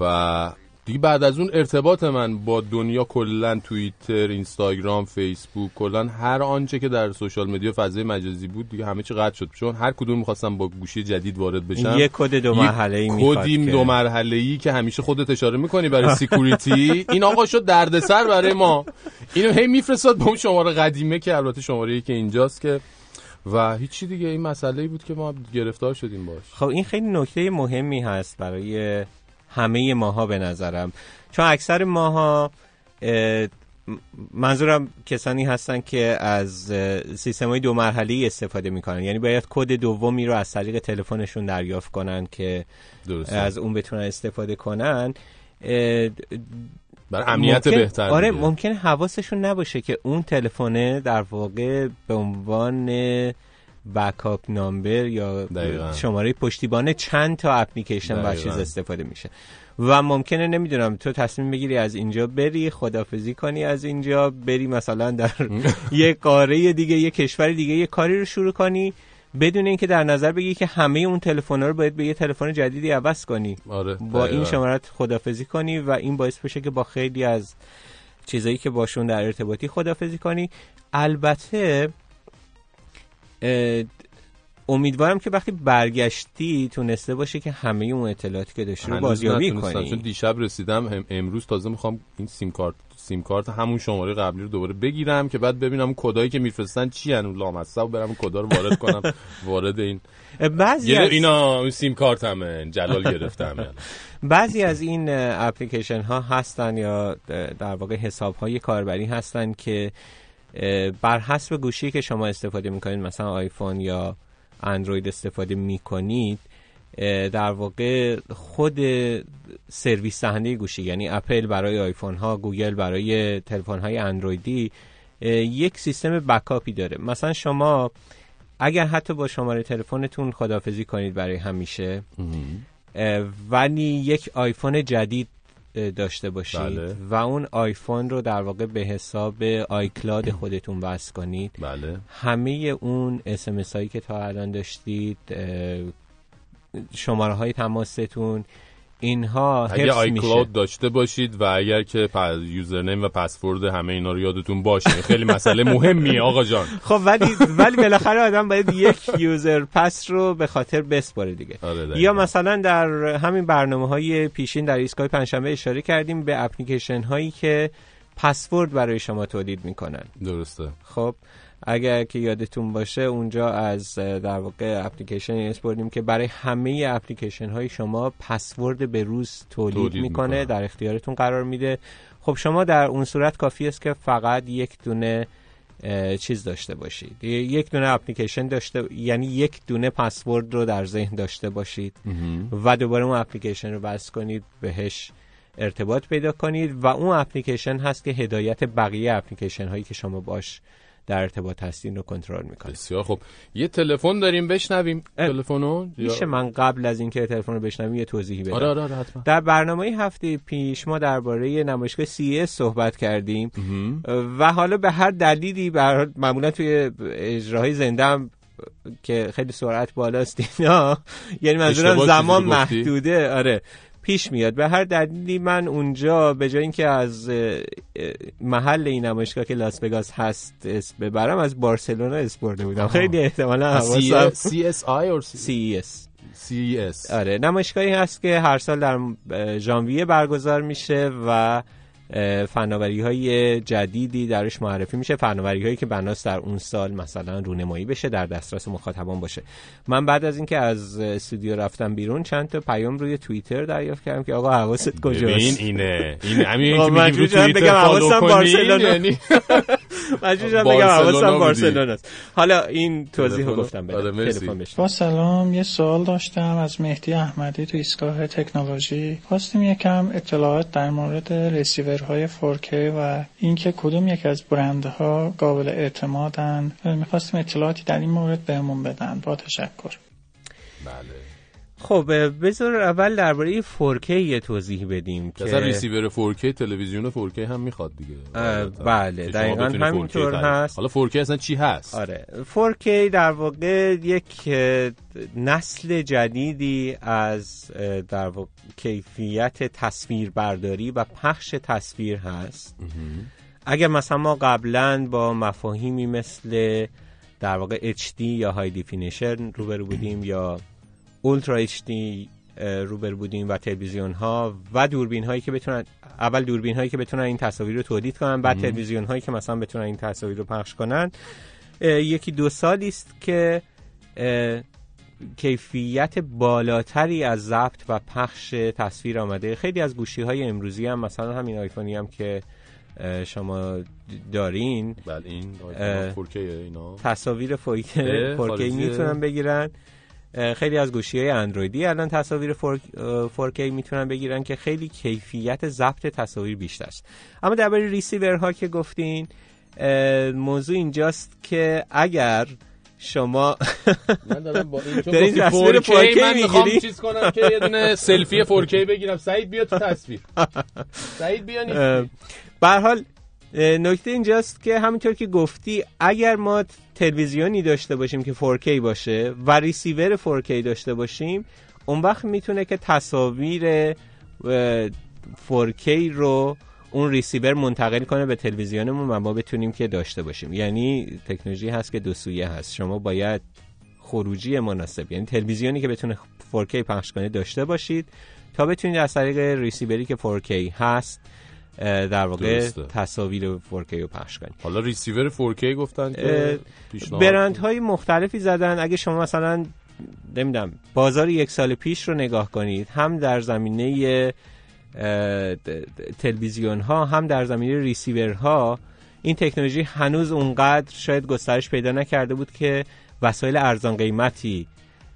و دیگه بعد از اون ارتباط من با دنیا کلن توییتر، اینستاگرام، فیسبوک کلن هر آنچه که در سوشال مدیا فضای مجازی بود دیگه همه چی قطع شد چون هر کدوم می‌خواستم با گوشی جدید وارد بشم یک کد دو مرحله‌ای می‌خواد کدیم دو مرحله‌ای که همیشه خودت اشاره می‌کنی برای سکیوریتی این آقا شد دردسر برای ما اینو هی میفرستاد به اون شماره قدیمه که البته شماره‌ای که اینجاست که و هیچی دیگه این مسئله‌ای بود که ما گرفتار شدیم باش خب این خیلی نکته مهمی هست برای همه ماها به نظرم چون اکثر ماها منظورم کسانی هستن که از سیستم‌های دو مرحله‌ای استفاده میکنن یعنی باید کد دومی رو از طریق تلفنشون دریافت کنن که درسته. از اون بتونن استفاده کنن برای امنیت ممکن... بهتر آره دیگه. ممکن حواسشون نباشه که اون تلفن در واقع به عنوان بکاپ نامبر یا دقیقا. شماره پشتیبانه چند تا اپلیکیشن و چیز استفاده میشه و ممکنه نمیدونم تو تصمیم بگیری از اینجا بری خدافزی کنی از اینجا بری مثلا در یک قاره دیگه یک کشور دیگه یک کاری رو شروع کنی بدون اینکه در نظر بگیری که همه اون تلفن‌ها رو باید به یه تلفن جدیدی عوض کنی آره. با این شماره‌ات خدافزی کنی و این باعث بشه که با خیلی از چیزایی که باشون در ارتباطی خدافزی کنی البته امیدوارم که وقتی برگشتی تونسته باشه که همه اون اطلاعاتی که داشتی رو بازیابی کنی. چون دیشب رسیدم، امروز تازه میخوام این سیم کارت سیم کارت همون شماره قبلی رو دوباره بگیرم که بعد ببینم کدایی که میفرستن چی ان لامصب و برم کدا رو وارد کنم. وارد این بعضی از اینا سیم کارتمه جلال گرفتم. یعنی بعضی از این اپلیکیشن ها هستن یا در واقع حساب های کاربری هستن که بر حسب گوشی که شما استفاده میکنید، مثلا آیفون یا اندروید استفاده میکنید، در واقع خود سرویس دهنده گوشی، یعنی اپل برای آیفون ها، گوگل برای تلفن های اندرویدی، یک سیستم بکاپی داره. مثلا شما اگر حتی با شماره تلفنتون خداحافظی کنید برای همیشه ولی یک آیفون جدید داشته باشید، بله، و اون آیفون رو در واقع به حساب آیکلاد خودتون وصل کنید، بله، همه اون اس ام اس هایی که تا الان داشتید، شماره های تماستون، اینها حفظ میشه. اگر آیکلاد داشته باشید و اگر که یوزرنیم و پسورد همه اینا رو یادتون باشه، خیلی مسئله مهمیه آقا جان. خب ولی ولی بالاخره آدم باید یک یوزر پس رو به خاطر بسپاره دیگه. یا مثلا در همین برنامه‌های پیشین در ایستگاه پنجشنبه اشاره کردیم به اپلیکیشن هایی که پسورد برای شما تولید میکنن. درسته. خب اگر که یادتون باشه اونجا از در واقع اپلیکیشن اسپوردیم که برای همه اپلیکیشن های شما پسورد به روز تولید, تولید میکنه. میکنه در اختیارتون قرار میده. خب شما در اون صورت کافی است که فقط یک دونه چیز داشته باشید، یک دونه اپلیکیشن داشته، یعنی یک دونه پسورد رو در ذهن داشته باشید و دوباره اون اپلیکیشن رو بس کنید، بهش ارتباط پیدا کنید و اون اپلیکیشن هست که هدایت بقیه اپلیکیشن هایی که شما باش در ارتباط هستین رو کنترل میکنه. بسیار خوب. یه تلفن داریم بشنویم. تلفنو میشه من قبل از اینکه تلفن رو بشنویم یه توضیحی بدم؟ آره آره حتما. در برنامه هفته پیش ما درباره نمایشگاه سی اس صحبت کردیم و حالا به هر دلیلی بر... معمولا توی اجراهای زنده هم که خیلی سرعت بالاست اینا، یعنی منظورم زمان محدوده، آره، پیش میاد. به هر دلیلی من اونجا به جای اینکه از محل این نمایشگاه که لاس وگاس هست اسم ببرم، از بارسلونا اسم برده بودم. خیلی احتمالاً حواسم سی اس آی اور سی اس سی اس. آره، نمایشگاهی هست که هر سال در ژانویه برگزار میشه و فناوری‌های جدیدی درش معرفی میشه، فناوری‌هایی که بناست در اون سال مثلا رونمایی بشه، در دسترس مخاطبان باشه. من بعد از اینکه از استودیو رفتم بیرون چند تا پیام روی توییتر دریافت کردم که آقا حواست کجاست؟ ببین اینه، این همین که میگیم روی توییتر حواسم بارسلونا، مجبورم بگم حواسم بارسلوناست. حالا این توضیحو گفتم. بدم. با سلام، یه سوال داشتم از مهدی احمدی تو ایستگاه تکنولوژی. خواستیم یکم اطلاعات در مورد رسیو های فور کی و اینکه کدوم یک از برندها قابل اعتمادن. می‌خواستیم اطلاعاتی در این مورد بهمون بدن. با تشکر. بله. خب بذار اول درباره فور کی یه توضیح بدیم که مثلا ریسیور فور کی تلویزیون فور کی هم میخواد دیگه. بله دقیقاً همینطور هست. حالا فور کی اصلا چی هست؟ آره، فور کی در واقع یک نسل جدیدی از در واقع کیفیت تصویربرداری و پخش تصویر هست. اگر مثلا ما قبلاً با مفاهیمی مثل در واقع اچ دی یا های دیفینیشن روبرو بودیم یا اولترا اچ دی روبر بودیم و تلویزیون ها و دوربین هایی که بتونن، اول دوربین هایی که بتونن این تصاویر رو تولید کنن، بعد تلویزیون هایی که مثلا بتونن این تصاویر رو پخش کنن، یکی دو سالی است که کیفیت بالاتری از ضبط و پخش تصویر آمده. خیلی از گوشی های امروزی هم، مثلا همین آیفونی هم که شما دارین، بله، این آیفون فور کی اینا تصاویر فور کی میتونن بگیرن. خیلی از گوشی‌های اندرویدی الان تصاویر فور کی میتونن بگیرن که خیلی کیفیت ضبط تصاویر بیشتر است. اما درباره ریسیورها که گفتین، موضوع اینجاست که اگر شما من دارم با این چون فور کی من میخوام چیز کنم که یه دونه سلفی فور کی بگیرم. سعید بیا تو تصویر. سعید بیا نیست. به هر حال نکته اینجاست که همینطور که گفتی، اگر ما تلویزیونی داشته باشیم که فور کی باشه و ریسیور فور کی داشته باشیم، اون وقت میتونه که تصاویر فور کی رو اون ریسیور منتقل کنه به تلویزیونمون و ما بتونیم که داشته باشیم. یعنی تکنولوژی هست که دو سویه هست. شما باید خروجی مناسب، یعنی تلویزیونی که بتونه فور کی پخش کنه داشته باشید تا بتونید از طریق ریسیوری که فور کی هست در واقع درسته. تصاویر فور کی رو پخش کنید. حالا ریسیور فور کی گفتن که برندهای مختلفی زدن. اگه شما مثلا نمیدونم بازار یک سال پیش رو نگاه کنید، هم در زمینه تلویزیون ها هم در زمینه ریسیور ها این تکنولوژی هنوز اونقدر شاید گسترش پیدا نکرده بود که وسایل ارزان قیمتی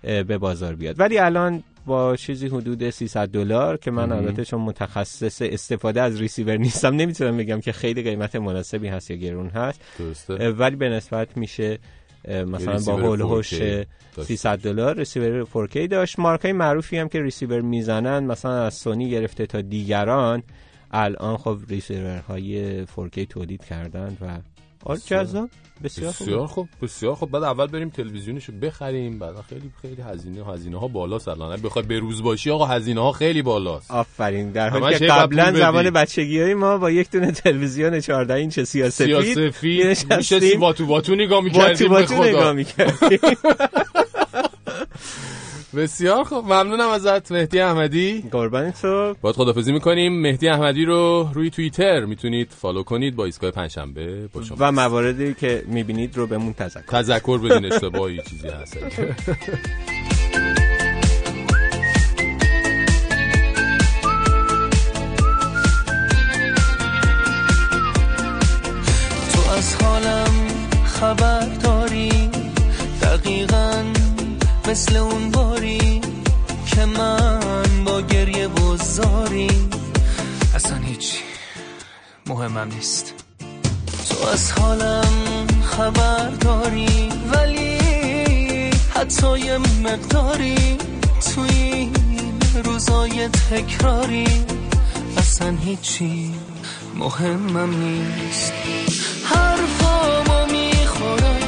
به بازار بیاد، ولی الان با چیزی حدود سیصد دلار که من البته چون متخصص استفاده از ریسیور نیستم نمیتونم بگم که خیلی قیمت مناسبی هست یا گرون هست، ولی به نسبت میشه مثلا با هول هوش سیصد دلار ریسیور فور کی داشت. مارکای معروفی هم که ریسیور میزنن مثلا از سونی گرفته تا دیگران الان خب ریسیورهای فور کی تولید کردن و آره جذاب بسیار خوب بسیار خوب بسیار خوب بعد اول بریم تلویزیونشو بخریم، بعد خیلی خیلی هزینه هزینه ها بالاست. الان بخوای به روز باشی آقا هزینه ها خیلی بالاست. آفرین، در حالی که قبلا زمان بچگیای ما با یک دونه تلویزیون چهارده اینچ سیاسفید میشستیم واتو واتو نگاه می‌کردیم. واتو واتو نگاه می‌کردیم. بسیار خوب، ممنونم ازت مهدی احمدی. قربانت تو. باید خدافظی میکنیم. مهدی احمدی رو روی توییتر میتونید فالو کنید با ایستگاه پنجشنبه با شما و مواردی که میبینید رو بهمون تذکر تذکر بدین اشتباهی چیزی هست. تو از حالم خبر داری دقیقاً مثل اون باری که من با گریه و زاری اصلا هیچی مهمم نیست. تو از حالم خبر داری ولی حتی یه مقداری توی روزای تکراری اصلا هیچی مهمم نیست. حرفامو میخورم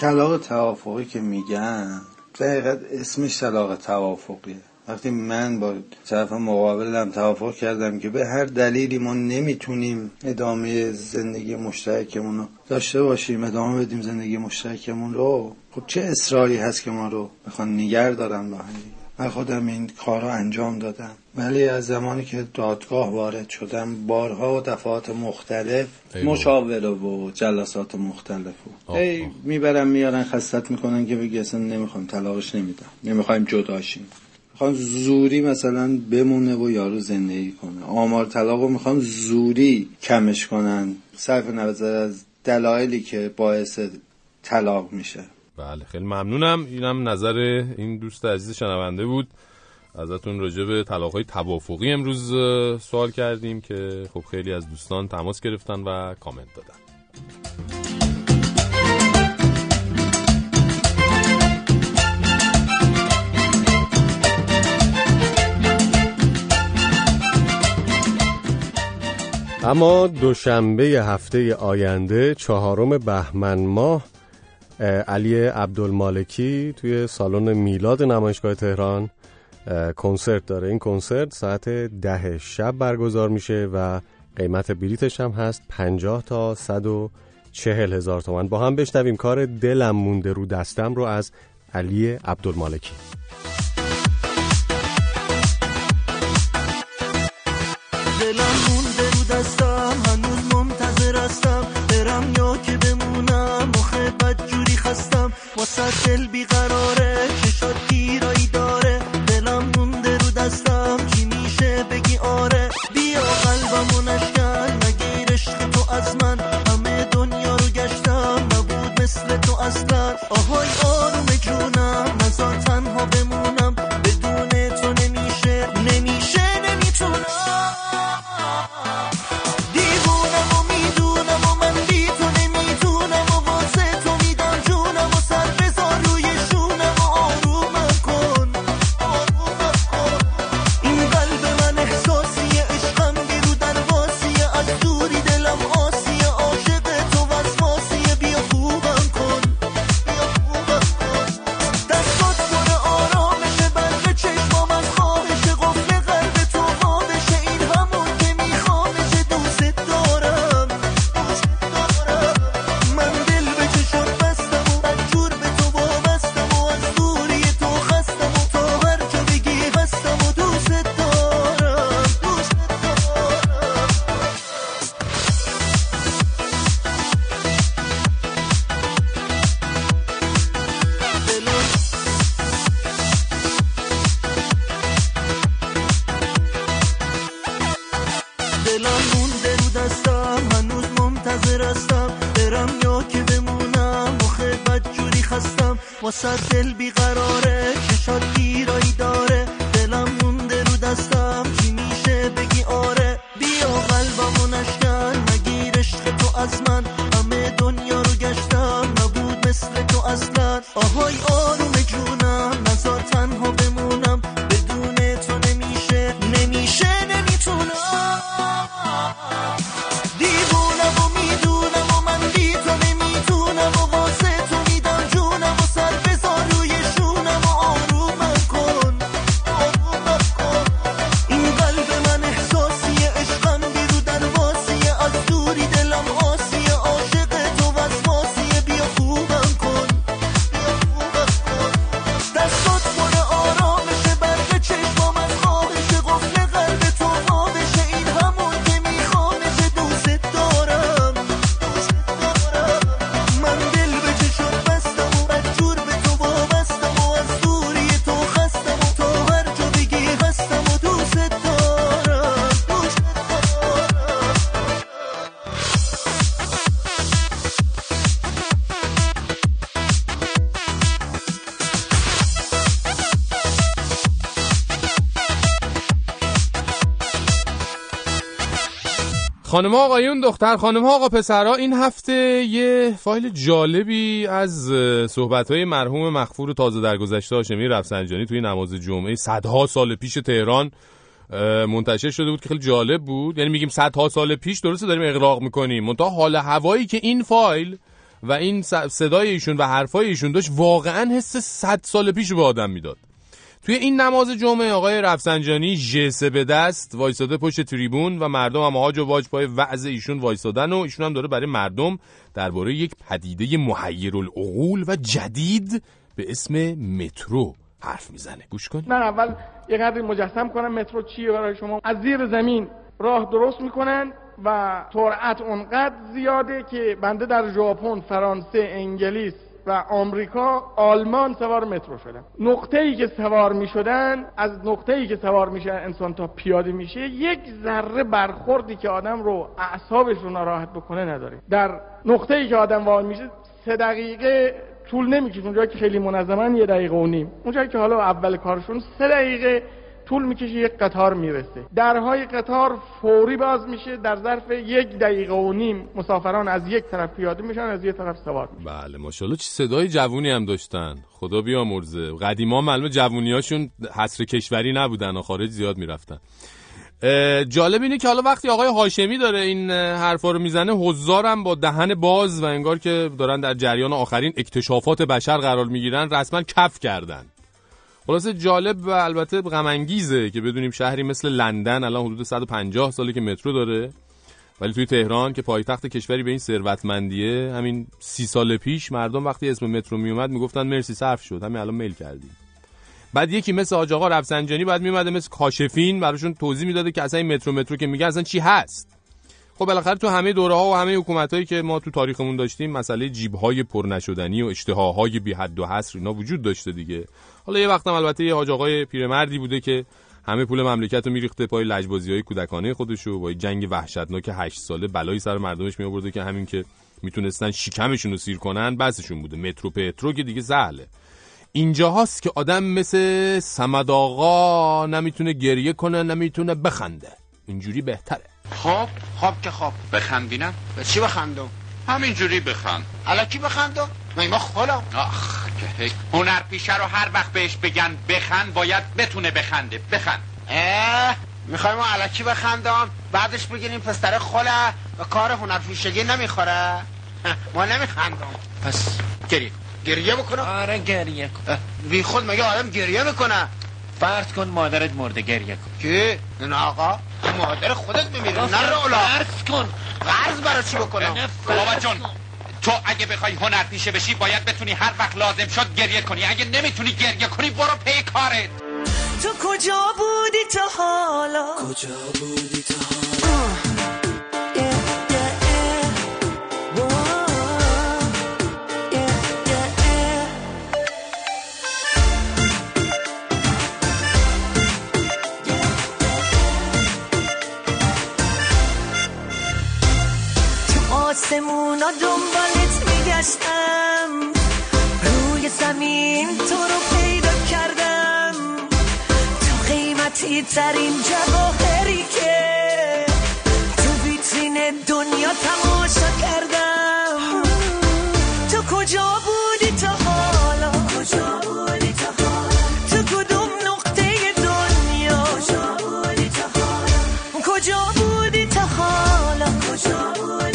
طلاق توافقی که میگن در حقیقت اسمش طلاق توافقیه. وقتی من با طرف مقابلم توافق کردم که به هر دلیلی ما نمیتونیم ادامه زندگی مشترکمون رو داشته باشیم، ادامه بدیم زندگی مشترکمون رو، خب چه اصراری هست که ما رو بخوان نگر دارن با هم؟ من خودم این کار رو انجام دادم، ولی از زمانی که دادگاه وارد شدم بارها و دفعات مختلف مشاوره و جلسات مختلف و ای میبرم میارن خستت میکنن که بگی اصلا نمیخوام طلاقش نمیدم، نمیخوایم جداشیم، میخوام زوری مثلا بمونه و یارو زندگی کنه. آمار طلاق رو میخوام زوری کمش کنن صرف نظر از دلایلی که باعث طلاق میشه. بله خیلی ممنونم. اینم نظر این دوست عزیز شنونده بود. ازتون راجع به طلاق‌های توافقی امروز سوال کردیم که خب خیلی از دوستان تماس گرفتن و کامنت دادن. اما دوشنبه هفته آینده چهارم بهمن ماه علی عبدالمالکی توی سالن میلاد نمایشگاه تهران کنسرت داره. این کنسرت ساعت ده شب برگزار میشه و قیمت بلیتش هم هست پنجاه تا صد و چهل هزار تومان. با هم بشنویم کار دلم مونده رو دستم رو از علی عبدالمالکی. دلم مونده رو دستم هنوز منتظر هستم برم یا که بمونم آخه بدجوری خستم واسه دل بیقراره چشات گیرایی داره دلم مونده رو دستم چی میشه بگی آره بیا قلبمو نشکن نگیر عشق تو از من همه دنیا رو گشتم نبود مثل تو اصلا آهای آروم جونم نزار تنها بمونم بدون تو نمیشه نمیشه نمیتونم خانم ها آقایون، دختر خانم ها آقا پسرها، این هفته یه فایل جالبی از صحبت‌های مرحوم مغفور تازه درگذشته هاشمی رفسنجانی توی نماز جمعه صدها سال پیش تهران منتشر شده بود که خیلی جالب بود. یعنی میگیم صدها سال پیش، درسته داریم اغراق میکنیم، منتها حال هوایی که این فایل و این صدای ایشون و حرفای ایشون داشت واقعا حس صد سال پیش رو به آدم میداد. توی این نماز جمعه آقای رفسنجانی ژسه به دست وایساده پشت تریبون و مردم هم هاج و واج پای وعظ ایشون وایسادن و ایشون هم داره برای مردم درباره یک پدیده محیرالعقول و جدید به اسم مترو حرف میزنه. گوش کن. من اول یه قدری مجسم کنم مترو چیه برای شما. از زیر زمین راه درست میکنن و سرعت اونقدر زیاده که بنده در ژاپن، فرانسه، انگلیس و آمریکا، آلمان سوار مترو شدن. نقطه‌ای که سوار می‌شدن، از نقطه‌ای که سوار میشه انسان تا پیاده میشه، یک ذره برخوردی که آدم رو اعصابش رو ناراحت بکنه نداره. در نقطه‌ای که آدم وای میشه سه دقیقه طول نمی‌کشه، اونجایی که خیلی منظمن یه دقیقه و نیم، اونجایی که حالا اول کارشون سه دقیقه طول می‌کشه یک قطار میرسه. درهای قطار فوری باز میشه، در ظرف یک دقیقه و نیم مسافران از یک طرف پیاده میشن، از یک طرف سوار میشن. بله ماشاءالله چه صدای جوونی هم داشتن، خدا بیامرزه. قدیما معلومه جوونیاشون حصر کشوری نبودن، خارج زیاد میرفتن. جالب اینه که حالا وقتی آقای هاشمی داره این حرفا رو میزنه، حضارم با دهن باز و انگار که دارن در جریان آخرین اکتشافات بشر قرار میگیرن رسما کف کردن. خلاصه جالب و البته غم انگیزه که بدونیم شهری مثل لندن الان حدود صد و پنجاه ساله که مترو داره، ولی توی تهران که پایتخت کشوری به این ثروتمندیه، همین سی سال پیش مردم وقتی اسم مترو میومد میگفتن مرسی صرف شد، همین الان میل کردیم. بعد یکی مثل حاج آقا رفسنجانی بعد میومده مثل کاشفین براشون توضیح میداده که اصلا این مترو مترو که میگه اصلا چی هست. خب بالاخره تو همه دوره ها و همه حکومتایی که ما تو تاریخمون داشتیم مسئله جیب های پر نشدنی و اشتهاهای بی حد و حصر اینا وجود داشته دیگه. حالا یه وقتم البته یه حاج آقای پیرمردی بوده که همه پول مملکت رو میریخته پای لجبازی‌های کودکانه خودش و با جنگ وحشتناک هشت ساله بلایی سر مردمش میآورده که همین که میتونستن شکمشون رو سیر کنن بسشون بوده. مترو پترو که دیگه سهله. اینجا هاست که آدم مثل صمد آقا نمیتونه گریه کنه، نمیتونه بخنده، اینجوری بهتره. خب خب که خب بخندینم به چی بخندم؟ همینجوری بخند. الکی بخندم میما خلا. آخ که هنر پیشه رو هر وقت بهش بگن بخند باید بتونه بخنده. بخند. اه میخوایم الکی بخندم بعدش بگیریم پستر خلا و کار هنر پیشگی نمیخوره. ما نمیخندم. پس گریه گریه بکنم؟ آره گریه کن. بی خود مگه آدم گریه میکنه؟ فرض کن مادرت مرده گریه کن. کی؟ نه آقا مادر خودت بمیره. نه رولا فرض کن. قرض برای چی بکنم؟ بابا جون تو اگه بخوای هنرپیشه بشی باید بتونی هر وقت لازم شد گریه کنی، اگه نمیتونی گریه کنی برو پی کارت. تو کجا بودی تا حالا؟ کجا بودی تا حالا؟ آسمونا دنبالت میگشتم، روی زمین تو رو پیدا کردم، تو قیمتی ترین جواهری که تو ویترین دنیا تماشا کردم. تو کجا بودی تا حالا؟ کجا بودی تا حالا؟ تو کدوم نقطه دنیا؟ کجا بودی تا حالا؟ کجا بودی تا حالا؟ کجا بودی تا حالا؟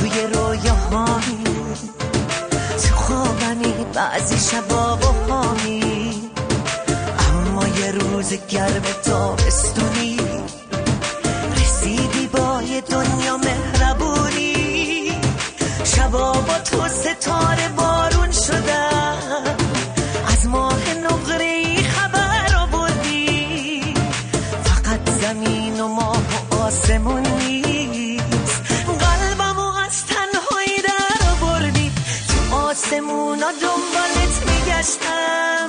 توی رویاهایی تو خوابمی بعضی شبا و هامی، اما یه روز گرم تابستونی رسیدی با یه دنیا مهربونی، شبا با تو ستاره بارون شدن، از ماه نقره‌ای خبر آوردی، فقط زمین و ماه و آسمونی، آسمونا دنبالت میگشتم،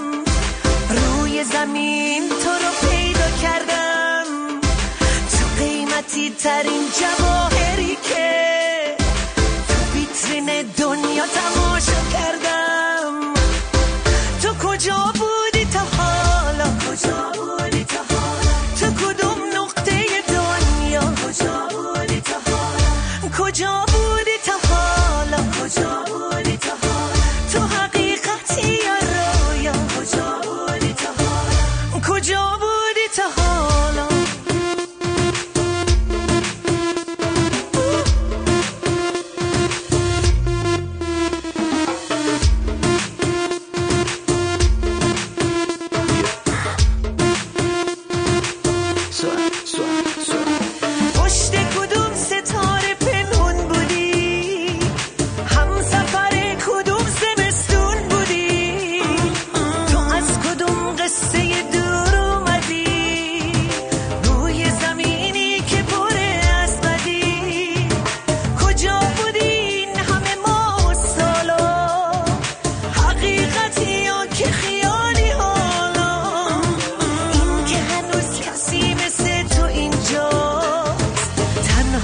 روی زمین تو رو پیدا کردم،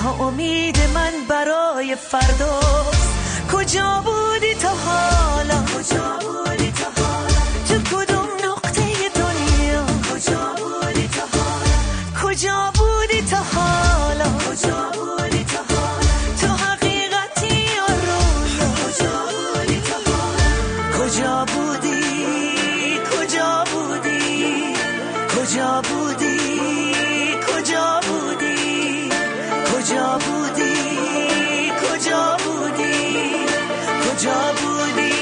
تنها امید من برای فرداست. کجا بودی تا حالا؟ کجا بودی تا حالا؟ تو کدوم نقطه دنیا؟ کجا بودی تا حالا؟ کجا بودی تا حالا؟ کجا بودی تا حالا؟ تو حقیقتی یا رویا؟ کجا بودی تا حالا؟ کجا بودی؟ کجا بودی؟ کجا بودی؟ کجا بودی؟ کجا بودی؟ کجا بودی؟ کجا بودی؟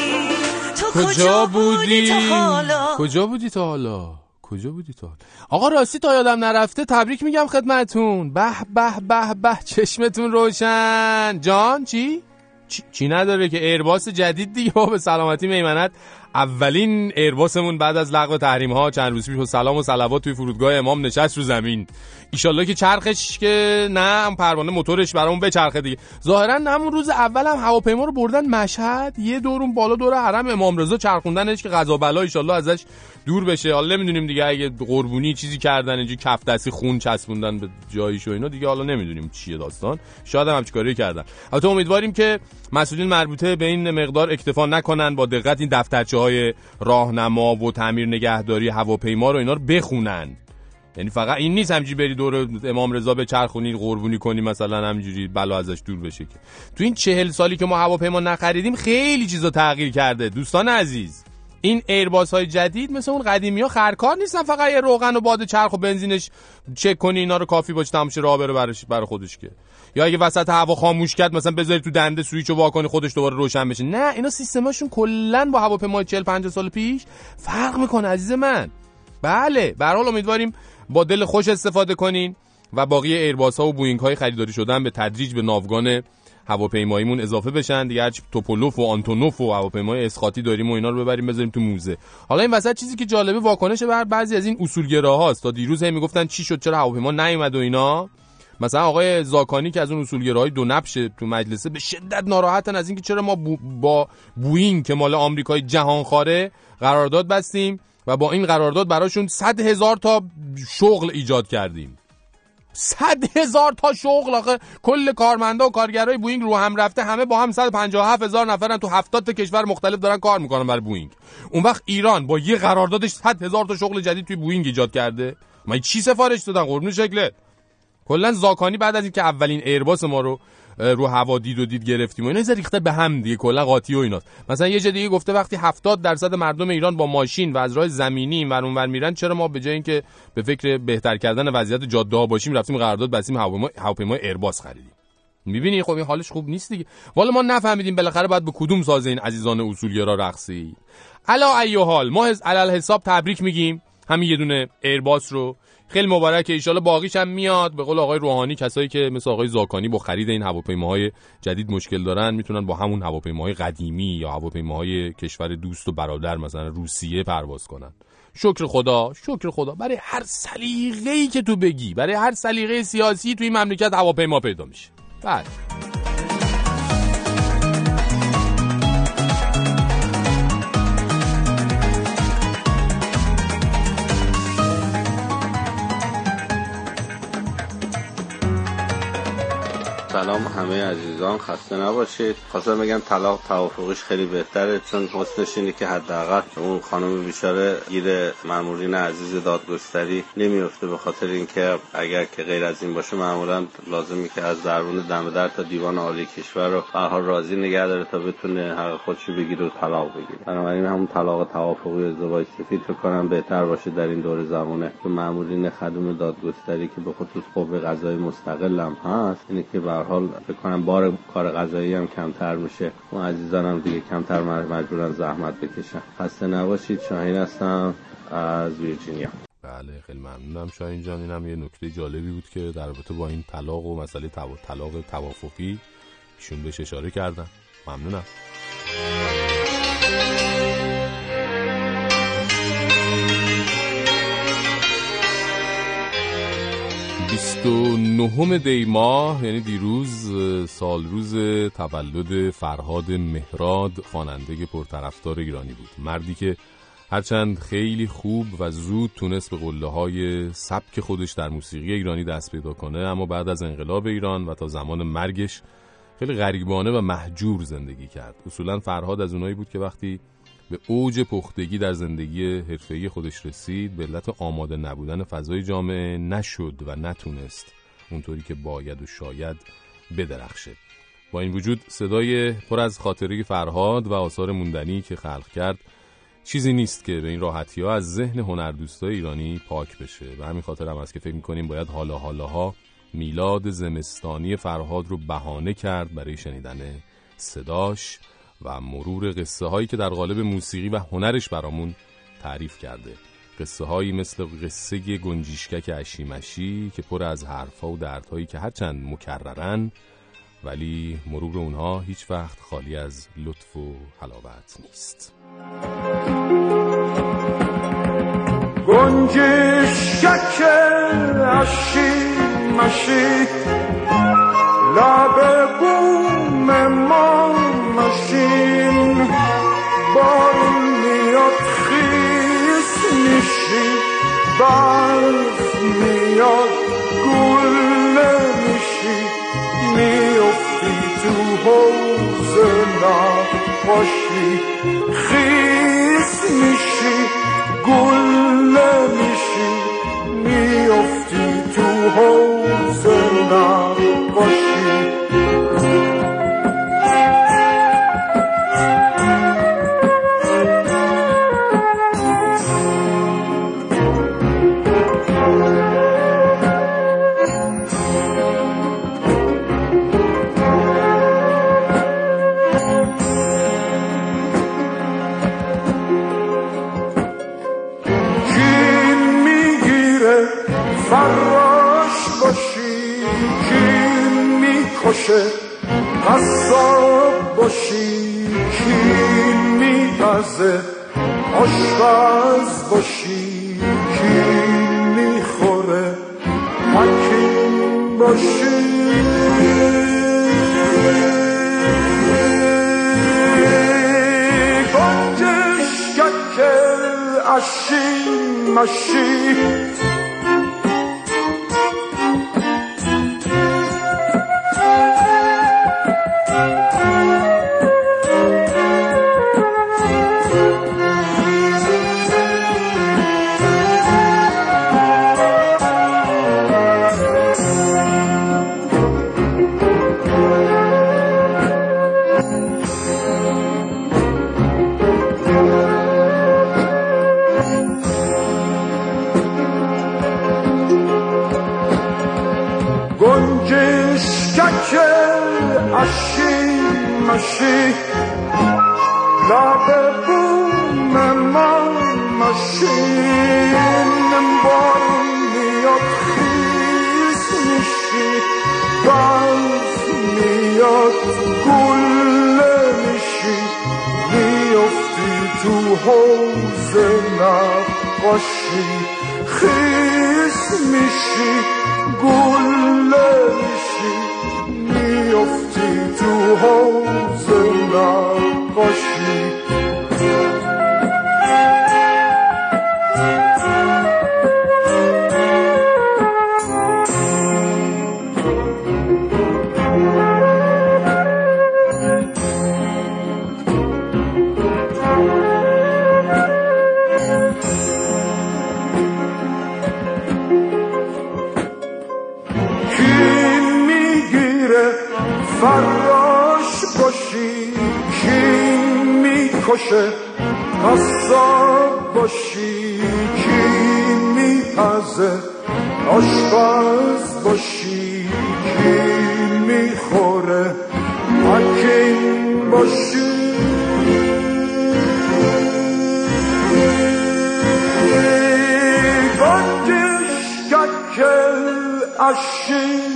تو کجا بودی تا حالا؟ کجا بودی تا حالا؟ کجا بودی تا حالا؟ آقا راستی تا یادم نرفته تبریک میگم خدمتتون. به به به به چشمتون روشن. جان چی؟ چی, چی نداره که ایرباس جدید دیگه. با به سلامتی میمند. اولین ایرباسمون بعد از لغو تحریم ها چند روز پیش و سلام و صلوات توی فرودگاه امام نشست رو زمین. ایشالله که چرخش که نه پروانه موتورش برامون بچرخه دیگه. ظاهرا همون روز اول هم هواپیما رو بردن مشهد، یه دورون بالا دور حرم امام رضا چرخوندنش که قضا بلا ایشالله ازش دور بشه. حالا نمیدونیم دیگه اگه قربونی چیزی کردن، اینجوری کف دستی خون چسبوندن به جایش و اینا دیگه، حالا نمیدونیم چیه داستان. شاید هم چیکاری کردن. البته امیدواریم که مسئولین مربوطه به این مقدار اکتفا نکنن، با دقت این دفترچه‌های راهنما و تعمیر نگهداری هواپیما رو اینا رو بخونن. یعنی فقط این نیست همینجوری بری دور امام رضا به چرخونی قربونی کنی مثلا همینجوری بلا ازش دور بشه. که تو این چهل سالی که ما هواپیما نخریدیم خیلی چیزا تغییر کرده دوستان عزیز. این ایرباس های جدید مثل اون قدیمی‌ها خرکار نیستن، فقط یه روغن و باد چرخ و بنزینش چک کنی اینا رو کافی باشه تماشا راه بره براش برای خودش. که یا اگه وسط هوا خاموش کرد مثلا بذاری تو دنده سوئیچ رو وا کنی خودش دوباره روشن بشه. نه اینا سیستماشون کلا با هواپیمای چهل پنجاه سال پیش فرق میکنه عزیز من. بله به هر حال امیدواریم با دل خوش استفاده کنین و باقی ایرباس ها و بوئینگ های خریداری شدن به تدریج به ناوگان هواپیماییمون اضافه بشن دیگه. هرچی توپولوف و آنتونوف و هواپیمای اسقاطی داریم و اینا رو ببریم بذاریم تو موزه. حالا این وسط چیزی که جالبه واکنش بر بعضی از این اصولگراهاست. تا دیروز هم میگفتن چی شد چرا هواپیما نیومد و اینا. مثلا آقای زاکانی که از اون اصولگراهای دو نبشه تو مجلسه به شدت ناراحتن از اینکه چرا ما بو با بوئینگ که مال آمریکای جهانخواره قرارداد بستیم و با این قرارداد براشون صد هزار تا شغل ایجاد کردیم. صد هزار تا شغل. آخه کل کارمندا و کارگرای بوئینگ رو هم رفته همه با هم صد و پنجاه و هفت هزار نفرن تو هفتاد تا کشور مختلف دارن کار میکنن برای بوئینگ. اون وقت ایران با یه قراردادش صد هزار تا شغل جدید توی بوئینگ ایجاد کرده. ما چی سفارش دادن قربون شکلت. کلا زاکانی بعد از اینکه اولین ایرباس ما رو رو هوا دید و دید گرفتیم و اینا زیر ریخته به هم دیگه کلا قاطی و ایناست. مثلا یه جای دیگه گفته وقتی هفتاد درصد مردم ایران با ماشین و از راه زمینی اینور اونور میرن چرا ما به جای اینکه به فکر بهتر کردن وضعیت جاده ها باشیم رفتیم قرارداد بستیم هواپیمای ایرباس خریدیم. میبینی خب این حالش خوب نیست دیگه. والا ما نفهمیدیم بالاخره باید به کدوم ساز این عزیزان اصولگرا رقصید. علا ای حال ما از علل حساب تبریک میگیم همین یه دونه ایرباس رو. خیلی مبارکه ان شاء الله باقیش هم میاد. به قول آقای روحانی کسایی که مثل آقای زاکانی با خرید این هواپیماهای جدید مشکل دارن میتونن با همون هواپیماهای قدیمی یا هواپیماهای کشور دوست و برادر مثلا روسیه پرواز کنن. شکر خدا شکر خدا برای هر سلیقه‌ای که تو بگی، برای هر سلیقه سیاسی تو این مملکت هواپیما پیدا میشه. بله سلام همه عزیزان خسته نباشید. خواستم بگم طلاق توافقیش خیلی بهتره چون حسنش اینه که حداقل اون خانم بیچاره گیر مامورین عزیز دادگستری نمیفته، به خاطر اینکه اگر که غیر از این باشه معمولا لازمه که از درون دم در تا دیوان عالی کشور رو هر راضی نگه داره تا بتونه حق خودش رو بگیره و طلاق بگیره. بنابراین همون طلاق توافقی ازدواج سفید فکر کنم بهتر باشه در این دور زمانه که مامورین خدمه دادگستری که به خصوص قوه قضایی مستقلم هست اینه که حال فکر کنم بار کار قضایی هم کمتر میشه. اون عزیزانم دیگه کمتر مجبورن زحمت بکشن. خسته نباشید. شاهین هستم از ویرجینیا. بله خیلی ممنونم شاهین جان. اینم یه نکته جالبی بود که در رابطه با این طلاق و مسئله طلاق توافقی ایشون بهش اشاره کردن. ممنونم. بیست و نهم دی ماه یعنی دیروز سال روز تولد فرهاد مهراد خواننده پرطرفدار ایرانی بود. مردی که هرچند خیلی خوب و زود تونست به قله‌های سبک خودش در موسیقی ایرانی دست پیدا کنه، اما بعد از انقلاب ایران و تا زمان مرگش خیلی غریبانه و محجور زندگی کرد. اصولاً فرهاد از اونایی بود که وقتی به اوج پختگی در زندگی حرفه‌ای خودش رسید، به علت آماده نبودن فضای جامعه نشد و نتونست اونطوری که باید و شاید بدرخشه. با این وجود صدای پر از خاطره فرهاد و آثار موندنی که خلق کرد چیزی نیست که به این راحتی‌ها از ذهن هنردوستای ایرانی پاک بشه. و همین خاطر هم هست که فکر می‌کنیم باید حالا حالاها میلاد زمستانی فرهاد رو بهانه کرد برای شنیدن صداش و مرور قصه هایی که در قالب موسیقی و هنرش برامون تعریف کرده. قصه هایی مثل قصه گنجیشکک اشیمشی که پر از حرفا و دردهایی که هرچند مکررن ولی مرور اونها هیچ وقت خالی از لطف و حلاوت نیست. گنجیشکک اشیمشی لب بوم ما ماشین با میاد خیس میشی برف میاد گل میشی میافتی تو حوزه نباشی خیس میشی گل میشی میافتی تو حوزه نباشی قصاب باشی کین میپزه آشپز باشی کین میخوره حکیم باشی گنجشکک اشیمشی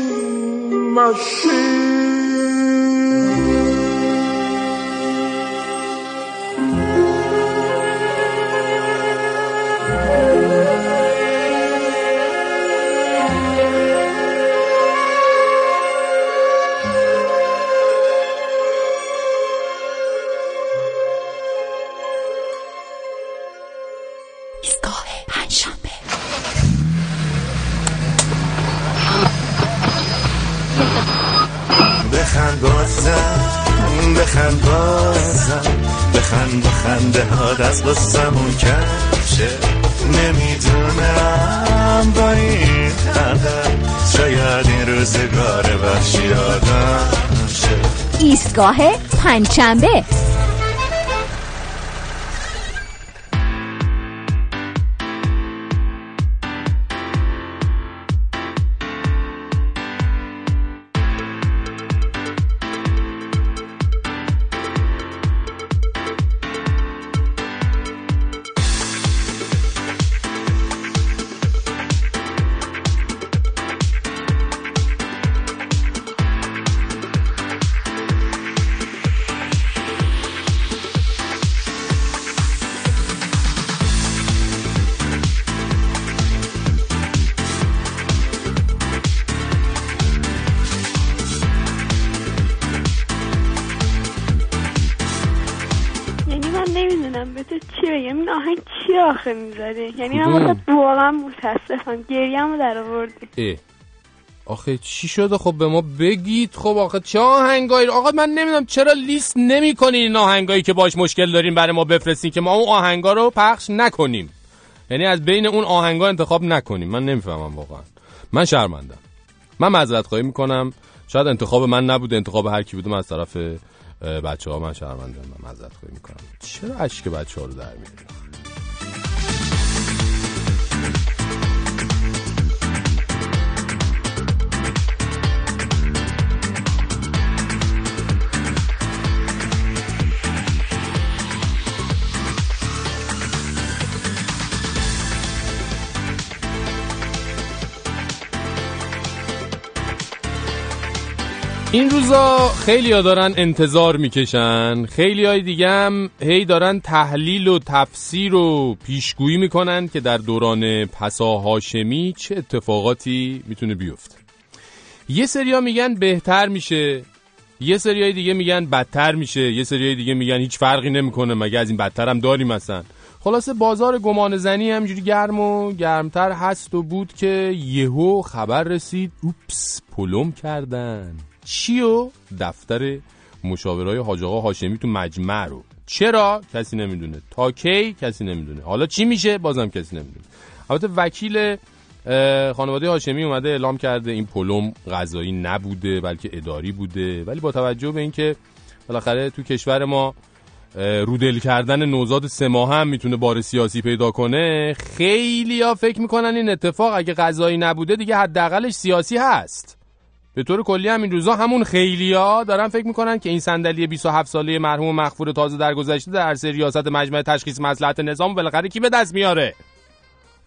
بخند بازم بخند بازم بخند بخنده ها دست بازمون کشه نمیدونم با این تنم شاید این روزگار بخشی آدم شه. ایستگاه پنجشنبه. آخه میذاری یعنی من واسه واقعا متاسفم گریه‌مو در آوردی. آخه چی شده؟ خب به ما بگید. خب آخه چه آهنگایی؟ آقا من نمیدونم چرا لیست نمی‌کنین این آهنگایی که باهاش مشکل دارین برای ما بفرستین که ما اون آهنگا رو پخش نکنیم، یعنی از بین اون آهنگا انتخاب نکنیم. من نمیفهمم واقعا. من شرمندم. من معذرت خواهی می‌کنم. شاید انتخاب من نبود، انتخاب هر کی بود. من از طرف بچه‌ها من شرمندم. من معذرت خواهی می‌کنم. چرا اشک بچه‌ها رو در میارید؟ این روزا خیلی‌ها دارن انتظار میکشن، خیلی‌های دیگه هم هی دارن تحلیل و تفسیر و پیشگویی میکنن که در دوران پسا هاشمی چه اتفاقاتی میتونه بیفته. یه سریا میگن بهتر میشه، یه سریای دیگه میگن بدتر میشه، یه سریای دیگه میگن هیچ فرقی نمیکنه مگه از این بدتر هم داریم مثلا. خلاصه بازار گمان زنی همینجوری گرم و گرمتر هست و بود که یهو خبر رسید اوپس پلم کردن چیو؟ دفتر مشاورای حاج آقا هاشمی تو مجمع رو. چرا؟ کسی نمیدونه. تا کی؟ کسی نمیدونه. حالا چی میشه؟ بازم کسی نمیدونه. البته وکیل خانواده هاشمی اومده اعلام کرده این پلم قضایی نبوده بلکه اداری بوده، ولی با توجه به اینکه بالاخره تو کشور ما رودل کردن نوزاد سه ماه هم میتونه بار سیاسی پیدا کنه، خیلی‌ها فکر میکنن این اتفاق اگه قضایی نبوده دیگه حداقلش سیاسی هست. به طور کلی هم این روزا همون خیلی‌ها دارن فکر میکنن که این صندلی بیست و هفت ساله مرحوم مغفور تازه درگذشته در عرصه ریاست مجمع تشخیص مصلحت نظام بالاخره کی به دست میاره.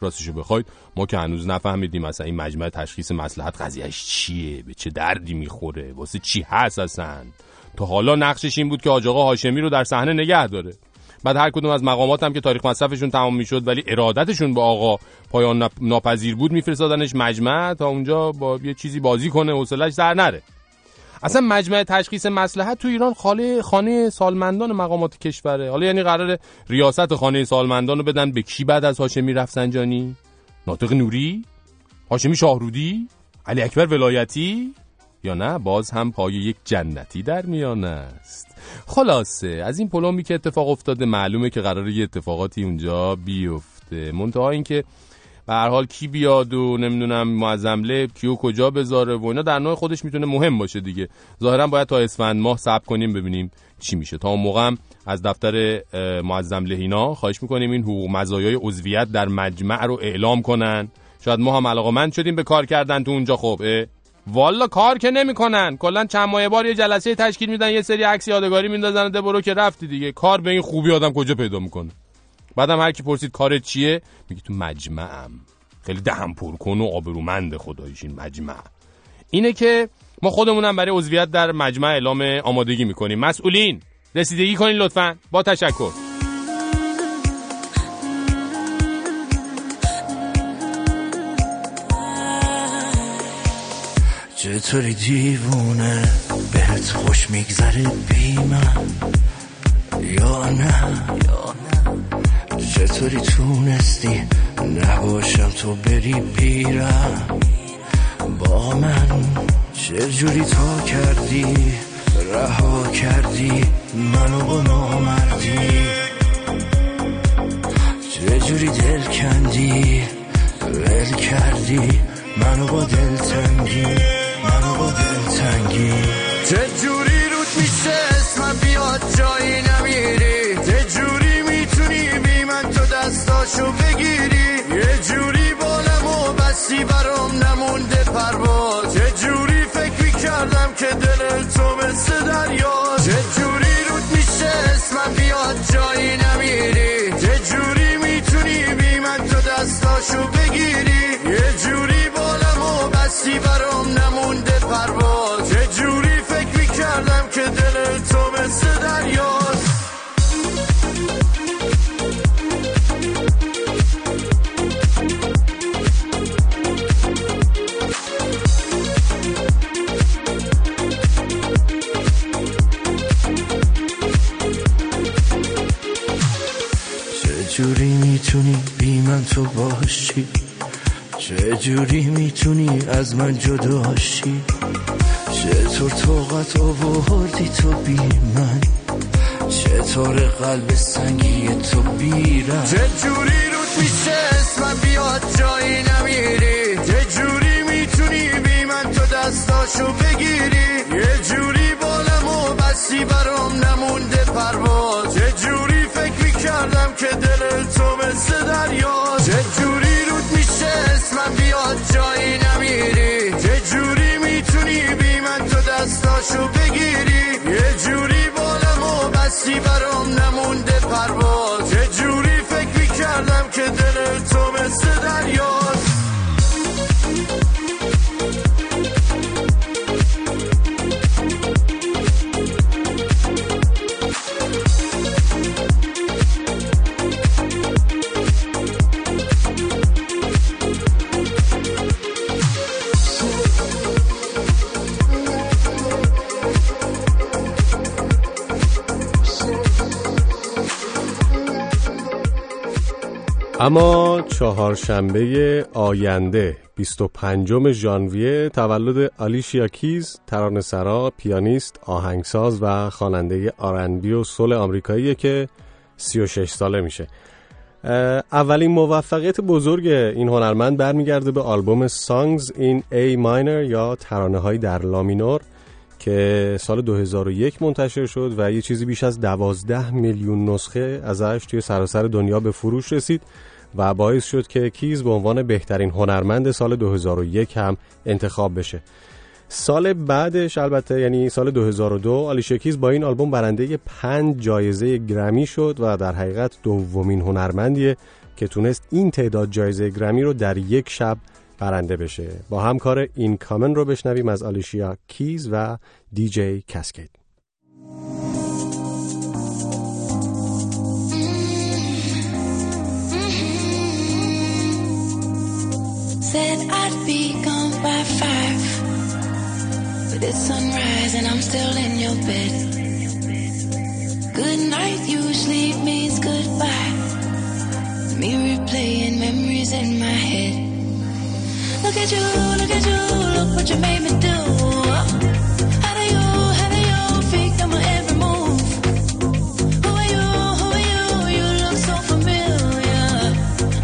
راستشو بخواید ما که هنوز نفهمیدیم اصلا این مجمع تشخیص مصلحت قضیهش چیه، به چه دردی میخوره، واسه چی هست اصلا. تا حالا نقشش این بود که حاج آقا هاشمی رو در صحنه نگه داره. بعد هر کدوم از مقامات هم که تاریخ مصرفشون تمام میشد ولی ارادتشون به آقا پایان ناپذیر بود میفرستادنش مجمع تا اونجا با یه چیزی بازی کنه، حوصله‌اش سر نره. اصلا مجمع تشخیص مصلحت تو ایران خاله خانه سالمندان مقامات کشوره. حالا یعنی قراره ریاست خانه سالمندان رو بدن به کی بعد از هاشمی رفسنجانی؟ ناطق نوری؟ هاشمی شاهرودی؟ علی اکبر ولایتی؟ یا نه باز هم پای یک جنتی در میانه است. خلاصه از این پلمی که اتفاق افتاده معلومه که قراره یه اتفاقاتی اونجا بیفته. منتها این که به هر حال کی بیاد و نمیدونم معظمله کیو کجا بذاره و اینا در نوع خودش میتونه مهم باشه دیگه. ظاهرا باید تا اسفند ماه صبر کنیم ببینیم چی میشه. تا اون موقع هم از دفتر معظمله اینا خواهش میکنیم این حقوق مزایای عضویت در مجمع رو اعلام کنن. شاید ما هم علاقه‌مند شدیم به کار کردن تو اونجا. خب والا کار که نمیکنن، کلا چند ماه بار یه جلسه تشکیل میدن، یه سری عکس یادگاری میندازن ده برو که رفتی دیگه. کار به این خوبی آدم کجا پیدا میکنه؟ بعدم هر کی پرسید کارت چیه میگه تو مجمعم. خیلی دهن پر کن و آبرومند خداییش این مجمع. اینه که ما خودمونم برای عضویت در مجمع اعلام آمادگی میکنیم. مسئولین رسیدگی کنین لطفاً. با تشکر. چطوری دیوونه بهت خوش میگذره بی من یا نه؟ چطوری تونستی نباشم تو بری بیرم با من چجوری تا کردی رها کردی منو با نامردی چجوری دل کندی ول کردی منو با دل تنگی منو با دل تنگی چجوری روت میشه اسمم بیاد جایی نمیری چجوری میتونی بی من تو دستاشو بگیری یه جوری بالمو بستی برام نمونده پرواز چه جوری فکر میکردم که دل تو مثل دریا چه جوری روت میشه اسمم بیاد جایی نمیری چه جوری میتونی بی من تو دستاشو بگیری یه جوری بالمو بستی برام نمونده پرواز چه جوری فکر میکردم که دل تو مثل دریا چجوری میتونی بی من تو باشی چجوری میتونی از من جداشی چطور طاقت آوردی تو بی من چطور قلب سنگی تو بیرم چجوری روت میشه اسمم بیاد جایی نمیری چجوری میتونی بی من تو دستاشو بگیری یه جوری بالمو بستی برام نمونده پرواز چجوری کردم که دل تو مثل دریا چجوری روت میشه اسمم بیاد جایی نمیری چجوری میتونی بی من تو دستاشو بگیری یه جوری بالمو بستی برام نمونده پرواز چجوری فکر میکردم که دل تو مثل دریا اما چهارشنبه آینده بیست و پنجم ژانویه تولد آلیشیا کیز، ترانه‌سرا، پیانیست، آهنگساز و خواننده آر اند بی و سول آمریکاییه که سی و شش ساله میشه. اولین موفقیت بزرگ این هنرمند برمیگرده به آلبوم Songs in A Minor یا ترانه‌های در لا مینور که سال دو هزار و یک منتشر شد و یه چیزی بیش از دوازده میلیون نسخه ازش توی سراسر دنیا به فروش رسید و باعث شد که کیز به عنوان بهترین هنرمند سال دو هزار و یک هم انتخاب بشه. سال بعدش البته یعنی سال دو هزار و دو آلیشیا کیز با این آلبوم برنده پنج جایزه گرمی شد و در حقیقت دومین هنرمندیه که تونست این تعداد جایزه گرمی رو در یک شب برنده بشه. با همکار این کامن رو بشنویم از آلیشیا کیز و دی جی کسکید. Said I'd be gone by five But it's sunrise and I'm still in your bed Good night usually means goodbye Me replaying memories in my head Look at you, look at you, look what you made me do How do you, how do you freak on my every move Who are you, who are you, you look so familiar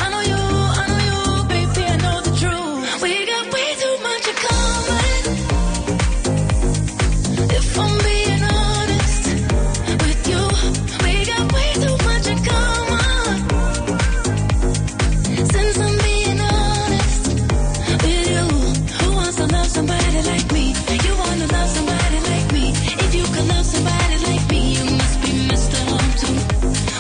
I know you, I know you, baby, I know the truth We got way too much in common If I'm being honest with you We got way too much in common Since I'm Somebody like me, you wanna love somebody like me. If you can love somebody like me, you must be Mister Love too.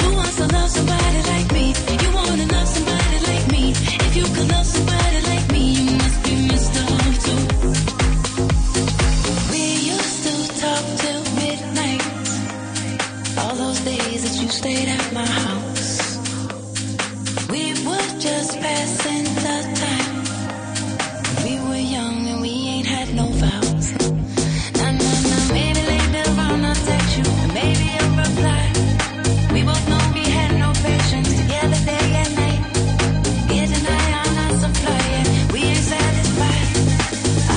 Who wants to love somebody like me? You wanna love somebody like me. If you can love somebody like me, you must be Mister Love too. We used to talk till midnight. All those days that you stayed at my house, we were just passing the time. We were young. No vows. Nah, nah, nah. Maybe later on I'll text you, and maybe I'll reply. We both know we had no patience together day and night. Getting high on our supply, yeah. We ain't satisfied.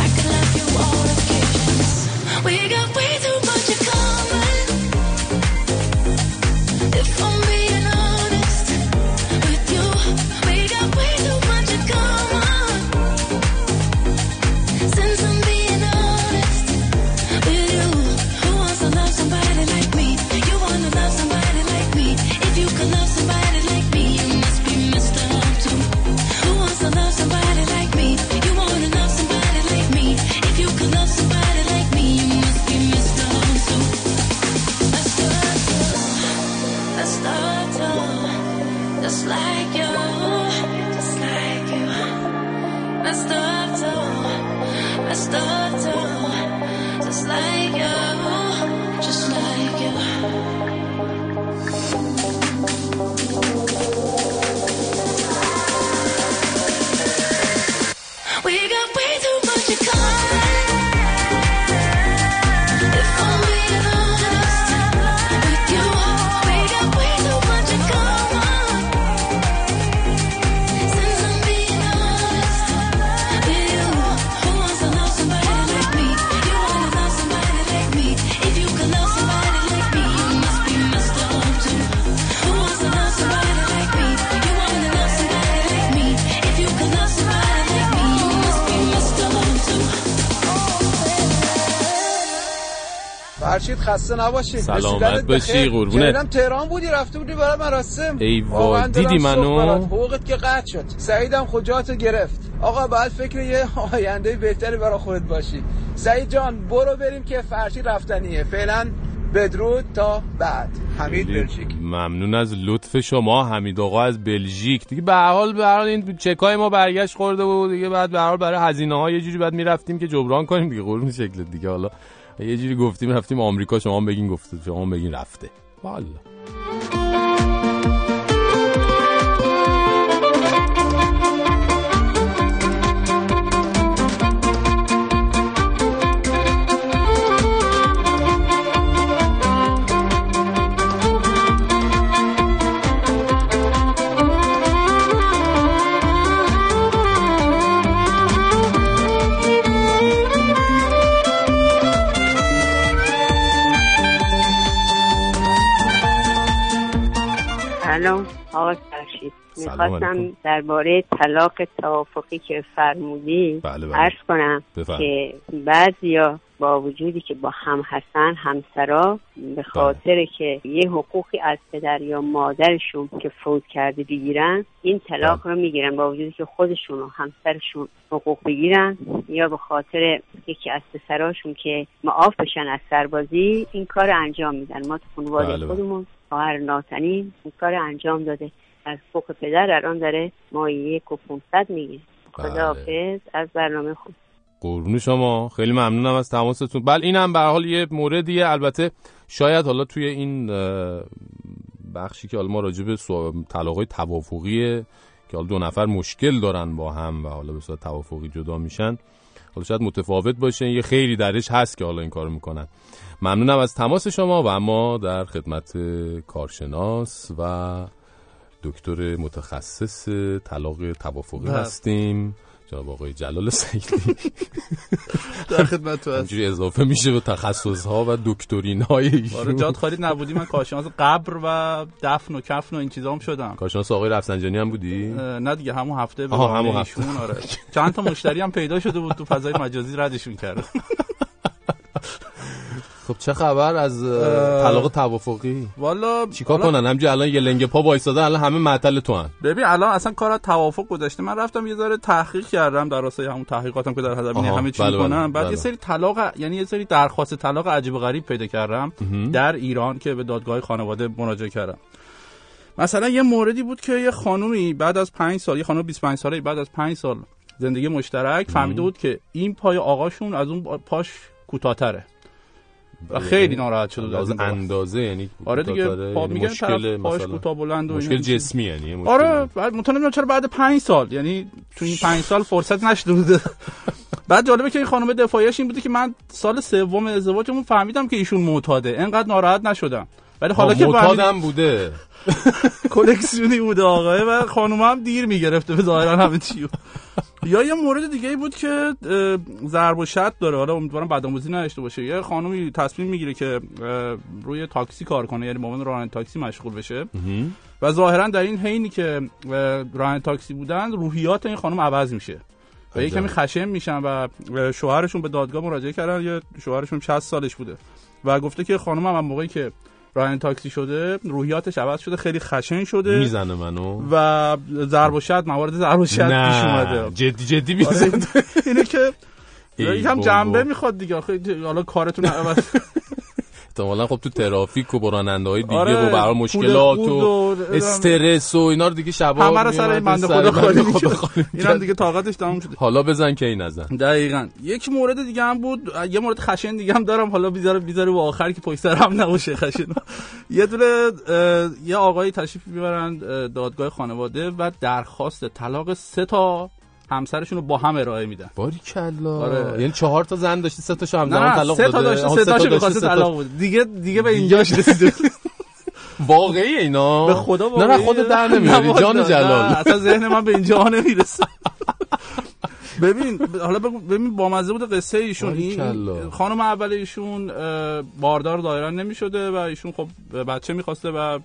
فرشید خسته نباشید، سلامت باشی قربونت. شنیدم تهران بودی، رفته بودی برای مراسم. ای وای دیدی منو، حقوقت که قطع شد، سعیدم خجالتو گرفت. آقا باید فکر یه آینده بهتری برای خودت باشی. سعید جان برو بریم که فرشید رفتنیه. فعلا بدرود تا بعد. حمید بلژیک. ممنون از لطف شما حمید آقا از بلژیک. دیگه به هر حال به هر حال این چکای ما برگشت خورده بود دیگه، بعد به هر حال برای هزینه‌ها یه جوری بعد می‌رفتیم که جبران کنیم دیگه قربون شکلت دیگه. حالا یه جوری گفتیم رفتیم آمریکا، شما هم بگین گفته، شما هم بگین رفته. والا سلام آقا فرشید، میخواستم درباره طلاق توافقی که فرمودی بله بله. عرض کنم بفهم. که بعضیا با وجودی که با هم هستن همسرا به خاطر بله. که یه حقوقی از پدر یا مادرشون که فوت کرده بگیرن این طلاق بله. رو میگیرن، با وجودی که خودشون و همسرشون حقوق بگیرن، یا به خاطر یکی از پسراشون که معاف بشن از سربازی این کار انجام میدن. ما تو خانواده بله بله. خودمون خواهر ناتنین این کار انجام داده، از فوق پدر الان داره مایه یک و پونصد میگیره. خداحافظ از برنامه خود. قربون شما، خیلی ممنونم از تماستون. بله این هم به هر حال یه موردیه، البته شاید حالا توی این بخشی که حالا ما راجع به طلاق‌های توافقیه که حالا دو نفر مشکل دارن با هم و حالا به صورت توافقی جدا میشن، حالا شاید متفاوت باشه، یه خیری درش هست که حالا این کارو میکنن. ممنونم از تماس شما و اما در خدمت کارشناس و دکتر متخصص طلاق توافقی هستیم جناب آقای جلال سیدی. در خدمت تو هستم. اینجوری اضافه میشه به تخصص‌ها و دکترین‌های ایشون. آره جات خالی نبودی، من کارشناس قبر و دفن و کفن و این چیزام شدم. کارشناس آقای رفسنجانی هم بودی؟ نه دیگه همون هفته به همون ایشون. آره. چند تا مشتری هم پیدا شده بود تو فضای مجازی ردشون کرد. خب چه خبر از طلاق توافقی؟ والا چیکار کنن؟ همینجوری الان یه لنگه پا وایسادن، الان همه معطل تو ان. ببین الان اصلا کارا توافق گذاشته. من رفتم یه ذره تحقیق کردم در راستای همون تحقیقاتم که در حضبین همه چی می‌کنم، بعد یه سری طلاق یعنی یه سری درخواست طلاق عجیب غریب پیدا کردم در ایران که به دادگاه خانواده مراجعه کردم. مثلا یه موردی بود که یه خانومی بعد از پنج سال، یه خانم بیست و پنج ساله بعد از پنج سال زندگی مشترک فهمیده بود که این پای آقاشون از اون پاش کوتاه‌تره. و خیلی ناراحت شد از اندازه، یعنی آره دیگه پا میگن مشکل پاش کوتاه بلند و مشکل جسمی یعنی مشکل آره بعد متنم چرا بعد پنج سال یعنی تو این پنج سال فرصت نشده بود. بعد جالبه که این خانم دفاعیش این بوده که من سال سوم ازدواجمون فهمیدم که ایشون معتاده، انقدر ناراحت نشدم، ولی حالا که معتادم بوده کلکسیونی بوده آقا و خانومم دیر میگرفته به ظاهرا همه چیو. یا یه مورد دیگه ای بود که ضرب و شتم داره، حالا امیدوارم بدآموزی نداشته باشه. یه خانومی تصمیم میگیره که روی تاکسی کار کنه، یعنی معاون راننده تاکسی مشغول بشه و ظاهرا در این حینی که راننده تاکسی بودن روحیات این خانم عوض میشه و یه کمی خشن میشن و شوهرشون به دادگاه مراجعه کردن. یه شوهرشون شصت سالش بوده و گفته که خانمم هم موقعی که راننده تاکسی شده روحیاتش عوض شده، خیلی خشن شده، میزنه منو و ضرب و شتم، موارد ضرب و شتم پیش اومده، جدی جدی میزنه. اینه که یکم جنبه میخواد دیگه آخه حالا کارتون عوض احتمالاً خب تو ترافیک و راننده‌های دیگه آره، و برای مشکلات و استرس و اینا رو دیگه شبا همه رو سر این بنده خدا خالی می‌کنه، اینا دیگه طاقتش تموم شده، حالا بزن که این نزن. دقیقاً. یک مورد دیگه هم بود، یه مورد خشن دیگه هم دارم، حالا بیزاره بیزاره و آخر که پشت سر هم نباشه خشن. یه دونه یه آقای تشریف میبرن دادگاه خانواده و درخواست طلاق سه تا همسرشونو با هم ارائه میدن. باریکلا. آره. یعنی چهار تا زن داشتی سه تاشو همزمان طلاق داده. سه تا داشتی سه تاشو می‌خواسته طلاق بده. دیگه دیگه به اینجاش رسیده. واقعی اینا؟ به خدا واقعی. نه نه خودت در نمیاری جان جلال. اصلا ذهن من به اینجا نمیرسه. ببین حالا ببین بامزه بود قصه ایشون. این خانم اول ایشون باردار دایران نمیشده و ایشون خب بچه میخواسته و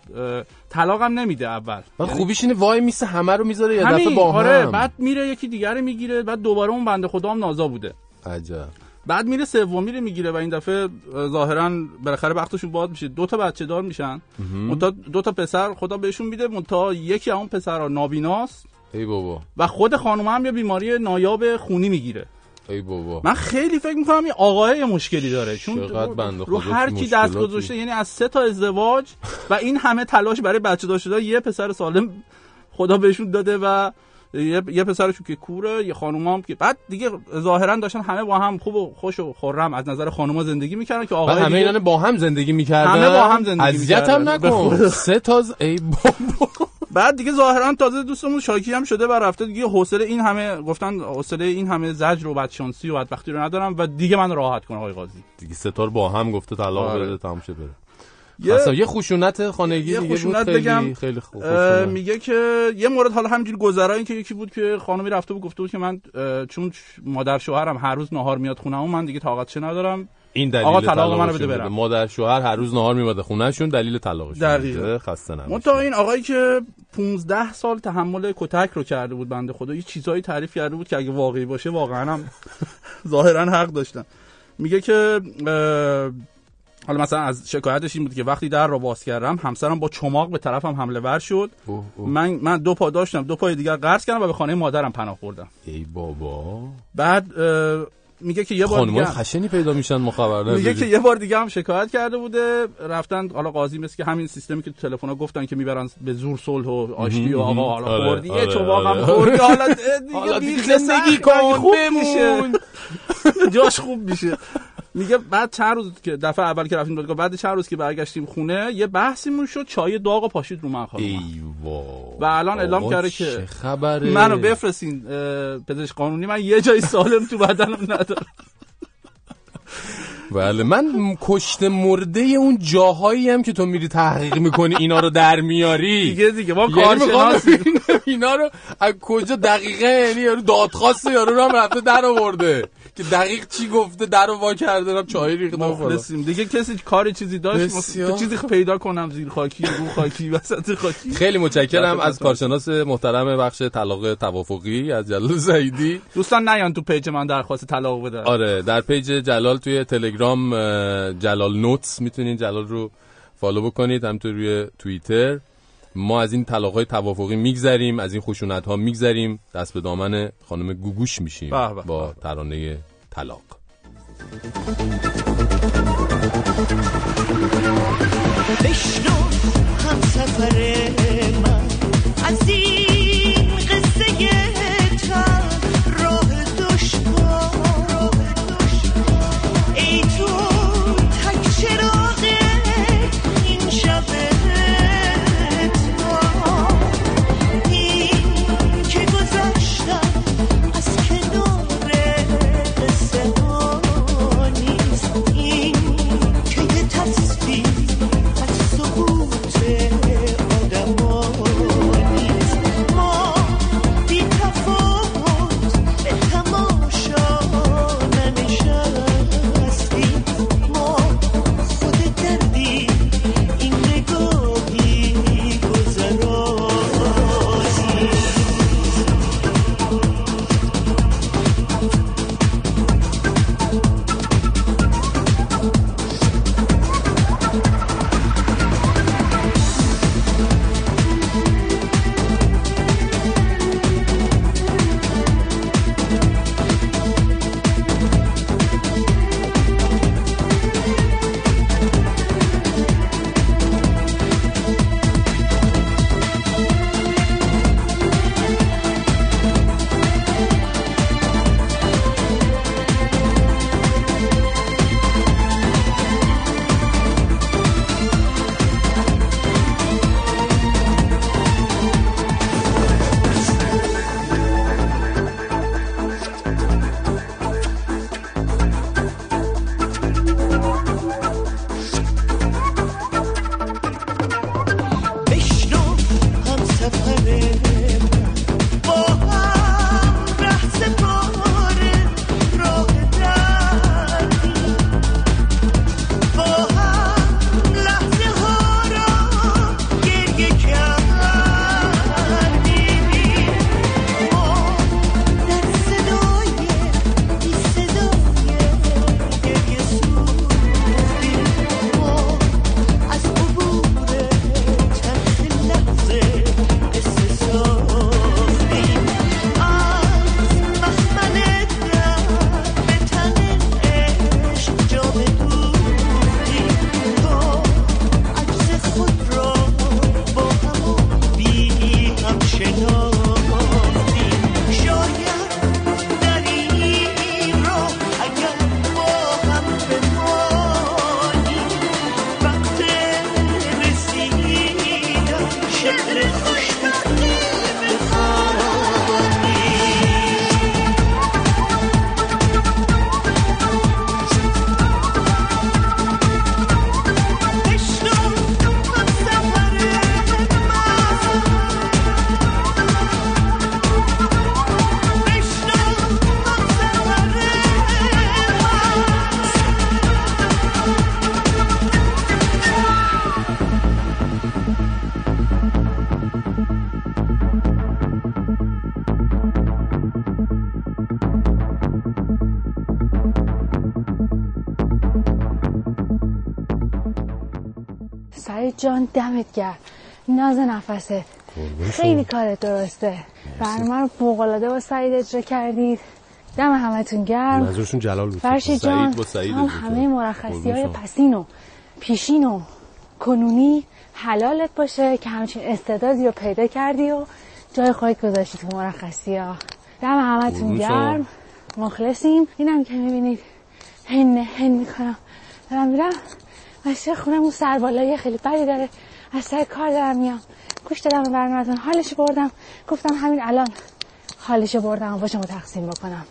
طلاق هم نمیده اول. بعد خوبیش اینه وای میسه همه رو میذاره یه دفعه با هم. آره بعد میره یکی دیگه رو میگیره، بعد دوباره اون بنده خدا هم نازا بوده. عجب. بعد میره سومی رو میگیره و این دفعه ظاهرا بالاخره بختشون باد میشه، دو تا بچه دار میشن، منتها دو تا پسر خدا بهشون میده، منتها یکی اون پسرها نابیناست ای بابا و خود خانومه هم یه بیماری نایاب خونی میگیره ای بابا. من خیلی فکر میکنم این آقاه یه مشکلی داره، چون رو هر کی دست گذاشته، یعنی از سه تا ازدواج و این همه تلاش برای بچه دار شدن یه پسر سالم خدا بهشون داده و یه یه پسرشون که کوره، یه خانومام که بعد دیگه ظاهرا داشتن همه با هم خوب و خوش و خرم از نظر خانوما زندگی میکردن که آقا همه اینا با هم زندگی میکردن، همه با هم زندگی اذیت هم نکن سه تا ای بابا. بعد دیگه ظاهرا تازه دوستمون شاکی هم شده و رفته دیگه، حوصله این همه گفتن، حوصله این همه زجر و بدشانسی و بدبختی رو ندارم و دیگه من راحت کن آقای قاضی. دیگه سه تا با هم گفته طلاق بده تمام شه بره. اصلا یه خشونت خانگی یه دیگه بود خیلی خیلی خوب. میگه که یه مورد حالا همینجوری گذرا، این که یکی بود که خانمی رفته بود گفته بود که من چون مادر شوهرم هر روز ناهار میاد خونه‌م من دیگه طاقتش ندارم، این دلیل آقا طلاق منو بده برم. مادر شوهر هر روز ناهار میاد خونه‌شون دلیل طلاقش بوده، خسته نباش. منتها این آقایی که پانزده سال تحمل کتک رو کرده بود بنده خدا، یه چیزایی تعریف کرده بود که اگه واقعی باشه واقعا هم ظاهرا حق داشتن. میگه که حالا مثلا از شکایتش این بود که وقتی در رو باز کردم همسرم با چماق به طرفم حمله ور شد، اوه اوه. من من دو پا داشتم، دو پای دیگر قرض کردم و به خانه مادرم پناه بردم ای بابا. بعد میگه که یه بار خانم‌های خشنی پیدا میشن مخابرات. میگه که یه بار دیگه هم شکایت کرده بوده، رفتن حالا قاضی مثل که همین سیستمی که تو تلفن‌ها گفتن که میبرن به زور صلح و آشتی و آقا حالا خوردی یه چوباق هم خوردی حالا دیگه بی‌خستگی کن بمون جاش خوب میشه. میگه بعد چند روز که دفعه اول که رفتیم دادگاه، بعد چند روز که برگشتیم خونه یه بحثیمون شد، چای داغ و پاشید رو من خواهم و الان اعلام کرده که منو بفرستین پزشک قانونی، من یه جای سالم تو بدنم ندارم. بله من کشته مرده اون جاهایی هم که تو میری تحقیق میکنی اینا رو در میاری دیگه دیگه ما کارشناسیم اینا رو از کجا دقیقه، یعنی یارو دادخواست یارو رو هم رفته در آورده که دقیق چی گفته در رو وا کرده رفت چای ریخته مخلصیم دیگه، کسی کاری چیزی داشت مست... چیزی پیدا کنم زیر خاکی رو خاکی وسط خاکی. خیلی متشکرم از کارشناس محترم بخش طلاق توافقی از جلال زیدی. دوستان نیان تو پیج من درخواست طلاق بده. آره در پیج جلال توی تلگرام جلال نوتس میتونین جلال رو فالو بکنید، همینطور روی توییتر. ما از این طلاق‌های توافقی میگذریم، از این خشونت‌ها میگذریم، دست به دامن خانم گوگوش میشیم با ترانه طلاق. بشنو هم سفر من از این قصه تر، راه دشوار ای تو تک چراغ این شب سری جان دمت گرد، ناز نفسه، خیلی کار درسته، برنامه رو بقلاده با سعید اجرا کردید، دم همتون گرم. منظورشون جلال بود. فرشی جان هم همه مرخصی های پسین و پیشین و کنونی حلالت باشه که همچین استعدادی رو پیدا کردی و جای خواهی گذاشتی تو مرخصی ها. دم همتون گرم، مخلصیم. اینم که میبینید هنه هن میکنم دارم میرم مشه خونمون سر بالایی خیلی بدی داره، از سر کار دارم میام، گوش دادم به برنامه‌تون، حالش بردم، گفتم همین الان حالش بردم و باشم و تقسیم بکنم.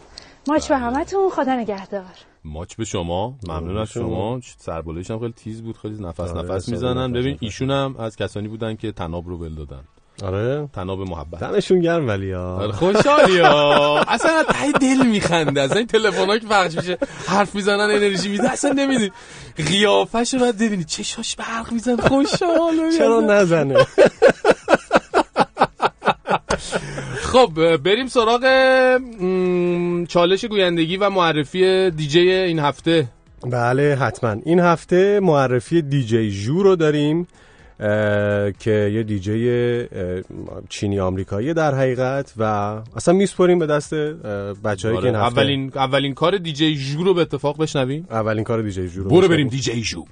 ماچ به همتون، خدا نگهدار. ماچ به شما، ممنون از شما. سربالایش هم خیلی تیز بود، خیلی نفس آره، نفس میزنن. ببین ایشون هم از کسانی بودن که تناب رو ول دادن. آره تناب محبت، تنشون گرم ولی آره خوشحالی ها. اصلا ته دل میخنده، اصلا این تلفن‌ها که پخش میشه حرف میزنن انرژی میده، اصلا نمیدونی قیافه‌شو باید ببینی، چشاش برق میزنه، خوشحاله. چرا نزنه؟ خب بریم سراغ چالش گویندگی و معرفی دیجی این هفته. بله حتما، این هفته معرفی دیجی جو رو داریم که یه دیجی چینی آمریکایی در حقیقت، و اصلا میسپریم به دست بچه‌ای که این هفته اولین اولین کار دیجی جو رو به اتفاق بشنویم. اولین کار دیجی جو رو برو بریم دیجی جو.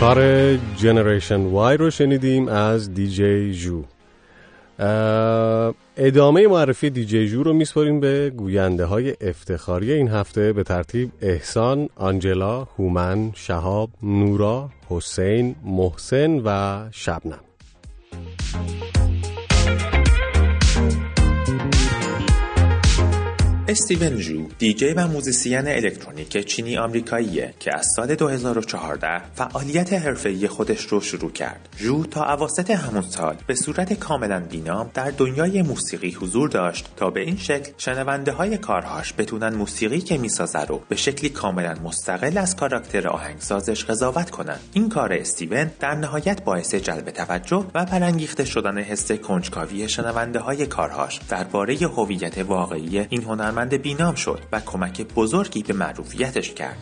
کار جنریشن وای رو شنیدیم از دیجی جو. ادامه معرفی دیجی جو رو میسپاریم به گوینده های افتخاری این هفته، به ترتیب احسان، آنجلا، هومن، شهاب، نورا، حسین، محسن و شبنم. استیون جو، دیجی و موزیسین الکترونیک چینی آمریکاییه که از سال دو هزار و چهارده فعالیت حرفه‌ای خودش رو شروع کرد. جو تا اواسط همون سال به صورت کاملاً بینام در دنیای موسیقی حضور داشت تا به این شکل شنونده‌های کارهاش بتونن موسیقی که میسازه رو به شکلی کاملاً مستقل از کاراکتر آهنگسازش قضاوت کنن. این کار استیون در نهایت باعث جلب توجه و برانگیخته شدن حس کنجکاوی شنونده‌های کارهاش درباره هویت واقعی این هنرمند بینام شد و کمک بزرگی به معروفیتش کرد.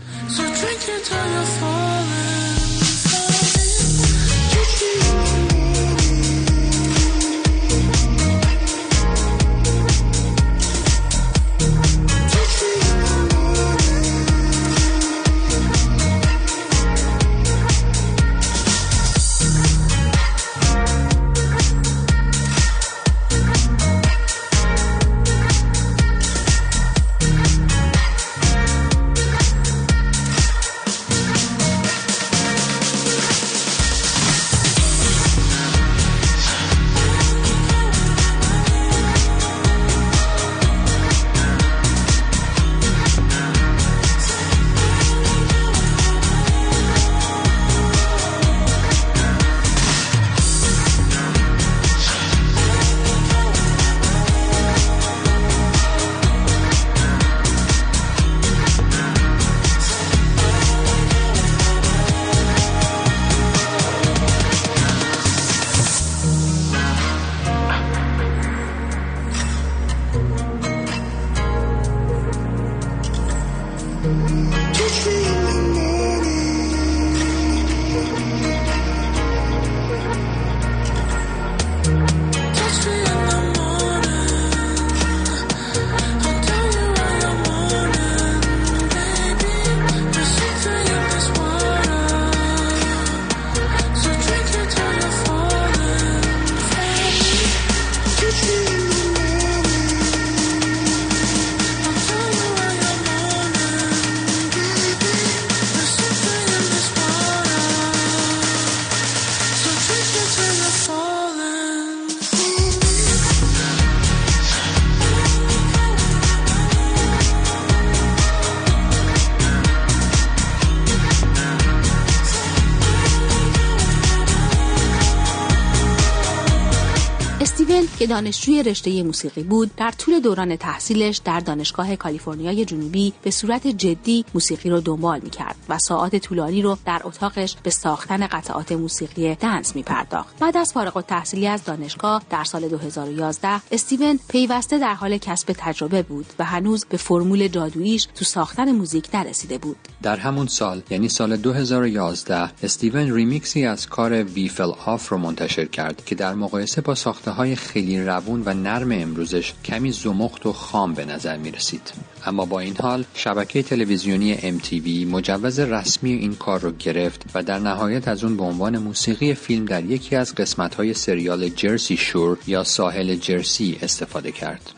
که دانشجوی رشته موسیقی بود، در طول دوران تحصیلش در دانشگاه کالیفرنیای جنوبی به صورت جدی موسیقی رو دنبال می‌کرد و ساعات طولانی رو در اتاقش به ساختن قطعات موسیقی دنس می‌پرداخت. بعد از فارغ التحصیلی از دانشگاه در سال دو هزار و یازده، استیون پیوسته در حال کسب تجربه بود و هنوز به فرمول جادوییش تو ساختن موزیک نرسیده بود. در همون سال، یعنی سال دو هزار و یازده، استیون ریمیکسی از کار وی فل آف رو منتشر کرد که در مقایسه با ساخته‌های خیلی روون و نرم امروزش کمی زمخت و خام به نظر می رسید. اما با این حال شبکه تلویزیونی ام تی وی مجوز رسمی این کار رو گرفت و در نهایت از اون به عنوان موسیقی فیلم در یکی از قسمت‌های سریال جرسی شور یا ساحل جرسی استفاده کرد.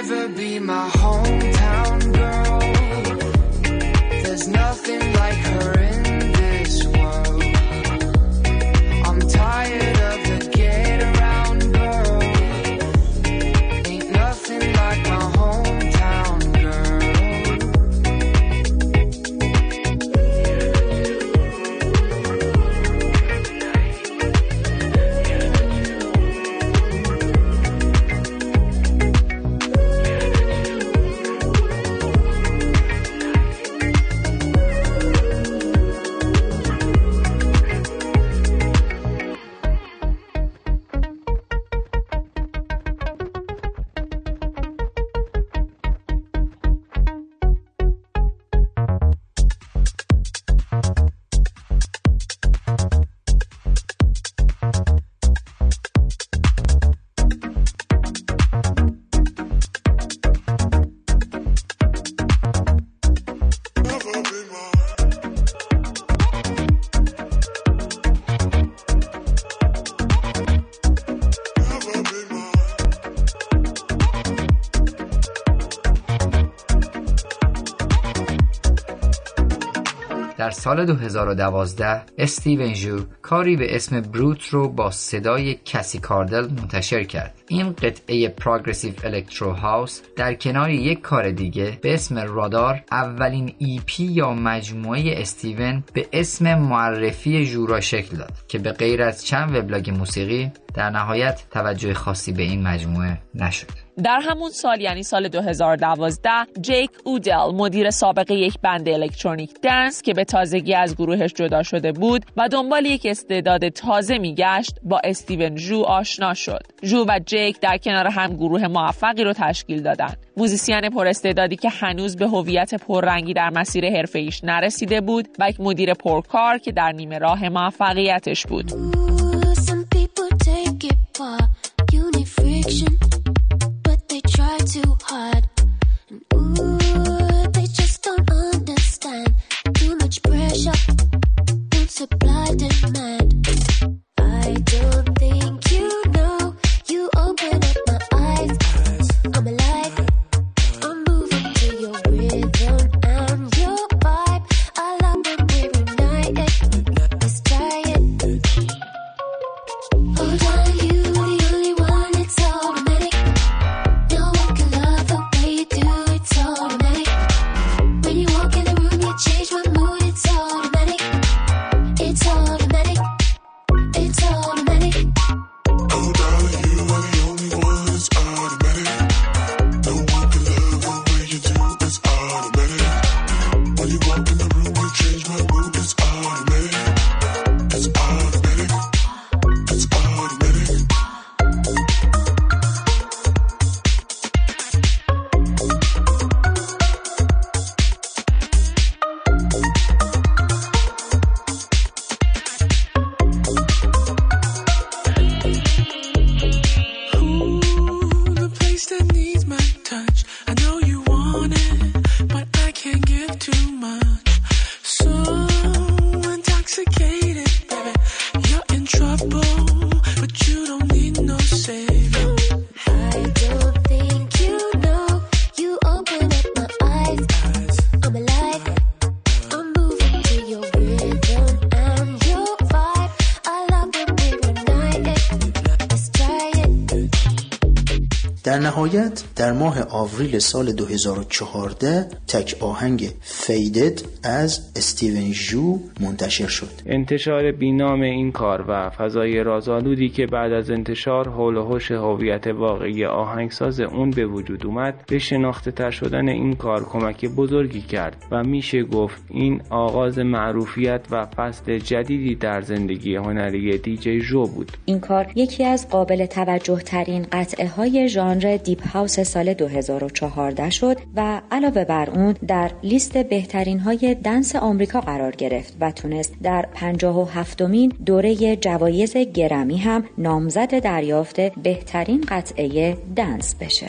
Never be my hometown girl. سال دو هزار و دوازده استیون ژو کاری به اسم بروت رو با صدای کسی کاردل منتشر کرد. این قطعه پروگرسیو الکترو هاوس در کنار یک کار دیگه به اسم رادار، اولین ای پی یا مجموعه استیون به اسم معرفی ژو را شکل داد که به غیر از چند وبلاگ موسیقی در نهایت توجه خاصی به این مجموعه نشد. در همون سال یعنی سال دو هزار و دوازده جیک اودل، مدیر سابق یک بند الکترونیک دنس که به تازگی از گروهش جدا شده بود و دنبال یک استعداد تازه میگشت، با استیون ژو آشنا شد. ژو و جیک در کنار هم گروه موفقی رو تشکیل دادن. موزیسین پراستعدادی که هنوز به هویت پررنگی در مسیر حرفه‌ایش نرسیده بود و یک مدیر پرکار که در نیمه راه موفقیتش بود. Too hard and ooh, they just don't understand. Too much pressure, won't supply demand. I don't think you know. You open up my eyes, I'm alive. I'm moving to your rhythm and your vibe. I love when we're united. Let's try it. Hold on, you the only one. It's automatic. در نهایت در ماه آوریل سال دو هزار و چهارده تک آهنگ فیدد از استیون ژو منتشر شد. انتشار بینام این کار و فضای رازآلودی که بعد از انتشار حول و حوش هویت واقعی آهنگساز اون به وجود اومد، به شناخته تر شدن این کار کمک بزرگی کرد و میشه گفت این آغاز معروفیت و فصل جدیدی در زندگی هنری دیجی ژو بود. این کار یکی از قابل توجه ترین قطعه های ژان دیپ هاوس سال دو هزار و چهارده شد و علاوه بر اون در لیست بهترین های دنس آمریکا قرار گرفت و تونست در پنجاه و هفتمین دوره جوایز گرمی هم نامزد دریافت بهترین قطعه دنس بشه.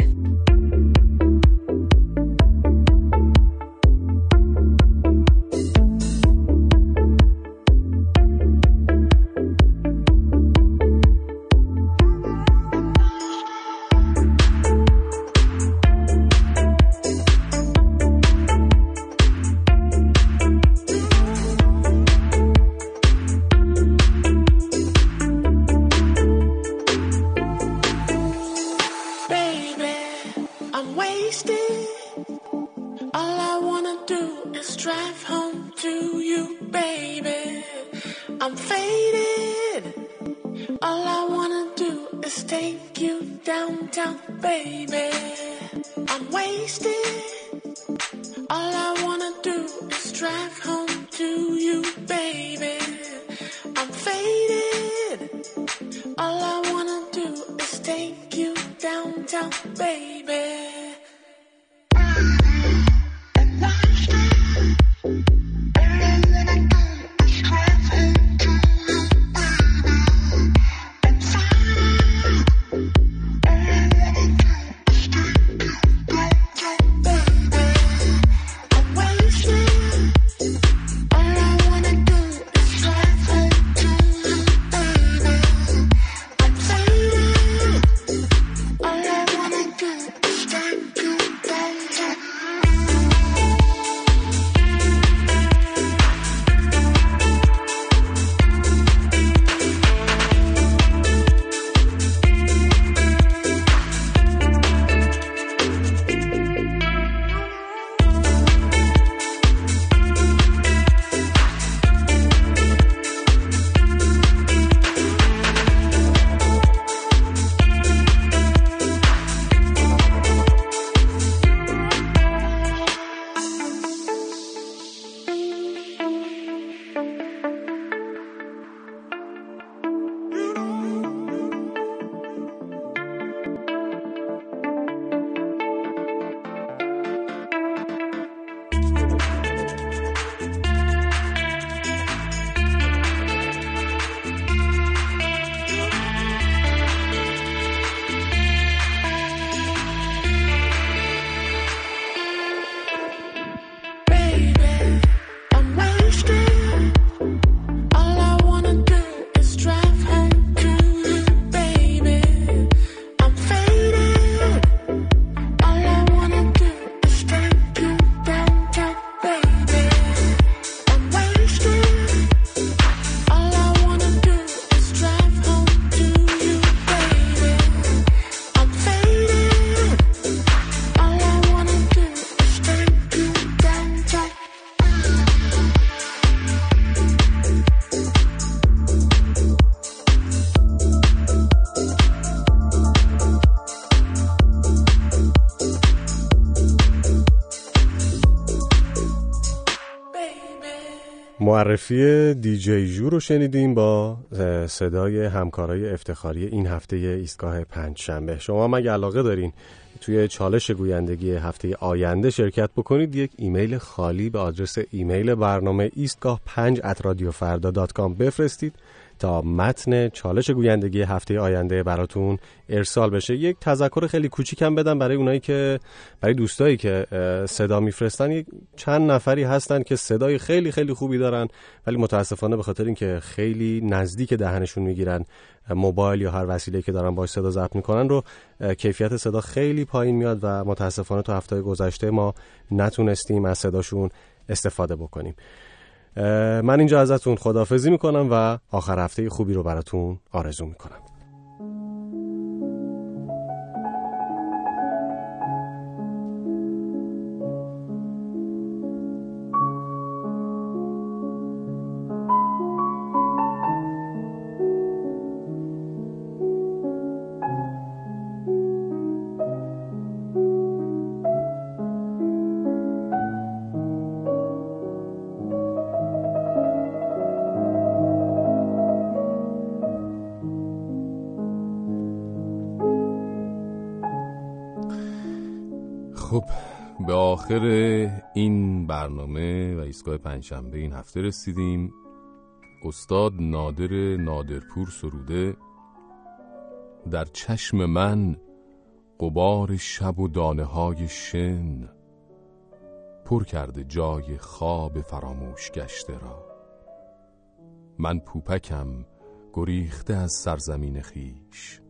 معرفی دی جی جو رو شنیدیم با صدای همکارای افتخاری این هفته ایستگاه پنجشنبه. شما هم اگه علاقه دارین توی چالش گویندگی هفته آینده شرکت بکنید، یک ایمیل خالی به آدرس ایمیل برنامه ایستگاه پنج ات رادیو فردا دات کام بفرستید تا متن چالش گویندگی هفته آینده براتون ارسال بشه. یک تذکر خیلی کوچیکم بدم برای اونایی که برای دوستایی که صدا میفرستن، یک چند نفری هستن که صدای خیلی خیلی خوبی دارن ولی متاسفانه به خاطر اینکه خیلی نزدیک دهنشون میگیرن موبایل یا هر وسیله‌ای که دارن باهاش صدا ضبط میکنن رو کیفیت صدا خیلی پایین میاد و متاسفانه تو هفته گذشته ما نتونستیم از صداشون استفاده بکنیم. من اینجا ازتون خداحافظی میکنم و آخر هفته خوبی رو براتون آرزو میکنم. خب به آخر این برنامه و ایستگاه پنجشنبه این هفته رسیدیم. استاد نادر نادرپور سروده: در چشم من غبار شب و دانه‌های شن پر کرده جای خواب فراموش گشته را. من پوپکم گریخته از سرزمین خیش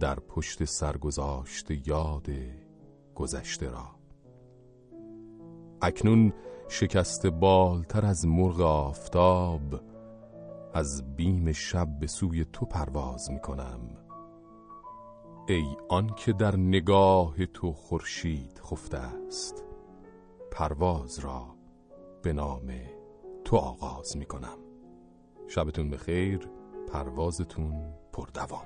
در پشت سرگذاشت یاد گذشته را. اکنون شکست بالتر از مرغ آفتاب از بیم شب به سوی تو پرواز می کنم. ای آن که در نگاه تو خورشید خفته است، پرواز را به نام تو آغاز می کنم. شبتون بخیر، پروازتون پردوام.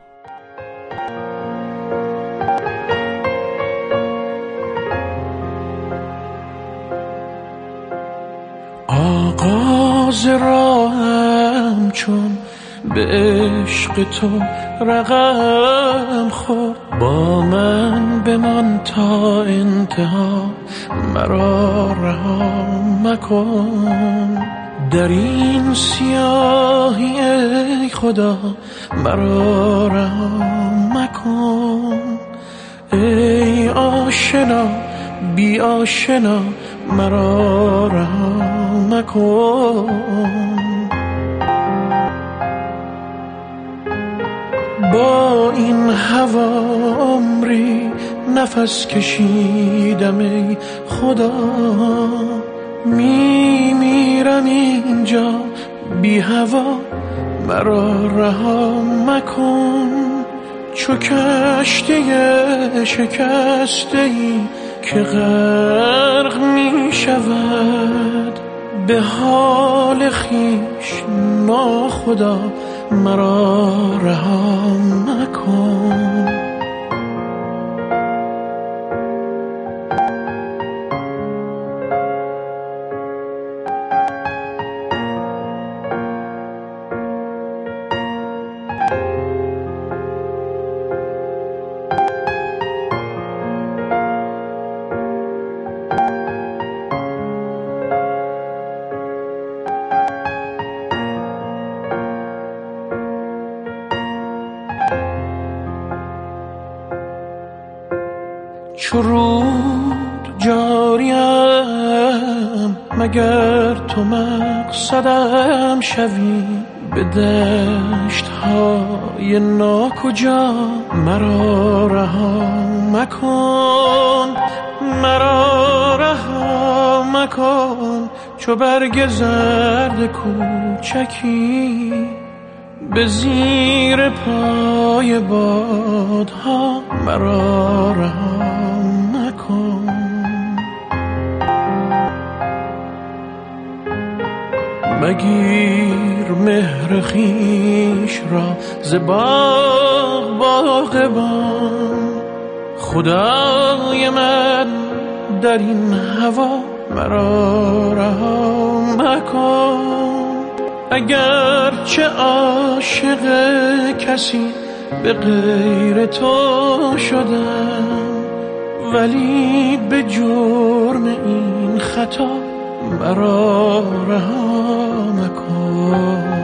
آغاز راهم چون به عشق تو رقم خورد، با من بمان تا انتها، مرا رها مکن. در این سیاهی ای خدا مرا رها مکن. ای آشنا بی آشنا مرا رها مکن. با این هوا عمری نفس کشیدم ای خدا، می میرم اینجا بی هوا مرا رها مکن. چو کشتی شکسته ای که غرق می شود به حال خیش، ناخدا مرا رها مکن. شرود جاریم مگر تو مقصدم شوی، به دشتهای ناکجا مرا رها مکن. مرا رها مکن چو برگ زرد کوچکی به زیر پای بادها مرا رها مکن. مگیر مهر خویش را ز باغ باغبان، خدای من در این هوا مرا رها مکن. اگر چه عاشق کسی به غیر تو شدم، ولی به جرم این خطا مرا رها مکن.